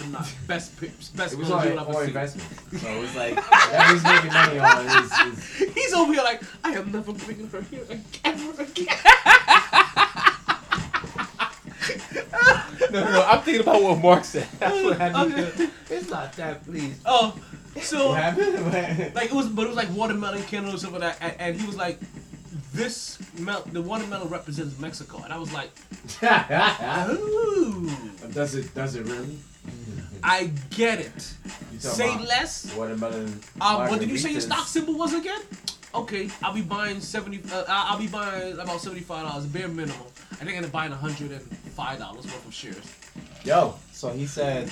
I'm not. Best pips. Best it was all, all, all investment. So it was like, that was making money on it. Is, is. He's over here like, I am never bringing her here again. Ever again. no, no, no. I'm thinking about what Mark said. That's what happened. Okay. It's not that, please. Oh, so. What happened? Like, it was, but it was like watermelon candles or something like that. And, and he was like, this mel- the watermelon represents Mexico, and I was like, "Ooh, does it? Does it really?" I get it. Say less. Watermelon. Um, what did you say your stock symbol was again? Okay, I'll be buying seventy. Uh, I'll be buying about seventy-five dollars, bare minimum. I think I'm gonna buy a hundred and five dollars worth of shares. Yo, so he said,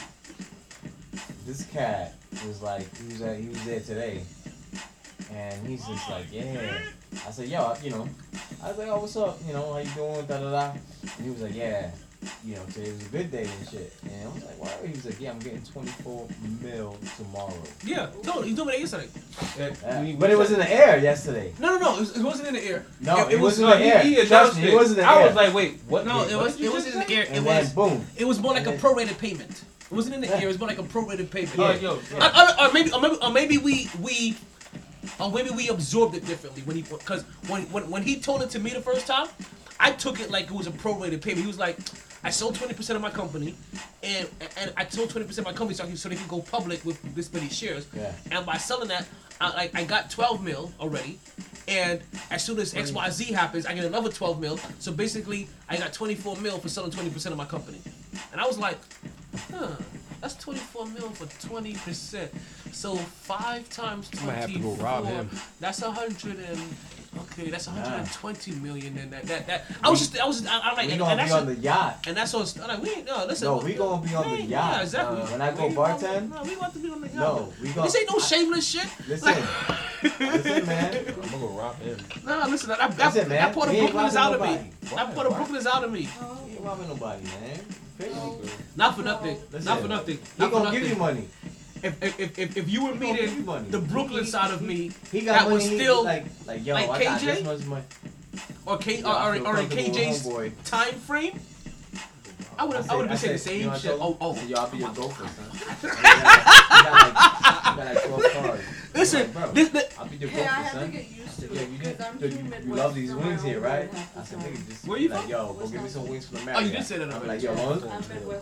this cat was like, he was at, he was there today. And he's just like, yeah. I said, yo, you know. I was like, oh, what's up? You know, how you doing? Da da da. And he was like, yeah. You know, today was a good day and shit. And I was like, why? He was like, yeah, I'm getting twenty-four mil tomorrow. Yeah, no, he's doing it yesterday. Yeah. But it was in the air yesterday. No, no, no, it wasn't in the air. No, it, it wasn't in the air. He, he Trust me, it wasn't in the air. I was like, wait, what? No, it was. It wasn't in the air. It was boom. It was more like a prorated payment. It wasn't in the air. It was more like a prorated payment. Yeah, yo, yeah. Or maybe, or maybe, or maybe we we. Or maybe we absorbed it differently when he, because when, when when he told it to me the first time, I took it like it was a prorated payment. He was like, I sold twenty percent of my company, and and I sold twenty percent of my company so I can, so they can go public with this many shares. Yeah. And by selling that, I like I got twelve mil already, and as soon as X Y Z happens, I get another twelve mil. So basically, I got twenty-four mil for selling twenty percent of my company. And I was like, huh. That's twenty-four mil for twenty percent. So five times twenty-four. I have to go rob him. That's a hundred and okay. That's one hundred twenty million. And that that that. I was just I was just, I, I'm like. We gonna and, and be on a, the yacht. And that's what I'm like. We ain't no listen. No, we, we gonna be on the yacht. Yeah, exactly. Uh, when I go we, bartend. No, we about to be on the yacht. No, we gonna. This ain't no shameless shit. Listen, like, listen, man. I'm gonna go rob him. No, nah, listen. I, listen, I, man. That part of Brooklyn is out of me. That part of Brooklyn is out of me. You ain't robbing nobody, man. No. Not for nothing. No. Not for nothing. He not gonna nothing. give you money. If if if, if you were me, then the Brooklyn he, side of me he, he got that was still like like yo, like I got K J this much money. Or K yo, or, or, or in K J's time frame. I would have I, I would have been saying the same shit. Oh oh. Y'all be your gophers. Listen, like, this, this, I'll be your hey, gophers, son. Yeah, you, did, I'm you, you love these wings here, right? I said, nigga, just where you like, from? Yo, go get me some wings from America. Oh, you did say that. I'm like, yo,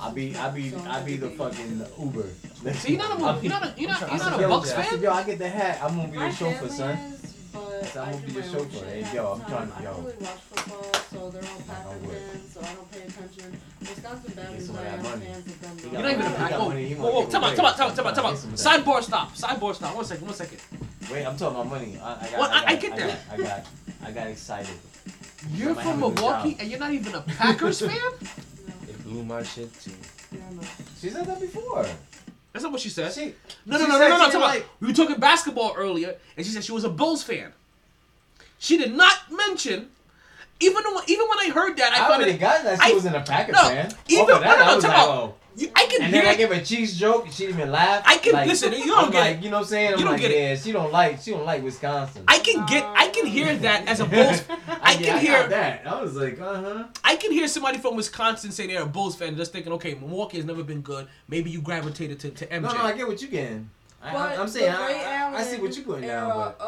I'll be, I'll be, I'll be the fucking Uber. So you're not a, you're not, a, you're not, you're not a Bucks fan. I said, yo, I get the hat. I'm gonna be your chauffeur, son. So I'm gonna be your chauffeur. Hey, yo, I'm trying to, yo. I don't really watch football, so they're all Packers, so I don't pay attention. Wisconsin Badgers fans have done. You're not even a Packers. Whoa, whoa, come on, come on, come on, come on, come on. Sideboard stop, sideboard stop. One second, one second. Wait, I'm talking about money. I, I, got, well, I, got, I get that. I got, I got, I got excited. You're from Milwaukee and you're not even a Packers fan? No. It blew my shit too. Yeah, no. She said that before. That's not what she said. She, no, no, she no, no, no, no, no. Like, we were talking basketball earlier, and she said she was a Bulls fan. She did not mention. Even when, even when I heard that, I, I thought already it, got that she I, was in a Packers no, fan. Even when I was like, oh. You, I can and hear then I give a cheese joke. She didn't even laugh. I can like, listen. You don't I'm get like, it. You know what I'm saying? I'm you don't like, get yeah, it. She don't like. She don't like Wisconsin. I can get. I can hear that as a Bulls. I can yeah, I hear that. I was like, uh huh. I can hear somebody from Wisconsin saying they're a Bulls fan, just thinking, okay, Milwaukee has never been good. Maybe you gravitated to, to M J. No, no, I get what you getting. I, I, I'm saying I, I, I see what you're going down, but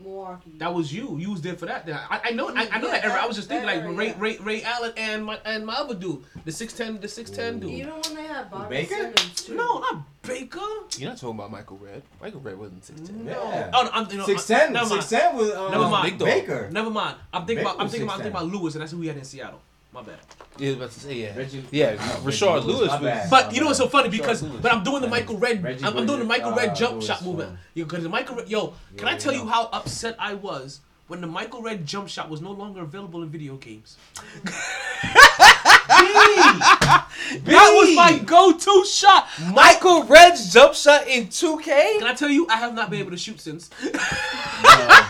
Milwaukee. That was you. You was there for that. I, I know. I, I know yeah, that era. I was just thinking era, like Ray, yeah. Ray, Ray Allen and my and my other dude, the six ten, the six ten dude. Even when they had Bobby Simmons. No, not Baker. You're not talking about Michael Redd. Michael Redd wasn't six ten. No. Yeah. Oh, no, I'm, you know, six ten. Never mind. six ten was um, never mind. Baker. Never mind. I'm thinking Baker about. I'm thinking about. I'm thinking about Lewis, and that's who we had in Seattle. My bad. Yeah, I was about to say, yeah. Reggie, yeah, oh, Rashard Reggie Lewis. Lewis but you know what's so funny because, but I'm doing the Michael Redd, I'm, I'm doing the Michael Redd uh, jump Lewis shot movement. Yo, cause the Michael Redd, yo, yeah, can I tell yeah. you how upset I was when the Michael Redd jump shot was no longer available in video games? B, that was my go-to shot. Michael I, Redd's jump shot in two K? Can I tell you, I have not been able to shoot since. No.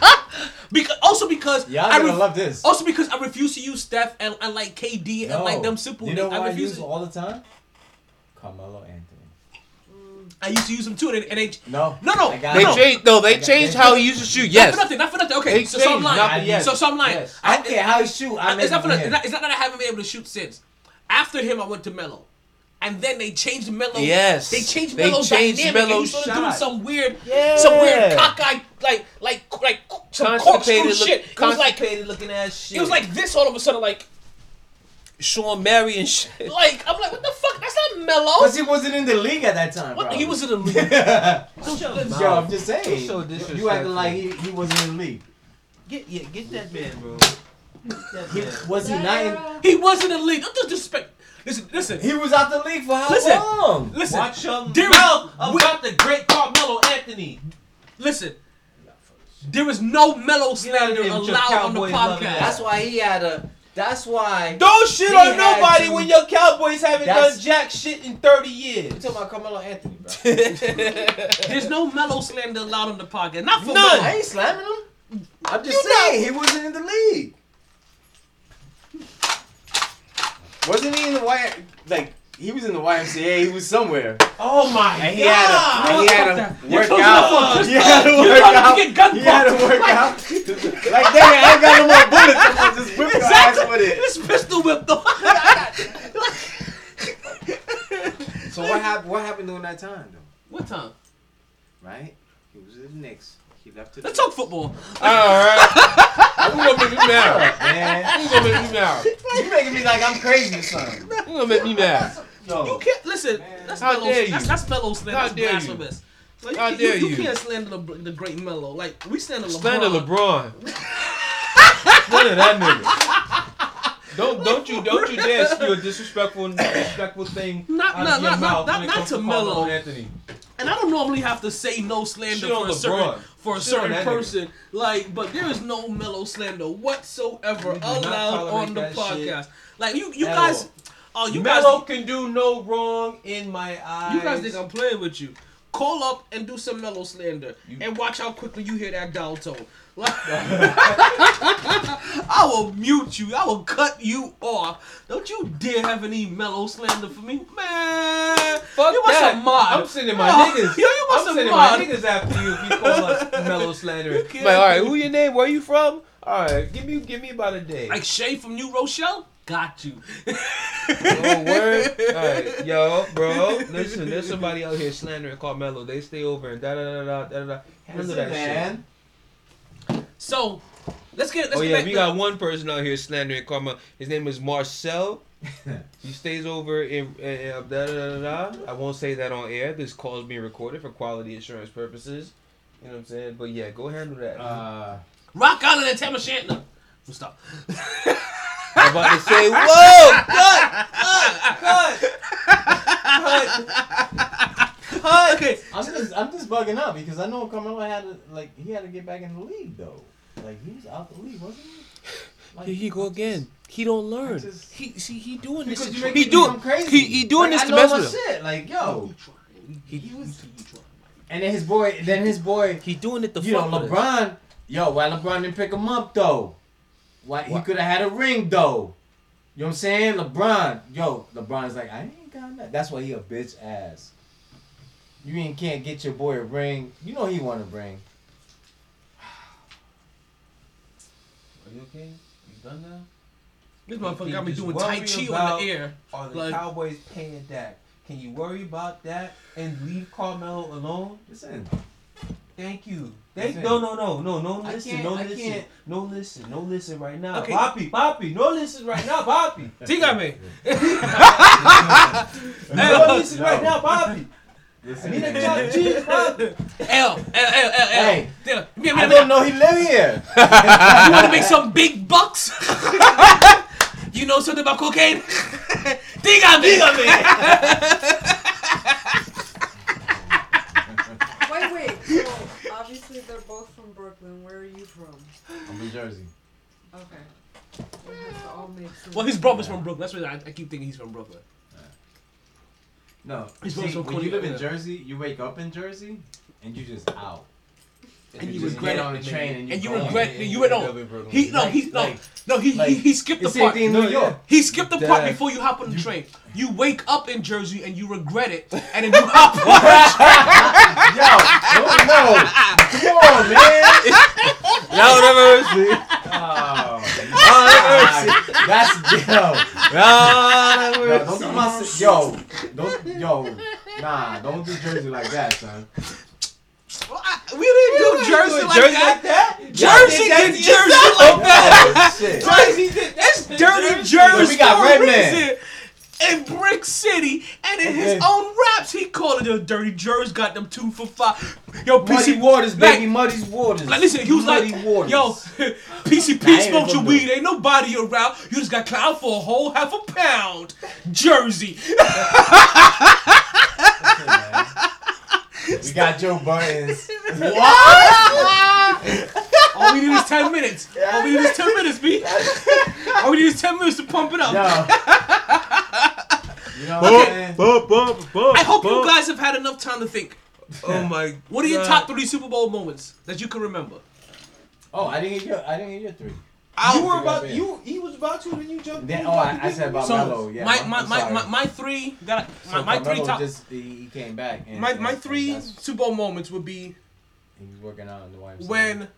Because also because yeah, I, I ref- love this. Also because I refuse to use Steph and, and like K D and no. like them simple. You know why I refuse I use it all the time? Carmelo Anthony. I used to use them too, and, and they no no no they no. changed no they changed how he used to shoot. Yes, not for nothing, not for nothing. Okay, they so, so I'm lying. Not, yes. So so I'm lying. Yes. I don't care how he shoot. I it's, not for, it's not that I haven't been able to shoot since. After him, I went to Melo. and then they changed Melo. Yes, they changed Melo's dynamic. Mello's and he started shot. doing some weird, yeah. some weird cockeyed, like, like, like some corkscrew look, shit. It was like looking ass shit. It was like this all of a sudden, like. Sean Mary and shit. Like, I'm like, what the fuck? That's not Melo. Because he wasn't in the league at that time, bro. He was in the league. Yo, I'm just saying. So you acting like he, he wasn't in the league. Get yeah, get that man, bro. That man. He, was he not in? He wasn't in the league. Don't disrespect. Listen, listen. He was out the league for how listen, long? Listen, watch your mouth about the great Carmelo Anthony. Listen. There is no Melo slander allowed on the podcast. That's why he had a... That's why. Don't shit on nobody to, when your Cowboys haven't done jack shit in thirty years. You're talking about Carmelo Anthony, bro. There's no Melo slander allowed on the podcast. Not for none. I ain't slamming him. I'm just you saying, know. He wasn't in the league. Wasn't he in the Y M C A? Like, he was in the Y M C A. He was somewhere. Oh, my and God. He had a, he had a workout. He had a workout. He had a workout. Like, they ain't got no more bullets. I just whipped exactly. Your ass with it. This pistol whipped though. So what happened? What happened during that time, though? What time? Right? He was in the Knicks. He left to the Let's Knicks. Talk football. All right. I'm gonna make me mad, man. You gonna make me mad. You making me like I'm crazy or something. You gonna make me mad. No. You can't listen. Man. That's How Melo, dare you? That's, that's Melo slander. How dare that's blasphemous. You? Like, How you, dare you? You can't slander the, the great Melo. Like we slander LeBron. Slander LeBron. Slander that nigga. Don't don't you don't you dare do a disrespectful disrespectful thing not, out not, of your not, mouth not, when not, it comes not to Melo Anthony. And I don't normally have to say no slander for a, certain, for a certain for a certain person, like, but there is no Melo slander whatsoever allowed on the podcast. Shit. Like you, you guys, all. oh, you Melo guys can do no wrong in my eyes. You guys think I'm playing with you? Call up and do some Melo slander, you, and watch how quickly you hear that dial tone. Like, I will mute you. I will cut you off. Don't you dare have any Melo slander for me, man. Fuck you want that. Some mod? I'm sending my oh, niggas. Yo, you want I'm some sending mod. my niggas after you if you call us Melo slander. Like, all right, who your name? Where you from? All right, give me give me about a day. Like Shay from New Rochelle. Got you. No word. All right, yo, bro. Listen, there's somebody out here slandering Carmelo. They stay over and da da da da da da. Handle that man. Shit. So, let's get. Let's oh get yeah, back we to... got one person out here slandering Carmelo. His name is Marcel. He stays over in, in, in da, da da da da. I won't say that on air. This call is being recorded for quality assurance purposes. You know what I'm saying? But yeah, go handle that. Uh, Rock out of that Tam O'Shanter. Stop. I'm about to say, whoa, cut, cut, cut, cut, cut. Okay. I'm just, I'm just bugging up because I know Carmelo had to, like, he had to get back in the league, though. Like, he was out the league, wasn't he? Like, Here he go again. He don't learn. Just, he see, he doing this. He, he doing, he, he doing like, this I to mess with him. Shit. Like, yo, he, he was. And then his boy, then his boy. He doing it the fuck. You know, LeBron. It. Yo, why LeBron didn't pick him up though? Why he could have had a ring though, you know what I'm saying? LeBron, yo, LeBron's like I ain't got that. That's why he a bitch ass. You ain't can't get your boy a ring. You know he want a ring. Are you okay? You done now? This motherfucker got me doing Tai Chi on the air. Are the like, Cowboys paying that? Can you worry about that and leave Carmelo alone? Listen. Thank you. Thank no, no, no, no, no listen, no listen, no listen, no listen right now. Okay. Poppy, Poppy, no listen right now, Poppy. Dígame. No listen right now, Poppy. I need a chopped cheese, Poppy. L, L, L, L, L. Hey, I don't know he live here. You want to make some big bucks? You know something about cocaine? Dígame. Dígame. Well, obviously they're both from Brooklyn. Where are you from? I'm New Jersey. Okay. Well, that's all makes sense. Well, his brother's yeah. from Brooklyn. That's why I, I keep thinking he's from Brooklyn. Yeah. No, his see, from when you live in Jersey, you wake up in Jersey, and you just out. And, and you, you regret on the train, and you, and you regret and you went on. He no, he no, like, no, he like, he, he skipped the part. In New York. He skipped the part before you hop on the train. You wake up in Jersey and you regret it, and then you hop on the train. Yo, no, come on, man. Lord have mercy. Oh, Lord have mercy. That's yo. Lord have mercy. Yo, don't Yo, nah, don't do Jersey like that, son. Well, I, we didn't do we Jersey didn't do like Jersey that. that. Jersey did Jersey like that. Jersey did that's dirty Jersey. We got Redman in Brick City, and in his own raps, he called it a dirty Jersey. Got them two for five. Yo, P C Waters, baby, Muddy's Waters. Like, listen, he was like, yo, P C P smoked your weed. Ain't nobody around. You just got clowned for a whole half a pound, Jersey. We got Joe Buttons. What? All we need is ten minutes. All we need is ten minutes, B. All we need is ten minutes to pump it up. Yo. You know what okay. I'm bump, bump, bump, I hope bump. You guys have had enough time to think. Oh my! What are your top three Super Bowl moments that you can remember? Oh, I didn't get your. I didn't get your three. I you were about you. He was about to when you jumped. Then, you oh, I, I said about so Melo. Yeah, my my, my my my three that I, so my, my three top. Just, he came back. And, my and, my three Super Bowl moments would be. He was working out in the Y M C A. When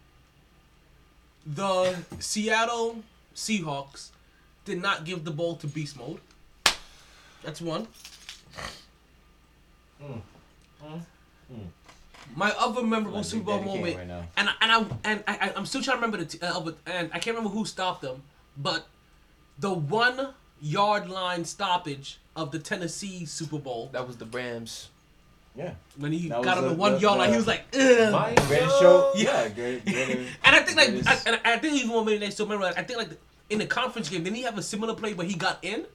the Seattle Seahawks did not give the ball to Beast Mode. That's one. Mm. Mm. Mm. My other memorable Super Bowl moment, right and I, and I and I I'm still trying to remember the t- uh, and I can't remember who stopped them, but the one yard line stoppage of the Tennessee Super Bowl. That was the Rams. Yeah. When he that got on the, the one yard line, he was like, ugh. My greatest show. Yeah. yeah great, great, great, and I think greatest. like, I, and I think even more maybe they still remember. Like, I think like the, in the conference game, didn't he have a similar play where he got in?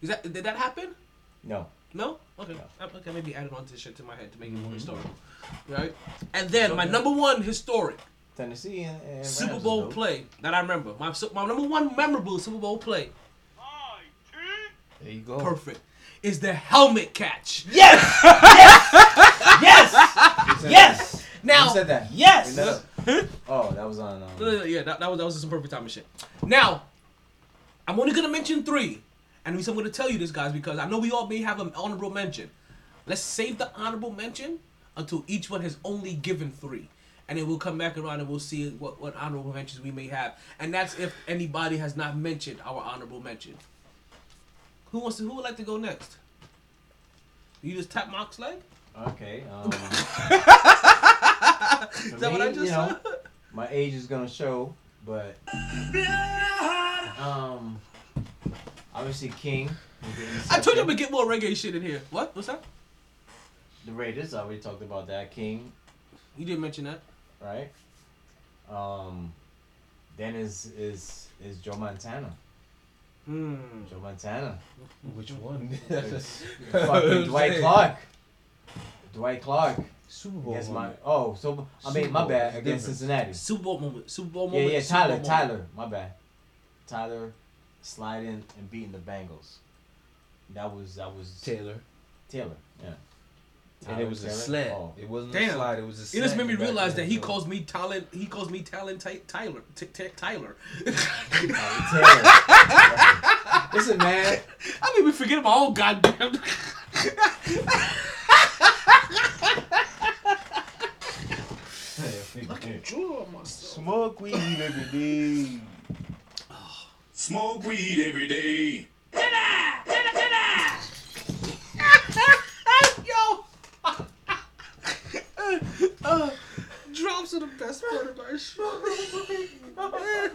Is that did that happen? No. No? Okay. No. Okay, maybe added on to shit to my head to make it more mm-hmm. historical. Right? And then my number one historic Tennessee and, and Super Bowl play that I remember. My my number one memorable Super Bowl play. There you go. Perfect. Is the helmet catch. Yes! Yes! Yes! Yes! Now you said that. Yes! That oh, that was on um... Yeah, that, that was that was some perfect time and shit. Now, I'm only gonna mention three. And I'm going to tell you this, guys, because I know we all may have an honorable mention. Let's save the honorable mention until each one has only given three. And then we'll come back around and we'll see what, what honorable mentions we may have. And that's if anybody has not mentioned our honorable mention. Who wants to? Who would like to go next? You just tap Mark's leg? Okay. Um, Is that me, what I just said? Know, my age is going to show, but... um. Obviously, King. I told you I'm gonna get more reggae shit in here. What? What's that? The Raiders. I already talked about that. King. You didn't mention that. Right. Um. Then is is is Joe Montana. Hmm. Joe Montana. Which one? Fucking Dwight Clark. Dwight Clark. Super Bowl. Yes, my. Oh, so I mean, Super my bad. Against different. Cincinnati. Super Bowl moment. Super Bowl moment. Yeah, yeah. Tyler. Tyler. Tyler. My bad. Tyler. Sliding and beating the Bengals. That was that was Taylor. Taylor, yeah. Tyler, and it was Taylor? a slant. Oh. It wasn't Damn. a slide. It was a slant. It just made me realize that he calls me Talon. He calls me Talon Ty- Tyler. T- t- Tyler. Tyler. Listen, man. I made me forget my own goddamn. Fucking draw myself. Smoke weed every day. Smoke weed every day. Ta-da! Ta-da! Ta-da! Yo! uh, uh, drops are the best part of my show. Oh my god.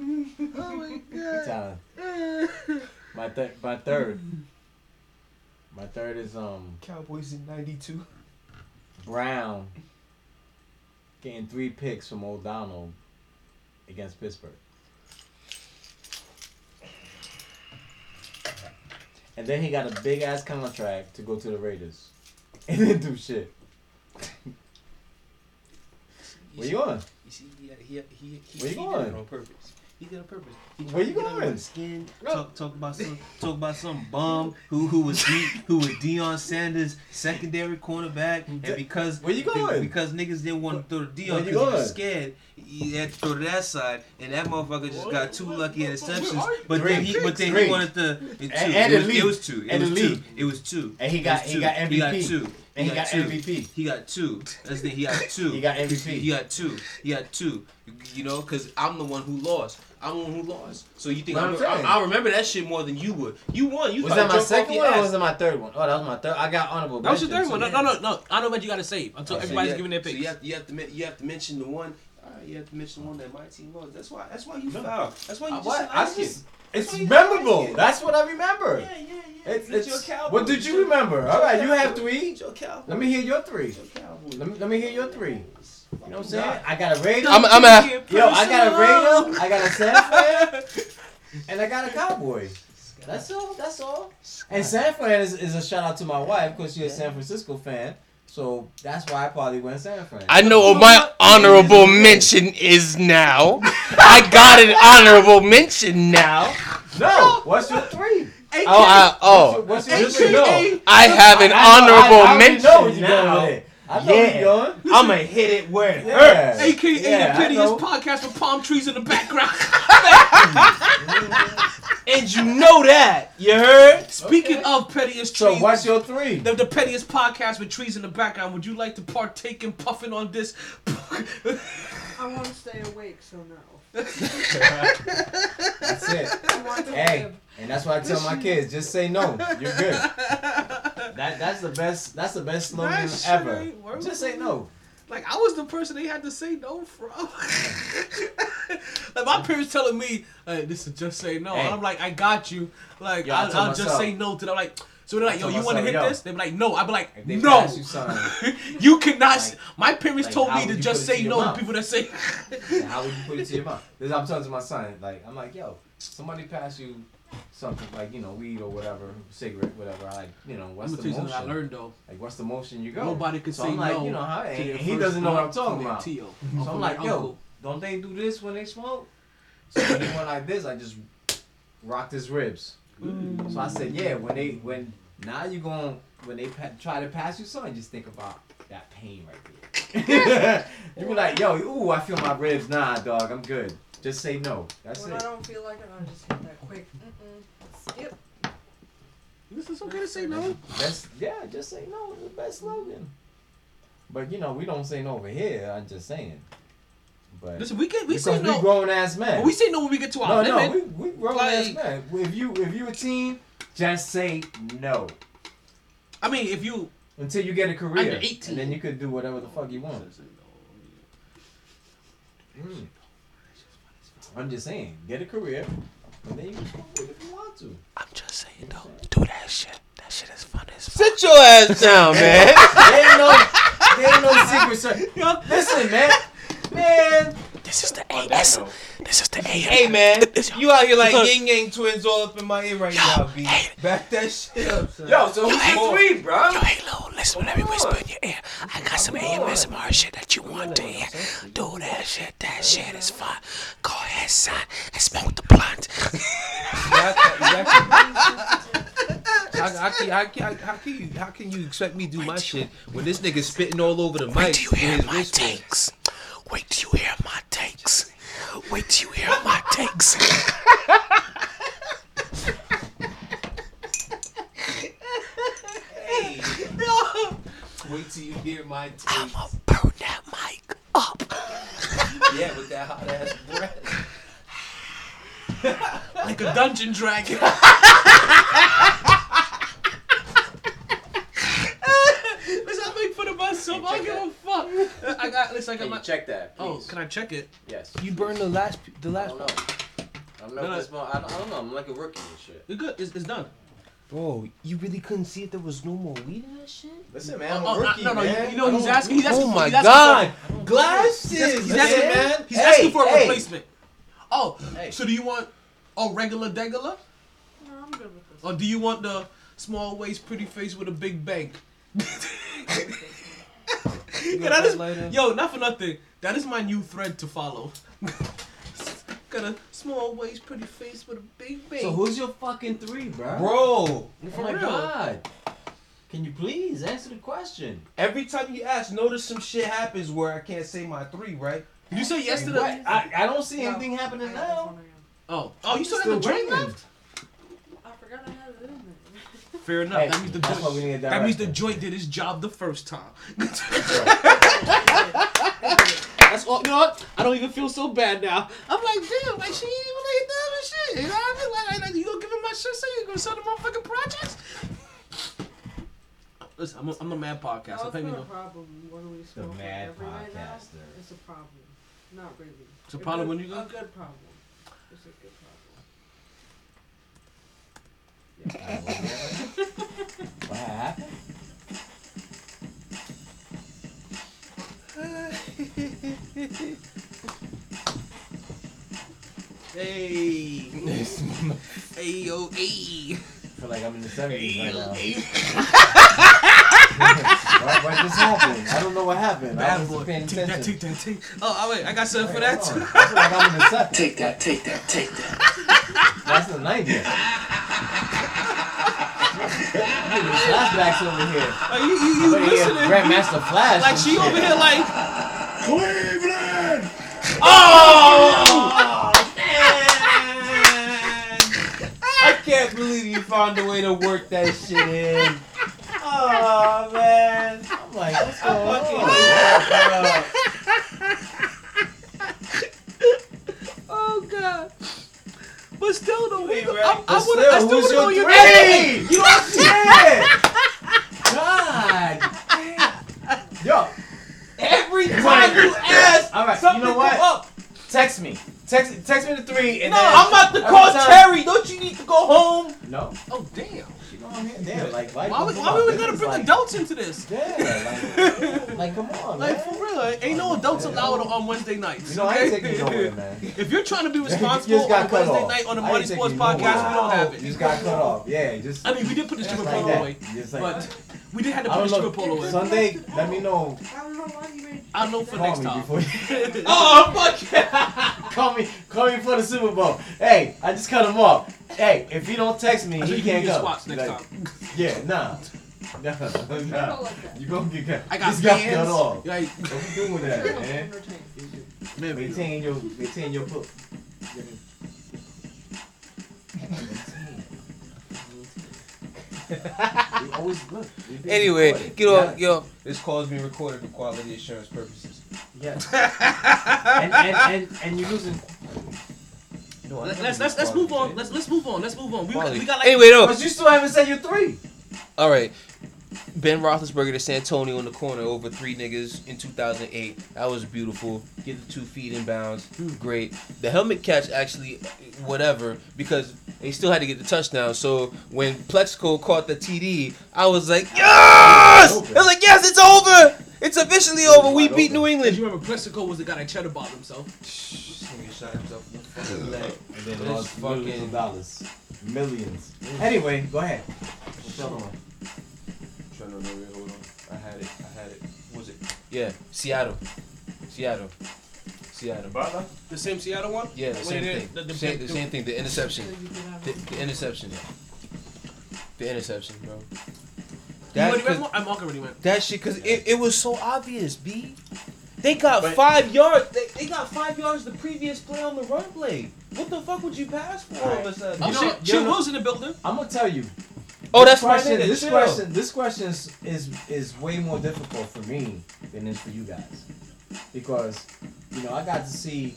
Oh my, god. my, th- my third. My third is um. Cowboys in ninety-two. Brown. Getting three picks from O'Donnell against Pittsburgh. And then he got a big ass contract to go to the Raiders, and then do shit. Where you going? You see, he he he he, he, he did it on purpose. He did it on purpose. He Where you going? Skin talk talk about some talk about some bum who who was D, who was Deion Sanders secondary cornerback, and because Where you going? because niggas didn't want to throw to Deion because he was scared. He had to throw to that side, and that motherfucker just what? got two what? lucky interceptions. But Drake, then he, but then Drake. he wanted to. It, two. And, and it, was, it was two. It and was two. League. It was two. And he got he got M V P. He got two. And he got M V P. He got two. That's the he got two. He got M V P. He got two. He got two. You know, because I'm the one who lost. I'm the one who lost. So you think I'm, I'm I, I remember that shit more than you would. You won. You was that my second one or was that my third one? Oh, that was my third. I got honorable mention. That was your third so one. No, no, no, no. Honorable mention you got to save until oh, everybody's so giving their picks. So you have, you, have to, you have to mention the one. All right, you have to mention the one that my team lost. That's why. That's why you no. fouled. That's why you I, just asking. It. It's memorable. That's what I remember. Yeah, yeah, yeah. It's, it's, it's your Cowboys. What did you remember? All right, you have three. Your Cowboys. Let me hear your three. Let me let me hear your three. You know what I'm saying? God. I got a radio. I'm, I'm a, yo, I got a radio. I got a San Fran, and I got a Cowboy. That's all. That's all. And San Fran is, is a shout out to my wife because she's a San Francisco fan. So that's why I probably went San Fran. I know what my honorable mention is now. I got an honorable mention now. No, what's your three? A K A, oh, I, oh. What's your, what's your three? No. I have an honorable I, I, I mention know you now. I yeah, I'm gonna hit it where it yeah. hurts. A K A yeah, the pettiest podcast with palm trees in the background. And you know that. You heard? Speaking okay. of pettiest trees. So what's your three? The, the pettiest podcast with trees in the background. Would you like to partake in puffing on this? I want to stay awake, so no. That's it. Hey, live. And that's why I tell my kids, just say no. You're good. That that's the best. That's the best slogan that ever. Just say no. Like I was the person they had to say no from. Like my parents telling me, "Hey, this is just say no," hey. And I'm like, "I got you." Like yo, I, I'll myself. Just say no to them. Like so they're like, "Yo, you want to hit yo. this?" They be like, "No." I be like, "No." You, you cannot. Like, my parents like, told me to just say no mouth? To people that say. How would you put it to your mouth? This I'm telling to my son. Like I'm like, "Yo, somebody pass you." Something like, you know, weed or whatever, cigarette, whatever. Like, you know, what's the motion? I learned, though. Like, what's the motion you go? Nobody could so say I'm like, no. You know, how, and he doesn't know what I'm talking about. So I'm like, yo, don't they do this when they smoke? So when they went like this, I just rocked his ribs. Ooh. So I said, yeah, when they, when, now you're going, when they pa- try to pass you something, just think about that pain right there. You be like, yo, ooh, I feel my ribs. Nah, dog, I'm good. Just say no. That's when it. When I don't feel like it, I'll just hit that quick. Mm-mm. Skip. This is okay to say no. That's, yeah, just say no. It's the best slogan. But, you know, we don't say no over here. I'm just saying. But listen, we can, we say no. Because we grown-ass men. But we say no when we get to our no, limit. No, we, we grown-ass like, men. If you, if you a teen, just say no. I mean, if you... Until you get a career. Under eighteen. And then you could do whatever the fuck you want. Mm. I'm just saying, get a career, and then you can smoke it if you want to. I'm just saying, though, do that shit. That shit is fun as fuck. Sit your ass down, man. There ain't no, there ain't no secret service. Listen, man, man. This is the A S. This is the A S. Hey, man, you out here like Yin Yang Twins all up in my ear right yo, now, B. Hey. Back that shit up, son. Yo, so who's three, bro? Yo, hey, Lil, listen, whenever you whisper in your ear, I got some A S M R shit that you want to hear. Do that shit. That shit is fun. Go ahead, son, and smoke the blunt. How, how, how, how, can you, how can you expect me to do wait my till, shit when this nigga spitting all over the wait mic? Wait till you hear my takes. Wait till you hear my takes. Wait till you hear my takes. Hey. No. Wait till you hear my takes. I'ma burn that mic up. Yeah, with that hot ass breath. Like a dungeon dragon. So hey, I don't give a fuck. I got. Listen, I got hey, my. Check that. Please. Oh, can I check it? Yes. You burned the last. The last. I don't know. I don't know. No, no. I, don't, I don't know. I'm like a rookie and shit. You're good. It's, it's done. Bro, you really couldn't see if there was no more weed in that shit? Listen, man, I'm oh, a rookie, no, no, man. You know he's asking. He's asking. Oh my god. Glasses. He's asking, he's asking, yeah, man. He's hey, asking for a hey. replacement. Oh, hey. So do you want a regular degular? No, I'm good with this. Or do you want the small waist, pretty face with a big bank? Yeah, that is, yo, not for nothing. That is my new thread to follow. Got a small waist, pretty face with a big bang. So who's your fucking three, bro? Bro. Oh my god. Can you please answer the question? Every time you ask, notice some shit happens where I can't say my three, right? You said yes to the... I, I don't see no, anything happening now. Oh. Oh, you still have the drink left? I forgot I had it in there. Fair enough. Hey, that means the joint. That means the joint did his job the first time. That's all. You know what? I don't even feel so bad now. I'm like, damn, like she ain't even like that and shit. You know what I mean? Like, like you gonna give him my shit? So you gonna sell the motherfucking projects? Listen, I'm a, I'm a mad podcaster. Oh, it's not a problem when we smoke every night now. It's a problem. Not really. It's a problem when you go? A good problem. It's a good problem. Yeah. What happened? Hey. Hey, yo, hey. I feel like I'm in the seventies right now. what, what just happened? I don't know what happened. Bad I was boy. Paying attention. Take that, take that, take. Oh, wait, I got something wait, for that too. I feel like I'm in the seventies. Take that, take that, take that. That's the nineties. Flashbacks over here. Like, you you, you listening? Grandmaster Flash. Like she shit. Over here like Cleveland. Oh. I can't believe you found a way to work that shit in. Oh, man. I'm like, what's going on? Oh, God. But still, though, wait, right? I, I, still, I still want to know your name. You are dead. God. Damn. Yo. Every time you ask, all right, something you know what? Up. Text me. Text, text me the three. And no, then I'm about to call time. Terry. Don't you need to go home? No. Oh, damn. She going on here? Damn. Like, why are we going to bring like, adults into this? Yeah. Like, like come on, like, man. For real. Ain't come no on, adults man. Allowed on Wednesday nights. You know, okay? I ain't taking you nowhere, man. If you're trying to be responsible on Wednesday off. Night on the Money Sports Podcast, wow. We don't have it. You just got cut off. Yeah. Just. I mean, we did put the stripper like polo away. Just like but that. We did have to put the stripper polo away. Sunday, let me know. I don't know why you made I know for call next time. You... oh, fuck yeah. Call me, call me for the Super Bowl. Hey, I just cut him off. Hey, if he don't text me, I he can't go. Next like, time. Yeah, nah. Nah, nah. You gonna get cut. I got cut off. Like, what you doing with that, man? Man, maintain your, maintain your book. always good. Anyway, recorded. Get off. Yeah. Yo, this call is being recorded for quality assurance purposes. Yes. and, and and and you're losing. No, let's let's let's, let's move on. Let's let's move on. Let's move on. We, we got like anyway though. But you still haven't said your three. All right. Ben Roethlisberger to Santonio in the corner over three niggas in two thousand eight. That was beautiful. Get the two feet in bounds. Great. The helmet catch actually, whatever, because they still had to get the touchdown. So when Plexco caught the T D, I was like, yes! I was like, yes, it's over! It's officially over. We beat New England. You remember Plexco was the guy that cheddar bombed himself. Shh. He shot himself in the fucking leg. And then lost fucking dollars. Millions. Anyway, go ahead. I don't know. Wait, hold on. I had it. I had it. What was it? Yeah. Seattle. Seattle. Seattle. Butler? The same Seattle one? Yeah, the same Wait, thing. The, the, same, the, the same thing. The interception. The, the interception. The interception, bro. That, you already I'm already went. That shit, because it, it was so obvious, B. They got but, five yards. They, they got five yards the previous play on the run play. What the fuck would you pass for all right. of a sudden? Oh, you know, shit. Chill Will's in the building. I'm going to tell you. Oh, this that's question. This chill. question. This question is, is is way more difficult for me than it's for you guys, because you know I got to see,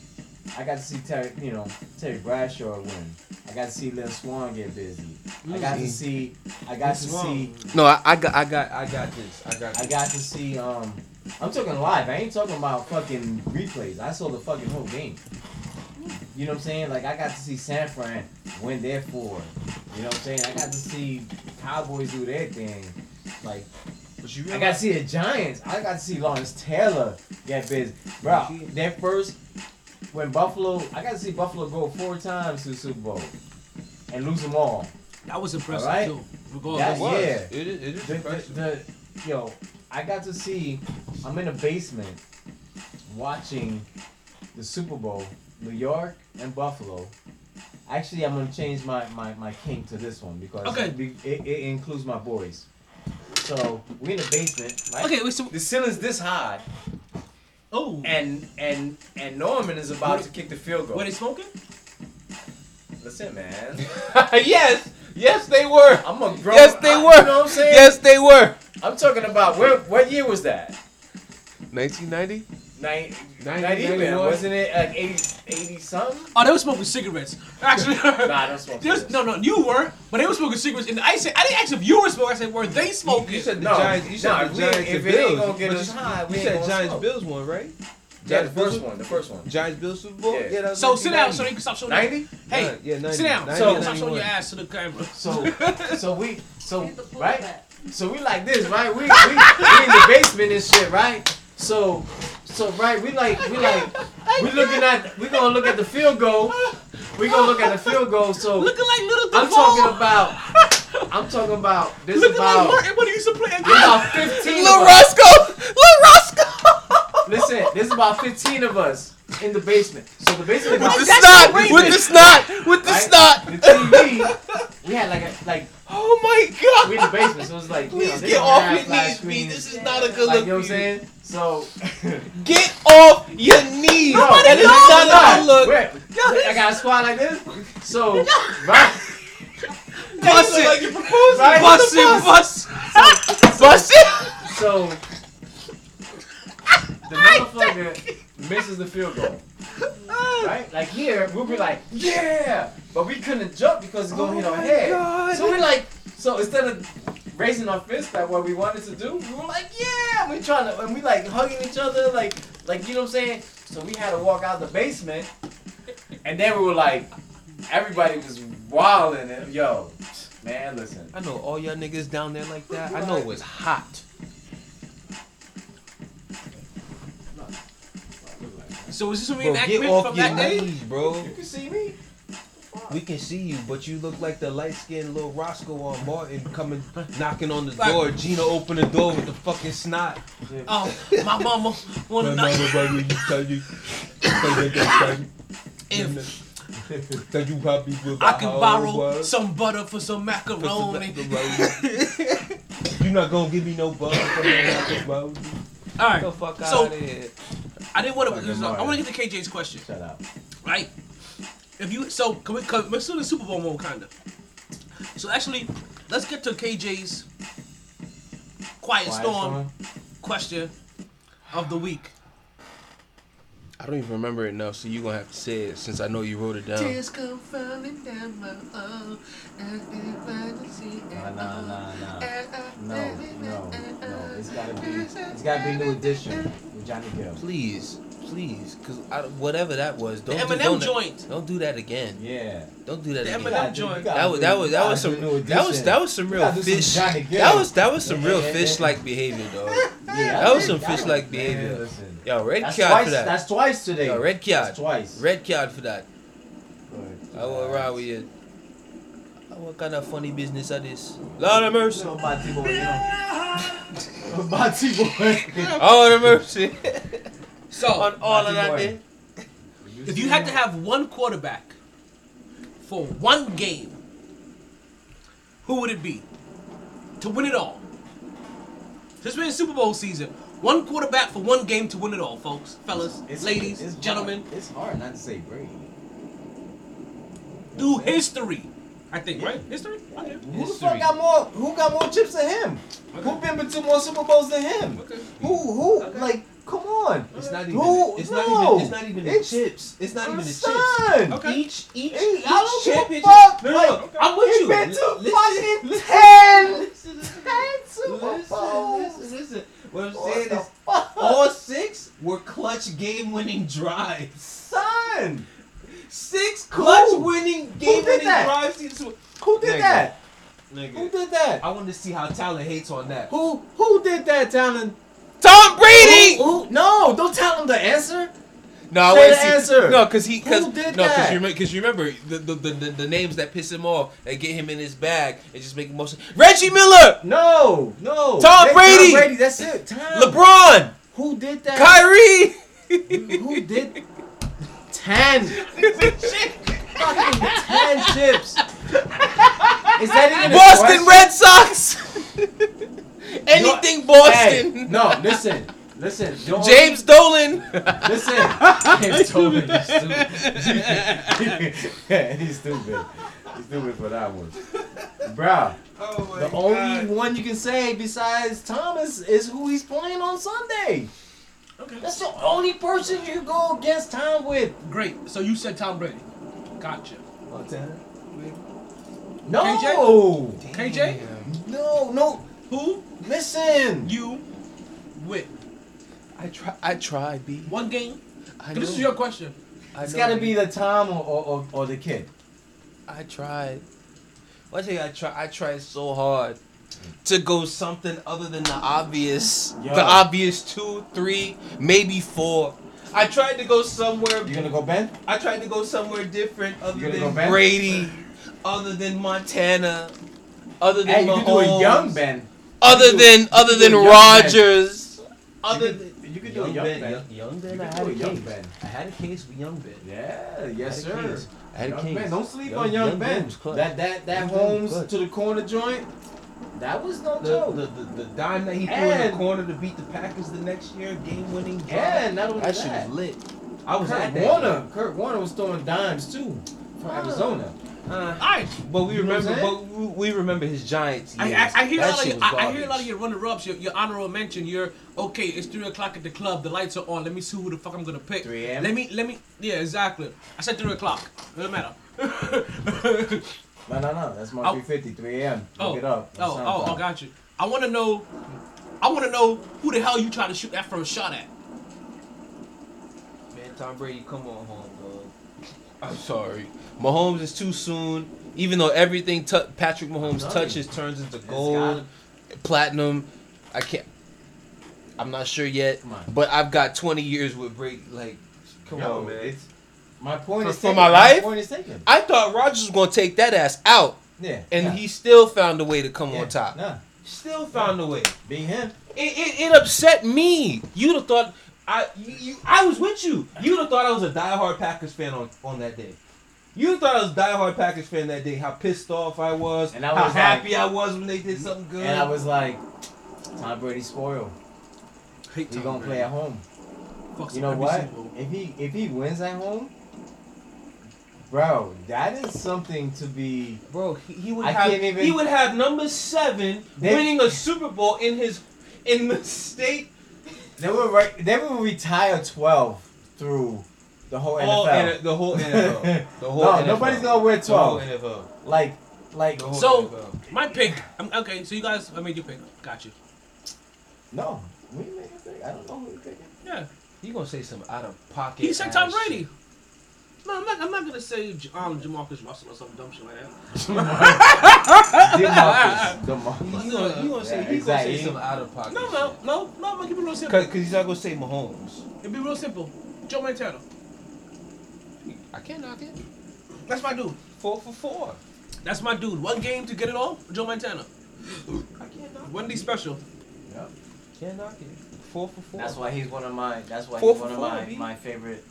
I got to see Terry, you know Terry Bradshaw win. I got to see Lil Swan get busy. Mm-hmm. I got to see. I got Lil to Swan. see. No, I, I got. I got. I got this. I got. This. I got to see. Um, I'm talking live. I ain't talking about fucking replays. I saw the fucking whole game. You know what I'm saying? Like, I got to see San Fran win their four. You know what I'm saying? I got to see Cowboys do their thing. Like, but you I got to see the Giants. I got to see Lawrence Taylor get busy. Bro, their first, when Buffalo, I got to see Buffalo go four times to the Super Bowl and lose them all. That was impressive, right? Too. That, it was. Yeah. It is, it is the, impressive. The, the, yo, I got to see, I'm in the basement watching the Super Bowl. New York and Buffalo. Actually, I'm gonna change my, my, my kink to this one because okay. it, it, it includes my boys. So we in the basement. Right? Okay, wait, so the ceiling's this high. Oh. And and and Norman is about what, to kick the field goal. Were they smoking? Listen, man. Yes, yes they were. I'm a grown. Yes they I, were. You know what I'm saying? Yes they were. I'm talking about where. What year was that? nineteen ninety. Night, night, night even, wasn't it like eighty, eighty something? Oh, they were smoking cigarettes. Actually, nah, I don't smoke cigarettes. No, no, you were, but they were smoking cigarettes. And I said, I didn't ask if you were smoking. I said, were they smoking? You, you said the no, Giants. You said nah, the Giants ain't, if it Bills. Ain't gonna get us high, we you ain't said gonna Giants smoke. Bills won, right? Yeah, the first one, the first one. Giants Bills Super Bowl. Yeah. yeah so sit down, so they can stop showing. Ninety. Hey, yeah, ninety. Sit down. ninety, so ninety, stop showing your ass to the camera. So, so we, so right, so we like this, right? We we we in the basement and shit, right? So. So right, we like we like we looking at we gonna look at the field goal. We gonna look at the field goal. So looking like little Duval. I'm talking about I'm talking about this looking about like Martin when he used to play against about fifteen. Little Roscoe, little Roscoe. Listen, this is about fifteen of us in the basement. So the basement with the snot, with the snot, with the snot. The T V, we had like a like. Oh my God! We in the basement, so it was like, please you know, get off your knees, me. This is not a good like, look. You know what I'm saying? So get off your knees. No, no, this is not a good look. Where, I got a squad like this. So right, bust it, like you proposed, right? Bust it, bust, so, bust it. So the motherfucker misses the field goal. Right? Like here, we'll be like, yeah! But we couldn't jump because it's gonna oh hit our head. God. So we're like, so instead of raising our fist like what we wanted to do, we were like, yeah! We're trying to, and we like hugging each other, like, like you know what I'm saying? So we had to walk out the basement, and then we were like, everybody was wilding and yo, man, listen. I know all y'all niggas down there like that. I know it was hot. So is this a reenactment from that day? Knees, bro. You can see me. We can see you, but you look like the light-skinned little Roscoe on Martin coming, knocking on the like, door. Gina opened the door with the fucking snot. Oh, my mama wanna knock. My mama you tell you, tell you, tell you, if tell you how people. I can borrow some butter for some macaroni. You're not gonna give me no butter for no macaroni. All right. Get the fuck out so, of here. I didn't want to. I want to get to K J's question. Shut up. Right? If you so, can we, can, we're still in Super Bowl mode, kinda. So actually, let's get to K J's Quiet, Quiet Storm, Storm question of the week. I don't even remember it now, so you're gonna have to say it since I know you wrote it down. Tears come falling down my own. Nah, nah, nah, nah. No, no, no. It's gotta be, it's gotta be a new edition with Johnny Gill. Please, please, because whatever that was, don't the do, Eminem don't, joint. Don't do that again. Yeah. Don't do that the again. The Eminem joint. That was that was that was some that was that was some real fish. That was that was some real fish-like behavior, dog. Yeah, that was some fish-like behavior. Listen. Yo, red that's card twice, for that. That's twice today. Yo, red card. That's twice. Red card for that. I will ride with you. What kind of funny business are this? Lord of mercy. Little Bati boy, you know. Bati boy. Lord of mercy. So, on all of that day. If you had to have one quarterback for one game, who would it be? To win it all. Just been Super Bowl season. One quarterback for one game to win it all, folks, fellas, it's, ladies, it's gentlemen. Hard. It's hard not to say Brady. Through history, I think, yeah. right? History? Yeah. Okay. Who the fuck got more? Who got more chips than him? Okay. Who been to more Super Bowls than him? Okay. Who? Who? Okay. Like, come on! It's not even. Who? It's no. not even. It's not even the it's, chips. It's not even the chips. Okay. Each, each, each, each championship. Fuck. No, no, like, okay. I'm with you. Been to fucking ten. Listen, listen, listen. What I'm saying is, all six were clutch game-winning drives. Son! Six clutch-winning game-winning drives. Who did that? Nigga. Who did that? I want to see how Talon hates on that. Who who did that, Talon? Tom Brady! Who, who? No, don't tell him the answer. No, I want to see. Answer. No, because he. Cause, who did no, that? No, because you remember the the, the the the names that piss him off and get him in his bag and just make him most. Reggie Miller. No, no. Tom Brady. Tom Brady. That's it. Tom. LeBron. Who did that? Kyrie. Who, who did? Ten. Fucking ten chips. Is that even Boston a Red Sox? Anything You're, Boston? Hey, no, listen. Listen, James Dolan. Listen, James Dolan. He's stupid. He's stupid. He's stupid for that one, bruh. Oh my the God. Only one you can say besides Thomas is who he's playing on Sunday. Okay. That's the only person you go against time with. Great. So you said Tom Brady. Gotcha. Montana? No. K J? K J? No, no. Who? Listen. You with. I try. I tried, B. One game? I know. This is your question. I it's got to be the Tom or, or, or the kid. I tried. Well, I tell you, I, try, I tried so hard to go something other than the obvious. Yo. The obvious two, three, maybe four. I tried to go somewhere. You gonna go Ben? I tried to go somewhere different other than Brady, other than Montana, other than hey, Mahomes. You could do a young Ben. Other you than do, other than Rodgers. Other than you could do a young Ben. Young Ben. I had a young Ben. I had a case with young Ben. Yeah. Yes, sir. I had a case. Ben. Don't sleep young, on young, young Ben. That that that young Holmes to the corner joint. That was no the, joke. The, the, the dime that he threw and in the corner to beat the Packers the next year, game-winning drive. Yeah, not only that. That shit was lit. I was at that. Warner. Kurt Warner was throwing dimes, too, from uh, Arizona. Uh, I, but we remember but we remember his Giants years. I, I, I, hear that shit of, I, I hear a lot of your runner-ups, your, your honorable mention, your, okay, it's three o'clock at the club, the lights are on, let me see who the fuck I'm going to pick. three a.m.? Let me, let me, yeah, exactly. I said three o'clock. It doesn't matter. No, no, no. That's my three fifty, three a.m. Look oh, it up. That's oh, oh, oh, got you. I want to know, I want to know who the hell you try to shoot that first shot at. Man, Tom Brady, come on home, dog. I'm sorry. Mahomes is too soon. Even though everything t- Patrick Mahomes touches turns into gold, platinum. I can't. I'm not sure yet. But I've got twenty years with Brady. Like, come Yo, on, man. It's- My point, for, is for my life? my point is taken. I thought Rodgers was going to take that ass out. Yeah. And yeah. he still found a way to come yeah, on top. Nah. Still found nah. a way. Being him. It, it it upset me. You'd have thought, I you, you I was with you. You'd have thought I was a diehard Packers fan on, on that day. You thought I was a diehard Packers fan that day. How pissed off I was. And I was how like, happy I was when they did something good. And I was like, Tom Brady spoiled. He going to play at home. Fuck you know what? If he If he wins at home, bro, that is something to be. Bro, he, he would I have. Even, he would have number seven they, winning a Super Bowl in his in the state. They would re, they would retire twelve through the whole All N F L. N- the whole N F L. The whole no, N F L. Nobody's gonna wear twelve. The whole N F L. Like, like. So N F L. My pick. I'm, okay, so you guys, I made your pick. Got you. No, we made your pick. I don't know who you picking. Yeah, you gonna say some out of pocket? He said Tom Brady. Shit. No, I'm not, I'm not going to say um, Jamarcus Russell or some dumb shit like that. Jamarcus. Jamarcus. You're going you yeah, to say, exactly. say some out of pocket. No, no, no. No, I'm keep it real simple. Because he's not going to say Mahomes. It'd be real simple. Joe Montana. I can't knock it. That's my dude. Four for four. That's my dude. One game to get it all, Joe Montana. I can't knock it. One day special. Yep. Can't knock it. Four for four. That's why he's one of my, that's why four he's one of four, my, my favorite.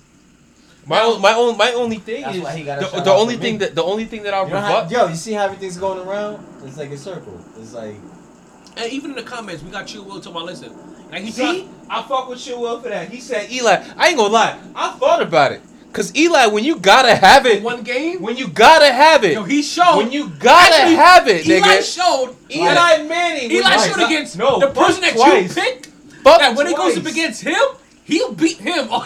My own, my own, my only thing That's is the, the only thing me. that the only thing that I rebut. Yo, you see how everything's going around? It's like a circle. It's like, and even in the comments, we got Chill Will to my listen. Like he see, talk, I fuck with Chill Will for that. He said Eli. I ain't gonna lie, I thought about it. Cause Eli, when you gotta have it, one game, when you gotta have it, yo, he showed. When you gotta Actually, have it, Eli nigga. showed. Eli Manning. Eli showed twice. against no, the person that twice. you picked. Fuck that when twice. it goes up against him. He'll beat him one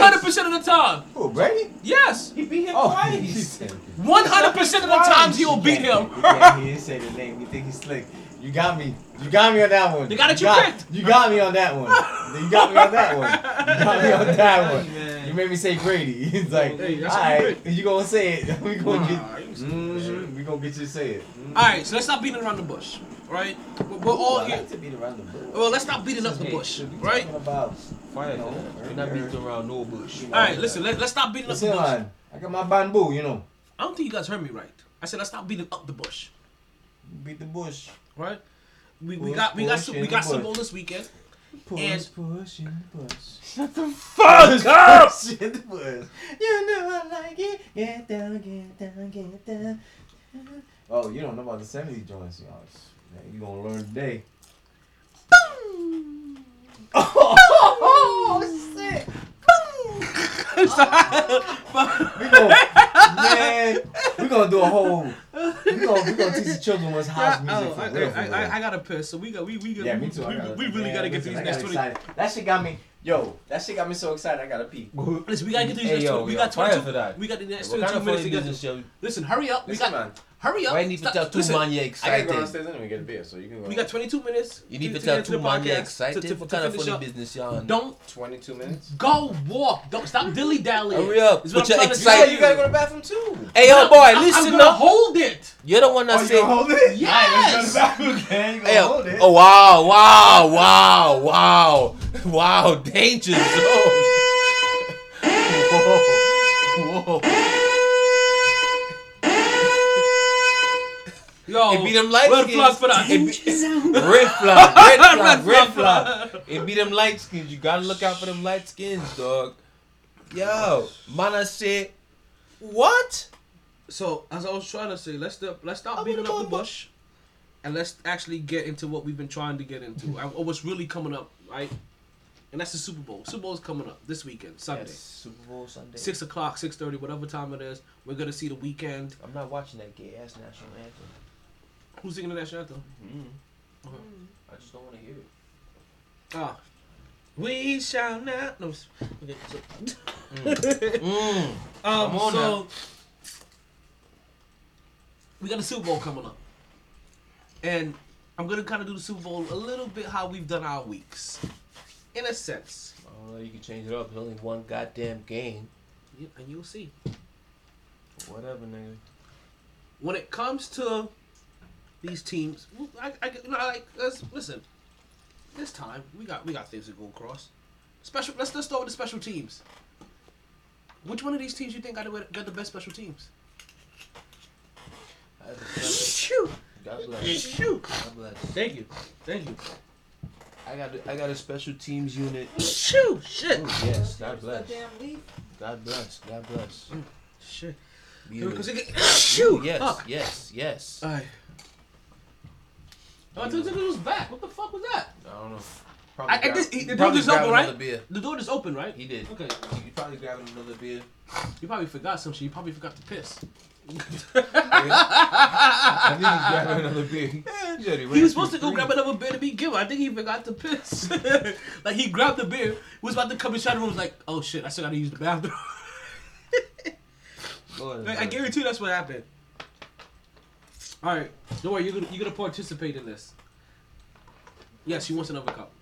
hundred percent of the time. Oh, Brady? Yes. He beat him oh, twice. one hundred percent twice. of the times he'll beat him. Yeah, he didn't say the name. You think he's slick. You got me. You got me on that one. They got it you got, picked. You got me on that one. You got me on that one. You got me on that one. Hey, you made me say Brady. He's like, hey, all right, you going to say it. We're going to nah, get mm, we gonna get you to say it. Mm. All right, so let's not beat around the bush. Right? We're, we're all well, here. Like to beat around the bush. Well, let's not beat it up the bush, right? About fire, you know, we're not beating around no bush. You know, all right, listen, let, let's stop beating up the bush. On. I got my bamboo, you know. I don't think you guys heard me right. I said let's stop beating up the bush. Beat the bush, right? We we push, got we got some we got some this weekend. Push, and push in the bush. Shut the fuck push, up! Push in the bush. You know I like it. Get down, get down, get down. Oh, you don't know about the seventies joints, y'all. You're going to learn today. Boom! Oh, oh shit! Boom! Oh. we gonna, man, we're going to do a whole We gonna we gonna teach the children what's house music oh, for I, real. For I, real. I, I, I gotta piss, so we got we we yeah, we, me too, we, gotta, we really man, gotta get listen, these next twenty. That shit got me. Yo, that shit got me so excited. I gotta pee. Listen, we gotta get these hey, next yo, twenty. We, we got twenty-two. For that. We got the next hey, twenty-two minutes together. Show? Listen, hurry up. We listen, got. Man. Hurry up. Why need to tell two man you excited? I gotta go downstairs anyway and get a beer, so you can go. We got twenty-two minutes. You need to tell two man you excited. What kind of funny business y'all? Don't. Twenty-two minutes. Go walk. Don't stop dilly dallying. Hurry up. What you're excited? You gotta go to the bathroom too. Hey, yo, boy, listen up. Hold it. You're the one that said. Hold it. Yes. Oh wow! Wow! Wow! Wow! Wow, danger zone. Whoa. Whoa. Yo, it beat them light skins. Red flag for that. Be, red flag. Red flag. Red flag. It beat them light skins. You gotta look out for them light skins, dog. Yo, man, I said, what? So, as I was trying to say, let's stop, let's stop beating up the bush. And let's actually get into what we've been trying to get into. I, what's really coming up, right? And that's the Super Bowl. Super Bowl is coming up this weekend, Sunday. Yes, Super Bowl Sunday. Six o'clock, six thirty, whatever time it is. We're gonna see the weekend. I'm not watching that gay ass national anthem. Who's singing the national anthem? Mm-hmm. Okay. I just don't want to hear it. Ah, we shall not. No. Okay. So. Mm. mm. Um. Come on so now. We got the Super Bowl coming up, and I'm gonna kind of do the Super Bowl a little bit how we've done our weeks. In a sense. Oh, you can change it up. There's only one goddamn game. Yeah, and you'll see. Whatever, nigga. When it comes to these teams, I, I, you know, like, let's, listen. This time we got we got things to go across. Special. Let's let's start with the special teams. Which one of these teams you think got the got the best special teams? Shoot. God bless. Shoot. God bless. Thank you. Thank you. I got a, I got a special teams unit. Shoo! Shit! Ooh, yes, God bless. God bless. God bless. Mm, shit. Shoo! Yes, fuck. yes, yes. All right. Oh, I took the dude's back. What the fuck was that? I don't know. Probably I, I grabbed, he, the door is open, right? Beer. The door is open, right? He did. Okay. You probably grabbing another beer. You probably forgot some shit. You probably forgot to piss. I think he's grabbing another beer. He, he was supposed to go grab another beer to be given. I think he forgot to piss. Like, he grabbed the beer, was about to come in the room, was like, oh shit, I still gotta use the bathroom. Lord, like, I guarantee you that's what happened. Alright, don't worry, you're gonna, you're gonna participate in this. Yeah, she wants another cup.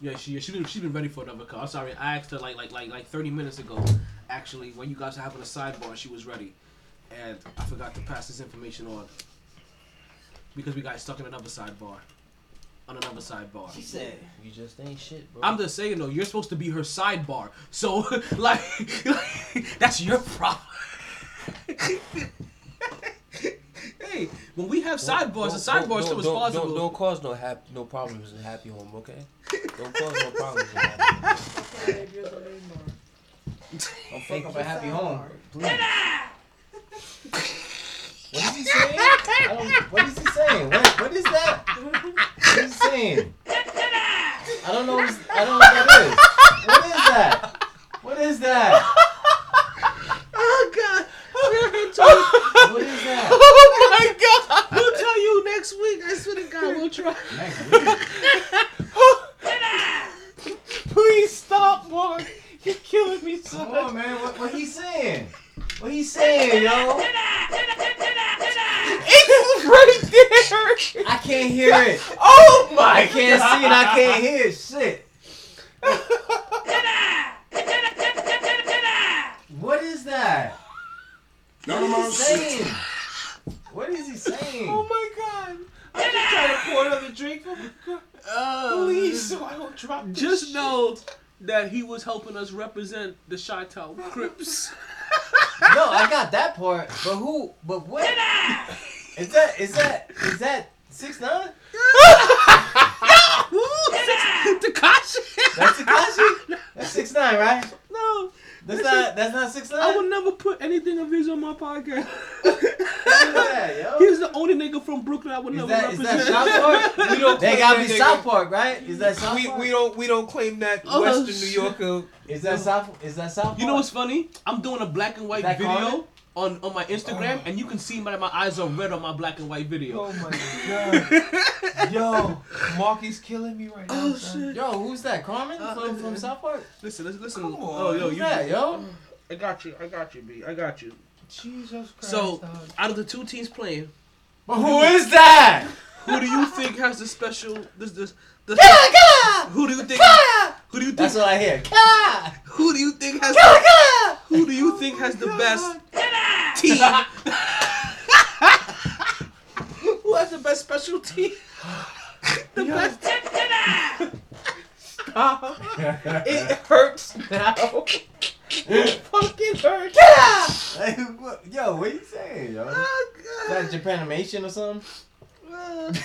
Yeah, she, she, she's been ready for another cup. I'm sorry, I asked her like, like, like, like thirty minutes ago, actually, when you guys were having a sidebar, she was ready. And I forgot to pass this information on because we got stuck in another sidebar. On another sidebar. She said, "You just ain't shit, bro." I'm just saying though, you're supposed to be her sidebar, so like, like that's your problem. Hey, when we have don't, sidebars, the sidebars too is possible. Don't cause no hap- no problems in Happy Home, okay? Don't cause no problems in Happy Home. Don't fuck up a Happy Home, please. What is he saying? I don't, what is he saying? What, what is that? What is he saying? I don't know. I don't know what that is. What is that? What is that? Oh God! What is that? Oh my God! We'll tell you next week. I swear to God, we'll try. Next week. Please stop, Mark. You're killing me so much. Come on, man. What, what he saying? What are you saying, yo? It's right there. I can't hear it. Oh my! I can't God. See and I can't hear shit. What is that? What is he saying? What is he saying? Oh my God! I'm just trying to pour another drink. Oh my God! Uh, Please, so I don't drop. This just shit. Know that he was helping us represent the Chi-Town Crips. No, I got that part, but who? But what? Is that? Is that? Is that six nine? No, Tekashi. That's Tekashi. That's six nine, right? No, that's not. That's not six nine. I will never put anything of his on my podcast. That, yo? He's the only nigga from Brooklyn I would is never that, represent. Is that South Park? We don't they gotta be nigga. South Park, right? Is that South we, Park? We don't we don't claim that oh, Western shit. New Yorker. Is that South? Is that South? Park? You know what's funny? I'm doing a black and white video. Carmen? on, on my Instagram, oh. and you can see my my eyes are red on my black and white video. Oh my god. Yo, Marky's killing me right oh, now. Oh shit. Yo, who's that? Carmen uh, from, from South Park? Listen, listen, listen. Come on. Oh, yo, who's you that, yo? I got you. I got you, B. I got you. Jesus Christ. So, dog. out of the two teams playing, but who is that? Who do you think has the special this this the Who do you think Who do you think That's what I hear. Who do you think has the, Who do you think has the best team? Who has the best special team? The Yo. best team. Stop. It hurts now. It fucking hurts. Like, what, yo, what are you saying, yo? Oh, is that Japanimation or something? What?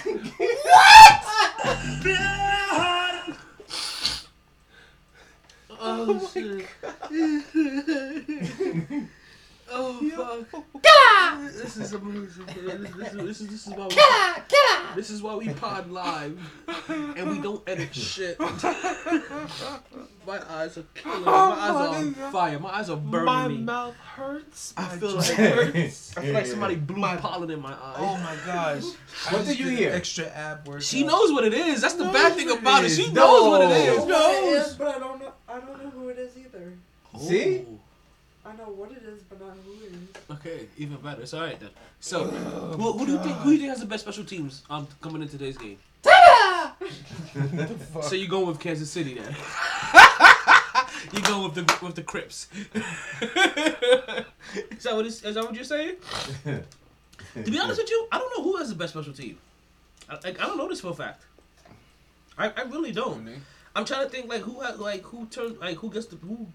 Oh, shit. Oh, fuck. This is amazing, bro. This, this, this, this is why we, this is why we pod live. And we don't edit shit. My eyes are killing me. My eyes are on fire. My eyes are burning my me. My mouth hurts. My I feel like hurts. I feel like somebody blew my pollen in my eyes. Oh, my gosh. What did you hear? Extra ab work. She knows what it is. That's the bad thing about it. She knows no. what it is. She knows. But I don't know, I don't know who it is either. Oh. See? I know what it is, but not who it is. Okay, even better. It's all right then. So, oh, who, who do you think? Who do you think has the best special teams? Um, coming in today's game. So you going with Kansas City then? You going with the with the Crips? Is that what is that what you're saying? To be honest with you, I don't know who has the best special team. I, like I don't know this for a fact. I I really don't. I'm trying to think like who has, like who turns like who gets the who.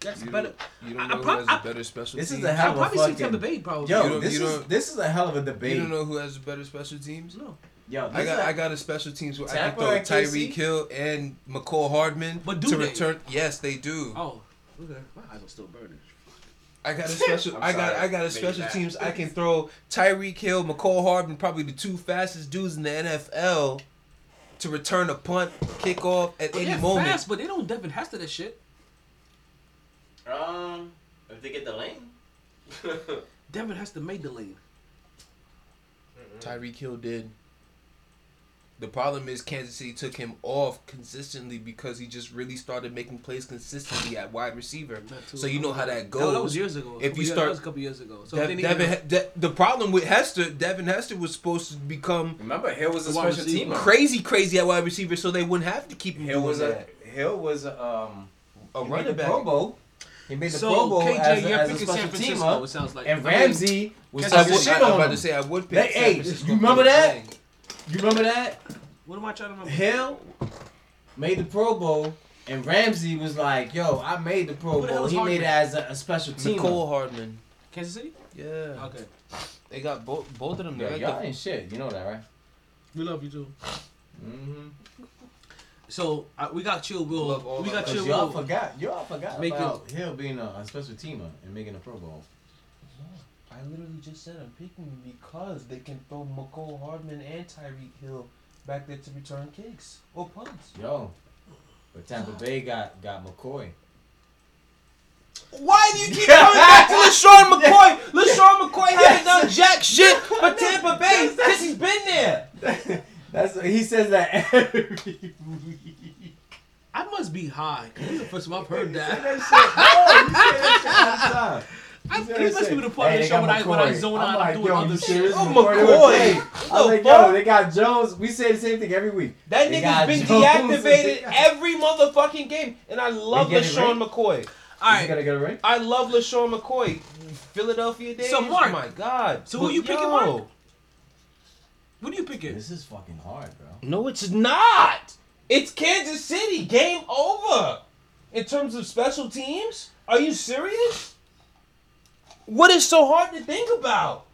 That's you better. Don't, you don't know I, who prob- has a better special this team? This is a hell of a fucking... Tampa Bay, probably. Yo, this is, this is a hell of a debate. You don't know who has better special teams? No. Yo, I got a, I got a special teams where Tampa I can throw Tyreek Hill and McCall Hardman but do to they? return. Yes, they do. Oh, okay. My eyes are still burning. I got a special. I got. I got a special teams. I can throw Tyreek Hill, McCall Hardman, probably the two fastest dudes in the N F L, to return a punt, kickoff at but any moment. Fast, but they don't Devin Hester that shit. Um, if they get the lane, Devin has to make the lane. Mm-hmm. Tyreek Hill did. The problem is Kansas City took him off consistently because he just really started making plays consistently at wide receiver. So you know how that goes. No, that was years ago. If couple you start, years, that was a couple years ago. So De- Devin, he- De- the problem with Hester, Devin Hester was supposed to become. Remember, Hill was a special team crazy, crazy at wide receiver, so they wouldn't have to keep him. Hill was that. a Hill was um a running back. Pro Bowl. He made the so, Pro Bowl K J, as, a, as a special team up. Like. And Ramsey was I was about to say I would pick. Hey, you remember that? You remember that? What am I trying to remember? Hill made the Pro Bowl, and Ramsey was like, "Yo, I made the Pro Bowl." He made it as a, a special team. Nicole Hardman, Kansas City. Yeah. Okay. They got both both of them. Yeah, y'all ain't shit. You know that, right? We love you too. Mm-hmm. So uh, we got Chill Will. Love we got Chill y'all Will. Forgot, y'all forgot making, about Hill being a, a special teamer and making a Pro Bowl. I literally just said I'm picking him because they can throw McCall Hardman and Tyreek Hill back there to return kicks or punts. Yo, but Tampa Bay got, got McCoy. Why do you keep coming back to LeSean McCoy? LeSean McCoy hasn't done jack shit for Tampa Bay since he's been there. That's he says that every week. I must be high. He's the first time I've heard that. He said that shit. He said that shit. He must be the part hey, of the show when I, when I zone out. I'm, like, I'm doing other shit. Oh, McCoy. McCoy. I'm like, yo, they got Jones. We say the same thing every week. That they nigga's been Jones deactivated got... every motherfucking game. And I love LeSean McCoy. All right. Gotta get it right. I love LeSean McCoy. Philadelphia days. So, Mark. Oh, my God. So, who you picking, Mark? What are you picking? This is fucking hard, bro. No, it's not. It's Kansas City. Game over. In terms of special teams? Are you serious? What is so hard to think about?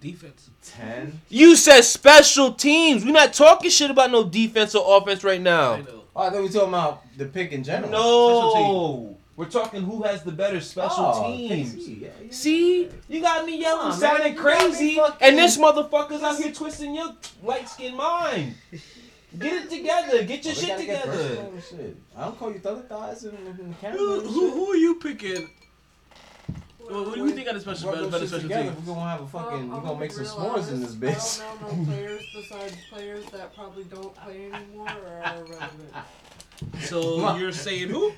Defense. ten You said special teams. We're not talking shit about no defense or offense right now. I know. Oh, I thought we were talking about the pick in general. No. We're talking who has the better special oh, teams. Yeah, yeah. See? You got me yelling, on, sounding man, crazy, fucking... and this motherfucker's out here twisting your light-skinned mind. Get it together. Get your oh, shit together. Shit. I don't call you thug thighs in the camera. Who, who, who are you picking Well, what do you think of the special, better, better special together, teams? We're gonna have a fucking. Um, we're gonna make some s'mores in this bitch. I don't know no players besides players that probably don't play anymore or are irrelevant. So you're saying who? um,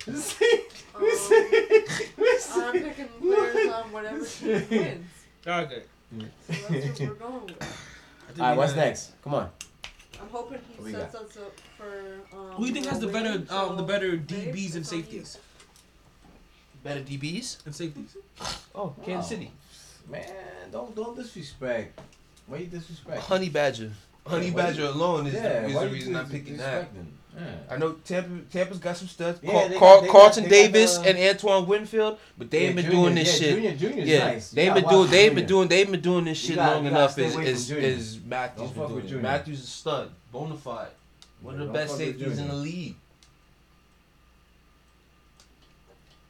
I'm picking players on whatever team wins. Okay. So that's what we're going with. All right, what's next? Come on. I'm hoping he sets us up for. Um, who do you think has the better, um, the better D Bs and safeties? Better D Bs and safeties. Oh, Kansas wow. City. Man, don't don't disrespect. Why you disrespect? Honey Badger. Honey yeah, Badger alone is yeah, the reason, reason I'm picking that. Yeah. I know Tampa, Tampa's got some stuff. Yeah, Car- they, Car- they, Carlton they got, Davis got, uh, and Antoine Winfield, but they yeah, ain't been junior, doing this yeah, shit. Junior, Junior's yeah, nice. They've been doing, they've been doing, they've been doing this shit gotta, long enough. Is is, is Matthews been doing it. Matthews is a stud, bona fide, one yeah, of the best safeties in the league.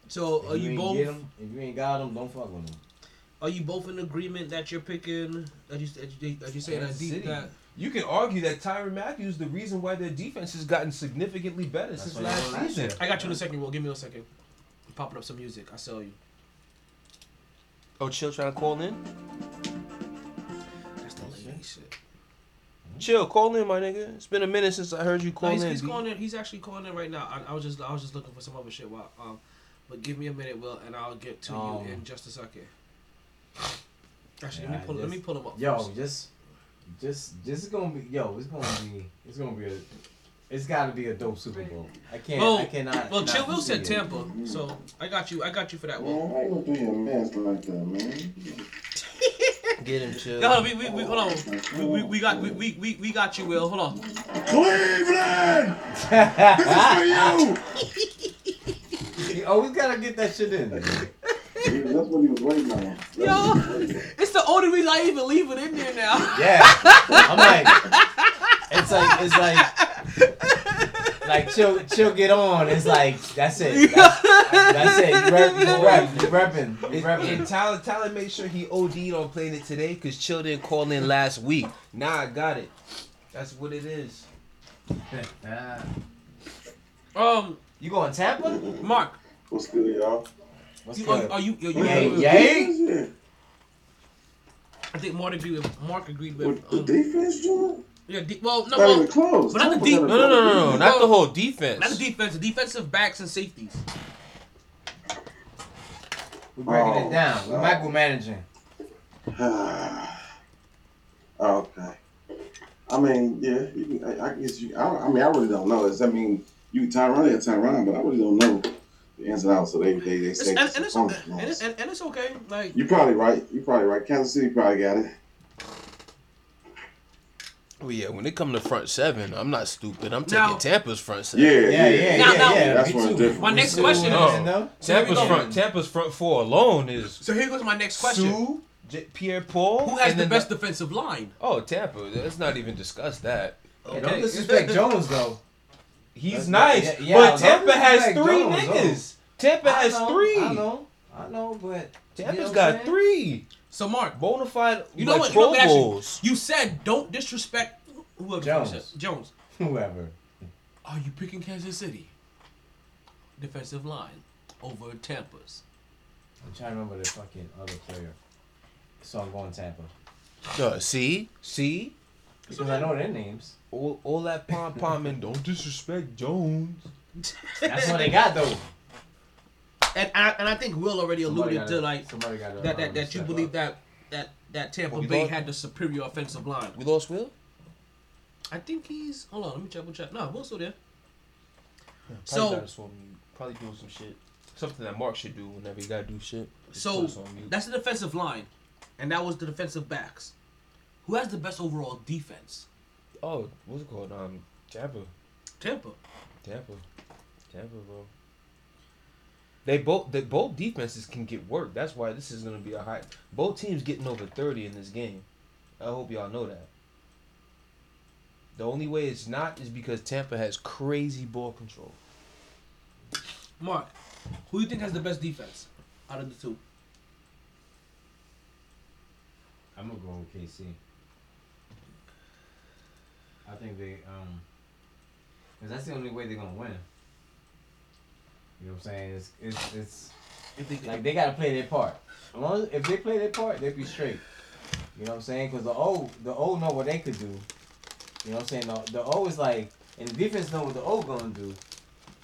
So are you, you both? Them, if you ain't got them, don't fuck with them. Are you both in agreement that you're picking? Are you, are you, are you saying that deep that? You can argue that Tyrann Mathieu is the reason why their defense has gotten significantly better That's since last season. I got you in a second, Will. Give me a second. I'm popping up some music. I sell you. Oh, Chill trying to call in? That's the lady shit. Chill, call in, my nigga. It's been a minute since I heard you call no, he's, in. He's dude. calling in. He's actually calling in right now. I, I was just, I was just looking for some other shit. While, um, but give me a minute, Will, and I'll get to um, you in just a second. Actually, yeah, let me pull. Just, let me pull him up. Yo, first. just. Just, this is gonna be, yo. It's gonna be, it's gonna be a, it's gotta be a dope Super Bowl. I can't, oh, I cannot. Well, Chill Will said Tampa, it. so I got you, I got you for that one. Man, how you gonna do your mess like that, man? Get him, Chill. No, we, we, we, hold on. We, we, we got, we, we, we got you, Will. Hold on. Cleveland, this is for you. You always gotta get that shit in. That's what he was waiting on. Yo, it's the only reason I even leave it in there now. Yeah, I'm like, it's like, it's like, like Chill, Chill get on. It's like, that's it. That's, that's it. You rep, you repping, you repping, you repping. And Tyler, Tyler made sure he OD'd on playing it today because Chill didn't call in last week. Now I got it. That's what it is. um, you going Tampa, Mark? What's good, y'all? What's you, are, are you? Are you? Yay! Yay! I think Mark agreed with. Mark agreed with. with um, the defense, John? Yeah. De- well, no. Well, close. But not the de- No, no, no, no, no, no. Not the whole defense. Not the defense. The defensive backs and safeties. We're breaking oh, it down. We're micromanaging. Okay. I mean, yeah. You can, I, I guess you. I, I mean, I really don't know. Does that mean you Tyrann or Tyrann? But I really don't know. Ins and outs, so they they they say and, and, it's, and, it's, and, and it's okay. Like you probably right. You probably right. Kansas City probably got it. Well, yeah. When it comes to front seven, I'm not stupid. I'm taking now, Tampa's front seven. Yeah, yeah, yeah. Now, yeah, now, yeah that's where it's different. My next Sue, question no. is no. Tampa's so front. Tampa's front four alone is. So here goes my next question. Sue, J- Pierre Paul. Who has the best the, defensive line? Oh, Tampa. Let's not even discuss that. Okay. Don't disrespect Jones though. He's That's nice, not, yeah, yeah, but Tampa has like three Jones, niggas. Though. Tampa I has know, three. I know, I know, but Tampa's you know got saying? three. So Mark, bonafide, you know like what? Pro you, know Bowls. Actually, you said don't disrespect whoever Jones. Jones. Whoever. Are you picking Kansas City defensive line over Tampa's? I'm trying to remember the fucking other player, so I'm going Tampa. Uh, see, see, because I know their names. All, all that pom pom and don't disrespect Jones. That's what they got though. And I and I think Will already alluded gotta, to like that that, that, that you believe up. that that that Tampa well, Bay lost, had the superior offensive line. We lost Will? I think he's hold on, let me double check. No, Will's still there. Yeah, probably so probably doing some shit. Something that Mark should do whenever he gotta do shit. So that's the defensive line. And that was the defensive backs. Who has the best overall defense? Oh, what's it called? Um, Tampa. Tampa. Tampa. Tampa, bro. They both, they both defenses can get work. That's why this is gonna be a high. Both teams getting over thirty in this game. I hope y'all know that. The only way it's not is because Tampa has crazy ball control. Mark, who do you think has the best defense out of the two? I'm gonna go with K C. I think they, um, because that's the only way they're going to win. You know what I'm saying? It's, it's, it's, Like, they got to play their part. As long as, if they play their part, they'll be straight. You know what I'm saying? Because the O, the O know what they could do. You know what I'm saying? The, the O is like, and the defense know what the O going to do.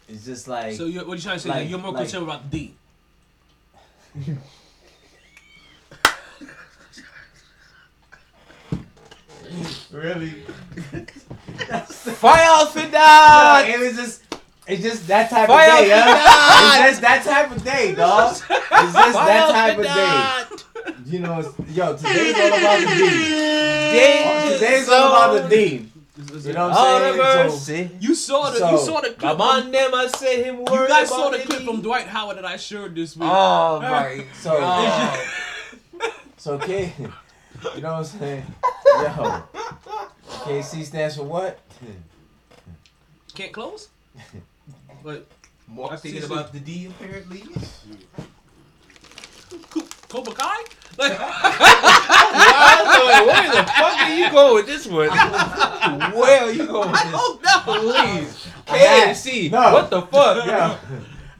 It's just like... So you're, what you're trying to say like, is that you're more like, concerned about the D. Really? Fire outfit down! It was just... It's just that type Fire of day, yeah. It's just that type of day, dog. It's just Fire that type of day. Not. You know, it's, yo, today's all about the D. Yeah. Today's so, all about the D. You know what I'm saying? So, you saw the so, you saw the clip. My name, I said him. You guys saw the clip from Dwight Howard that I shared this week. Oh my! So, oh. so K, you know what I'm saying? Yo, K C stands for what? Can't close. But Mark I'm thinking about the D apparently. Cobra Kai? Like, I was like, where the fuck are you going with this one? Where are you going with this? I don't know. Please. K F C. No. What the fuck? Yeah.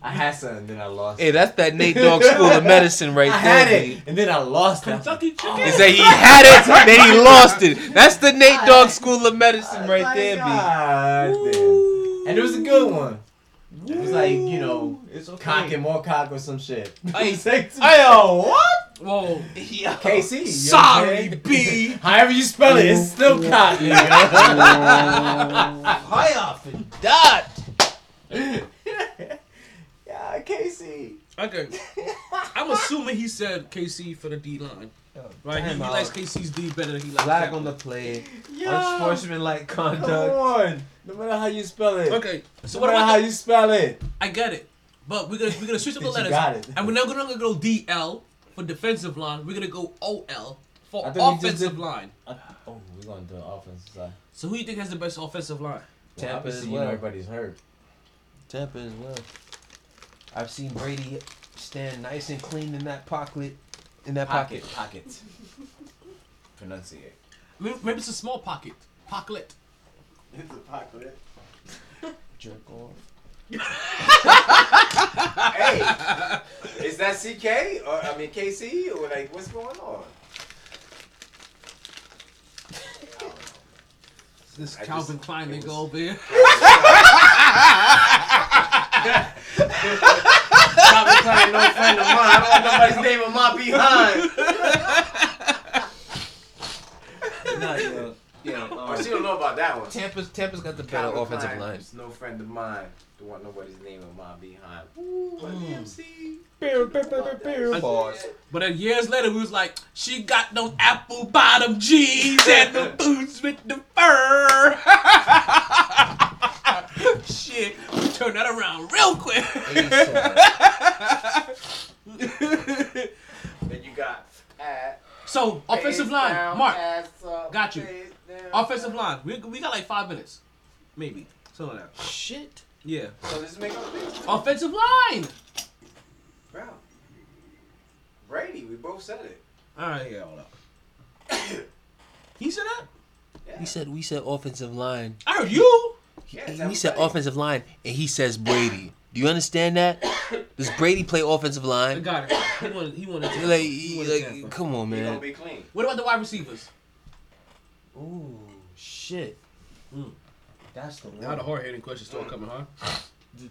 I had something and then I lost it. Hey, that's that Nate Dogg School of Medicine right I there. I had it and then I lost it. Kentucky Chicken. Is that he had it and then he lost it. That's the Nate Dogg School of Medicine right there, B. And it was a good one. It was like, you know, it's okay. Cock and more cock or some shit. Hey, yo, what? Whoa. Yo. K C. Sorry, B. However you spell it, it's still cock. High off and dot. Yeah, K C. Okay. I'm assuming he said K C for the D-line. Right, he, he likes K C's D better than he likes Black on the play. Unsportsmanlike conduct. Come on. No matter how you spell it. Okay. So no what matter how you spell it. I get it. But we're going we're gonna switch up the letters. Got it. And we're not going to go D L for defensive line. We're going to go O L for offensive did, line. I, oh, we're going to do offensive line. So who do you think has the best offensive line? Well, Tampa is well. You know everybody's hurt. Tampa as well. I've seen Brady stand nice and clean in that pocket. In that pocket. Pocket. Pocket. Pronunciate. Maybe, maybe it's a small pocket. Pocklet. It's a pocklet. Jerk off. Hey, is that C K? Or, I mean, K C? Or, like, what's going on? This I Calvin just, Klein nigga over here. Calvin Klein, no friend of mine. I don't want nobody's name on my behind. Nah, yo. Yeah, um, oh, she don't know about that one. Tampa's, Tampa's got the better Calvin offensive Klein, line. No friend of mine. Don't want nobody's name on my behind. Ooh. But D M C. Beer, beer, beer, beer, boss. But then years later, we was like, she got those apple bottom jeans and the boots with the fur. Shit, we turned that around real quick. Then you got at so offensive line, down, Mark, up, got you. Offensive line, we we got like five minutes, maybe something like that. Shit. Yeah. So this make up things. Offensive line. Bro. Brady, we both said it. All right, yeah, hold up. He said that? Yeah. He said we said offensive line. I heard you. Yeah, we said offensive line, and he says Brady. Do you understand that? Does Brady play offensive line? I got it. He wanted. He wanted. To, like, he wanted like, to come on, man. He gonna be clean. What about the wide receivers? Ooh, shit. Mm. That's the one. Now the hard-hitting questions start coming, huh?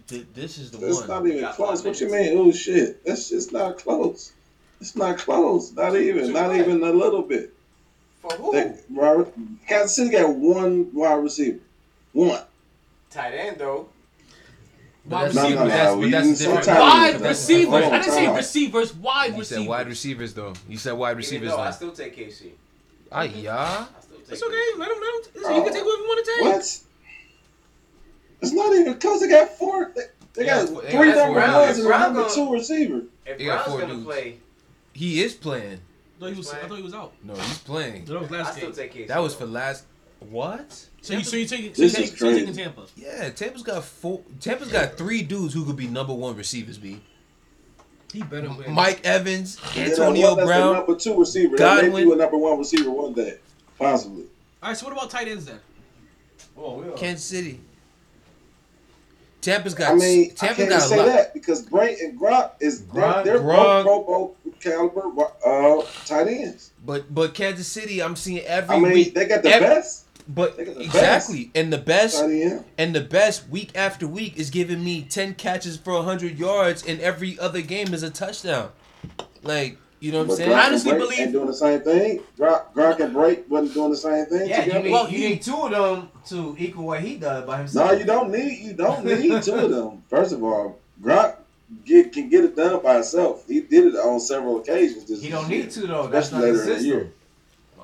This is the one. It's not even close. What you mean? Oh shit! That's just not close. It's not close. Not even. Not even a little bit. For who? Kansas City got one wide receiver. One. Tight end though. Wide no, receivers. No, no, that's, no. But that's different. Wide receivers. I didn't say receivers. Wide you receivers. You said wide receivers though. You said wide receivers. No, I still take K C. Ah yeah. It's okay. Let him. Let him. Uh, you can take whatever you want to take. What? It's not even close. They got four. They, they yeah, got they three number ones and a number gonna, two receiver. If Brown's going to play, he is playing. No, he was. Playing. I thought he was out. No, he's playing. That was last I still take K C. That was for last. What? So Tampa, you so you taking so so taking Tampa? Yeah, Tampa's got four. Tampa's got three dudes who could be number one receivers. B. He better win. Mike Evans, Antonio yeah, Brown, number two receiver. Godwin, maybe a number one receiver one day, possibly. All right. So what about tight ends then? Oh, Kansas City. Tampa's got. I mean, Tampa's I can't got say a lot. That because Brant and Gronk is Gronk. They're both Pro Bowl caliber uh, tight ends. But but Kansas City, I'm seeing every. I mean, week, they got the every, best. But exactly, best. and the best, and the best week after week is giving me ten catches for a hundred yards, and every other game is a touchdown. Like you know what I'm saying? I honestly believe ain't doing the same thing. Gronk and Brake wasn't doing the same thing. Yeah, you need, well, you need two of them to equal what he does by himself. No, you don't need you don't need two of them. First of all, Gronk get, can get it done by himself. He did it on several occasions. This he don't year, need two though. That's not his system.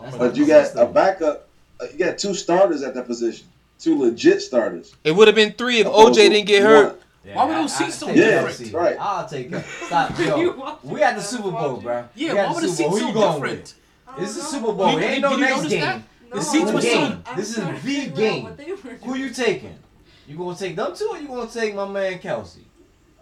That's but not you got system. a backup. You got two starters at that position, two legit starters. It would have been three if O J didn't get hurt. Yeah, why were those seats so different? Yes, right. I'll take that. Stop, yo. We at the Super Bowl, bro. Yeah, why were the seats so different? It's the Super Bowl. It ain't no next game. The seats were so. This is the game. Who you taking? You gonna take them two, or you gonna take my man Kelsey?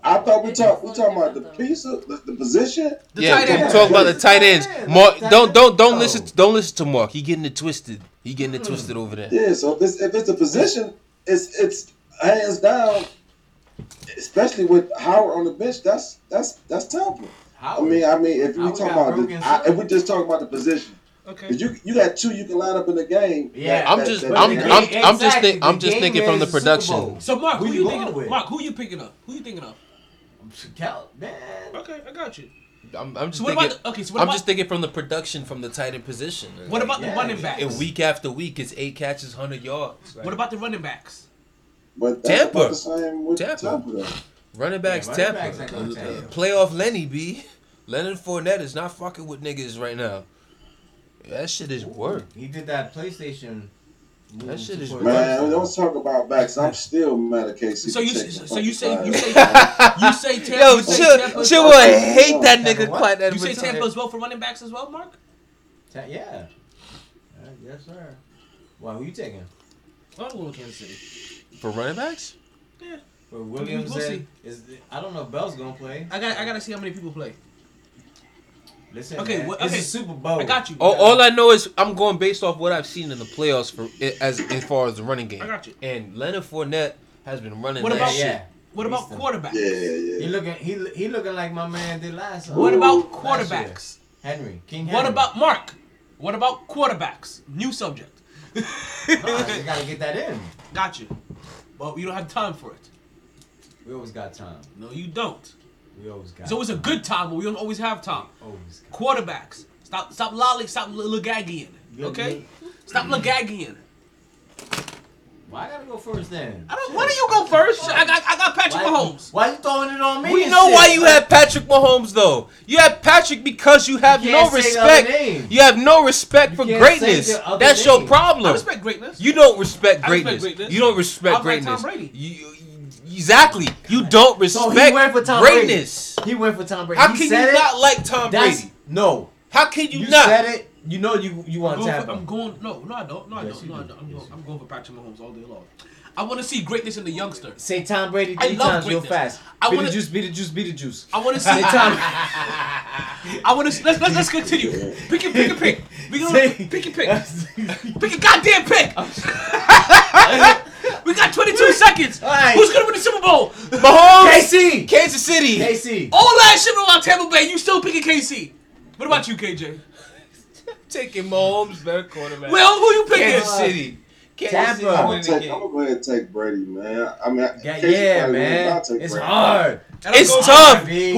I thought we talked. We talking about the piece of the, the position. The yeah, tight end. We talk about the tight ends. Mark, don't don't don't listen. To, don't listen to Mark. He getting it twisted. He getting it twisted over there. Yeah. So if it's, if it's a position, it's it's hands down. Especially with Howard on the bench, that's that's that's terrible. Howard. I mean, I mean, if we talking about the, I, if we just talking about the position. Okay. You you got two you can line up in the game. Yeah, that, I'm just that, that I'm, I'm, exactly. I'm just think, I'm just thinking from the production. So Mark, who, who you thinking with? Mark, who you picking up? Who you thinking of? Cal, man. Okay, I got you. I'm, I'm just so thinking. The, okay, so I'm about, just thinking from the production, from the tight end position. Right? What about yeah, the running backs? And week after week, it's eight catches, hundred yards. Right? What about the running backs? But Tampa, the same with Tampa, Tampa running backs, yeah, running Tampa, backs Tampa. Tampa. Playoff Lenny B, Leonard Fournette is not fucking with niggas right now. That shit is work. He did that PlayStation. That shit is man. Crazy. Don't talk about backs. I'm still mad at K C. So you, so you say, you say, you say, Tampa, yo, you say Tampa. Chill, would hate that nigga. Quite that. You say Tampa as well for running backs as well, Mark? Ta- yeah. Uh, yes, sir. Well, who you taking? I'm going with Kansas City. For running backs? Yeah. For Williams, we'll and, is I don't know if Bell's gonna play. I got, I gotta see how many people play. Listen, okay, well, okay. It's a Super Bowl. I got you. All, all I know is I'm going based off what I've seen in the playoffs for as as far as the running game. I got you. And Leonard Fournette has been running. What about yeah. What about He's quarterbacks? Yeah, yeah, yeah. He looking he he looking like my man did last time. What about quarterbacks? Henry King. Henry. What about Mark? What about quarterbacks? New subject. No, you gotta get that in. Got you. But we don't have time for it. We always got time. No, you don't. We always got so it's time. A good time, but we don't always have time. Always quarterbacks. Stop stop lolly, stop lagagian. Okay? Stop lagagian. Why I gotta go first then? I don't, why do you go first? I got I got Patrick why, Mahomes. Why you throwing it on me? We know shit. Why you have Patrick Mahomes though. You have Patrick because you have you no respect. You have no respect you for greatness. That's name. Your problem. I respect greatness. You don't respect greatness. Respect greatness. You don't respect I'm greatness. Like Tom Brady. You, you, Exactly. You don't respect so he went for Tom greatness. Brady. He went for Tom Brady. How can you it? Not like Tom That's, Brady? No. How can you, you not? You said it. You know you, you want to tap him. I'm going. No, no, I don't. No, yes, I don't. No, do. I don't. I'm, yes, going, I'm going for Patrick Mahomes all day long. I want to see greatness in the youngster. Say Tom Brady three I love times greatness. Real fast. I wanna, be the juice, be the juice, be the juice. I want to see Tom. I want to let's let's let's continue. Pick and pick and pick. We gonna pick and pick. Pick a goddamn pick. We got twenty-two seconds. All right. Who's gonna win the Super Bowl? Mahomes. K C. Kansas City. K C. All that shit about Tampa Bay. You still picking K C? What about you, K J? I'm taking Mahomes, better quarterback. Well, who you picking? Kansas City. Kansas City. I'm gonna, take, I'm gonna go ahead and take Brady, man. I mean, yeah, yeah man. It's Brady. Hard. That'll it's tough.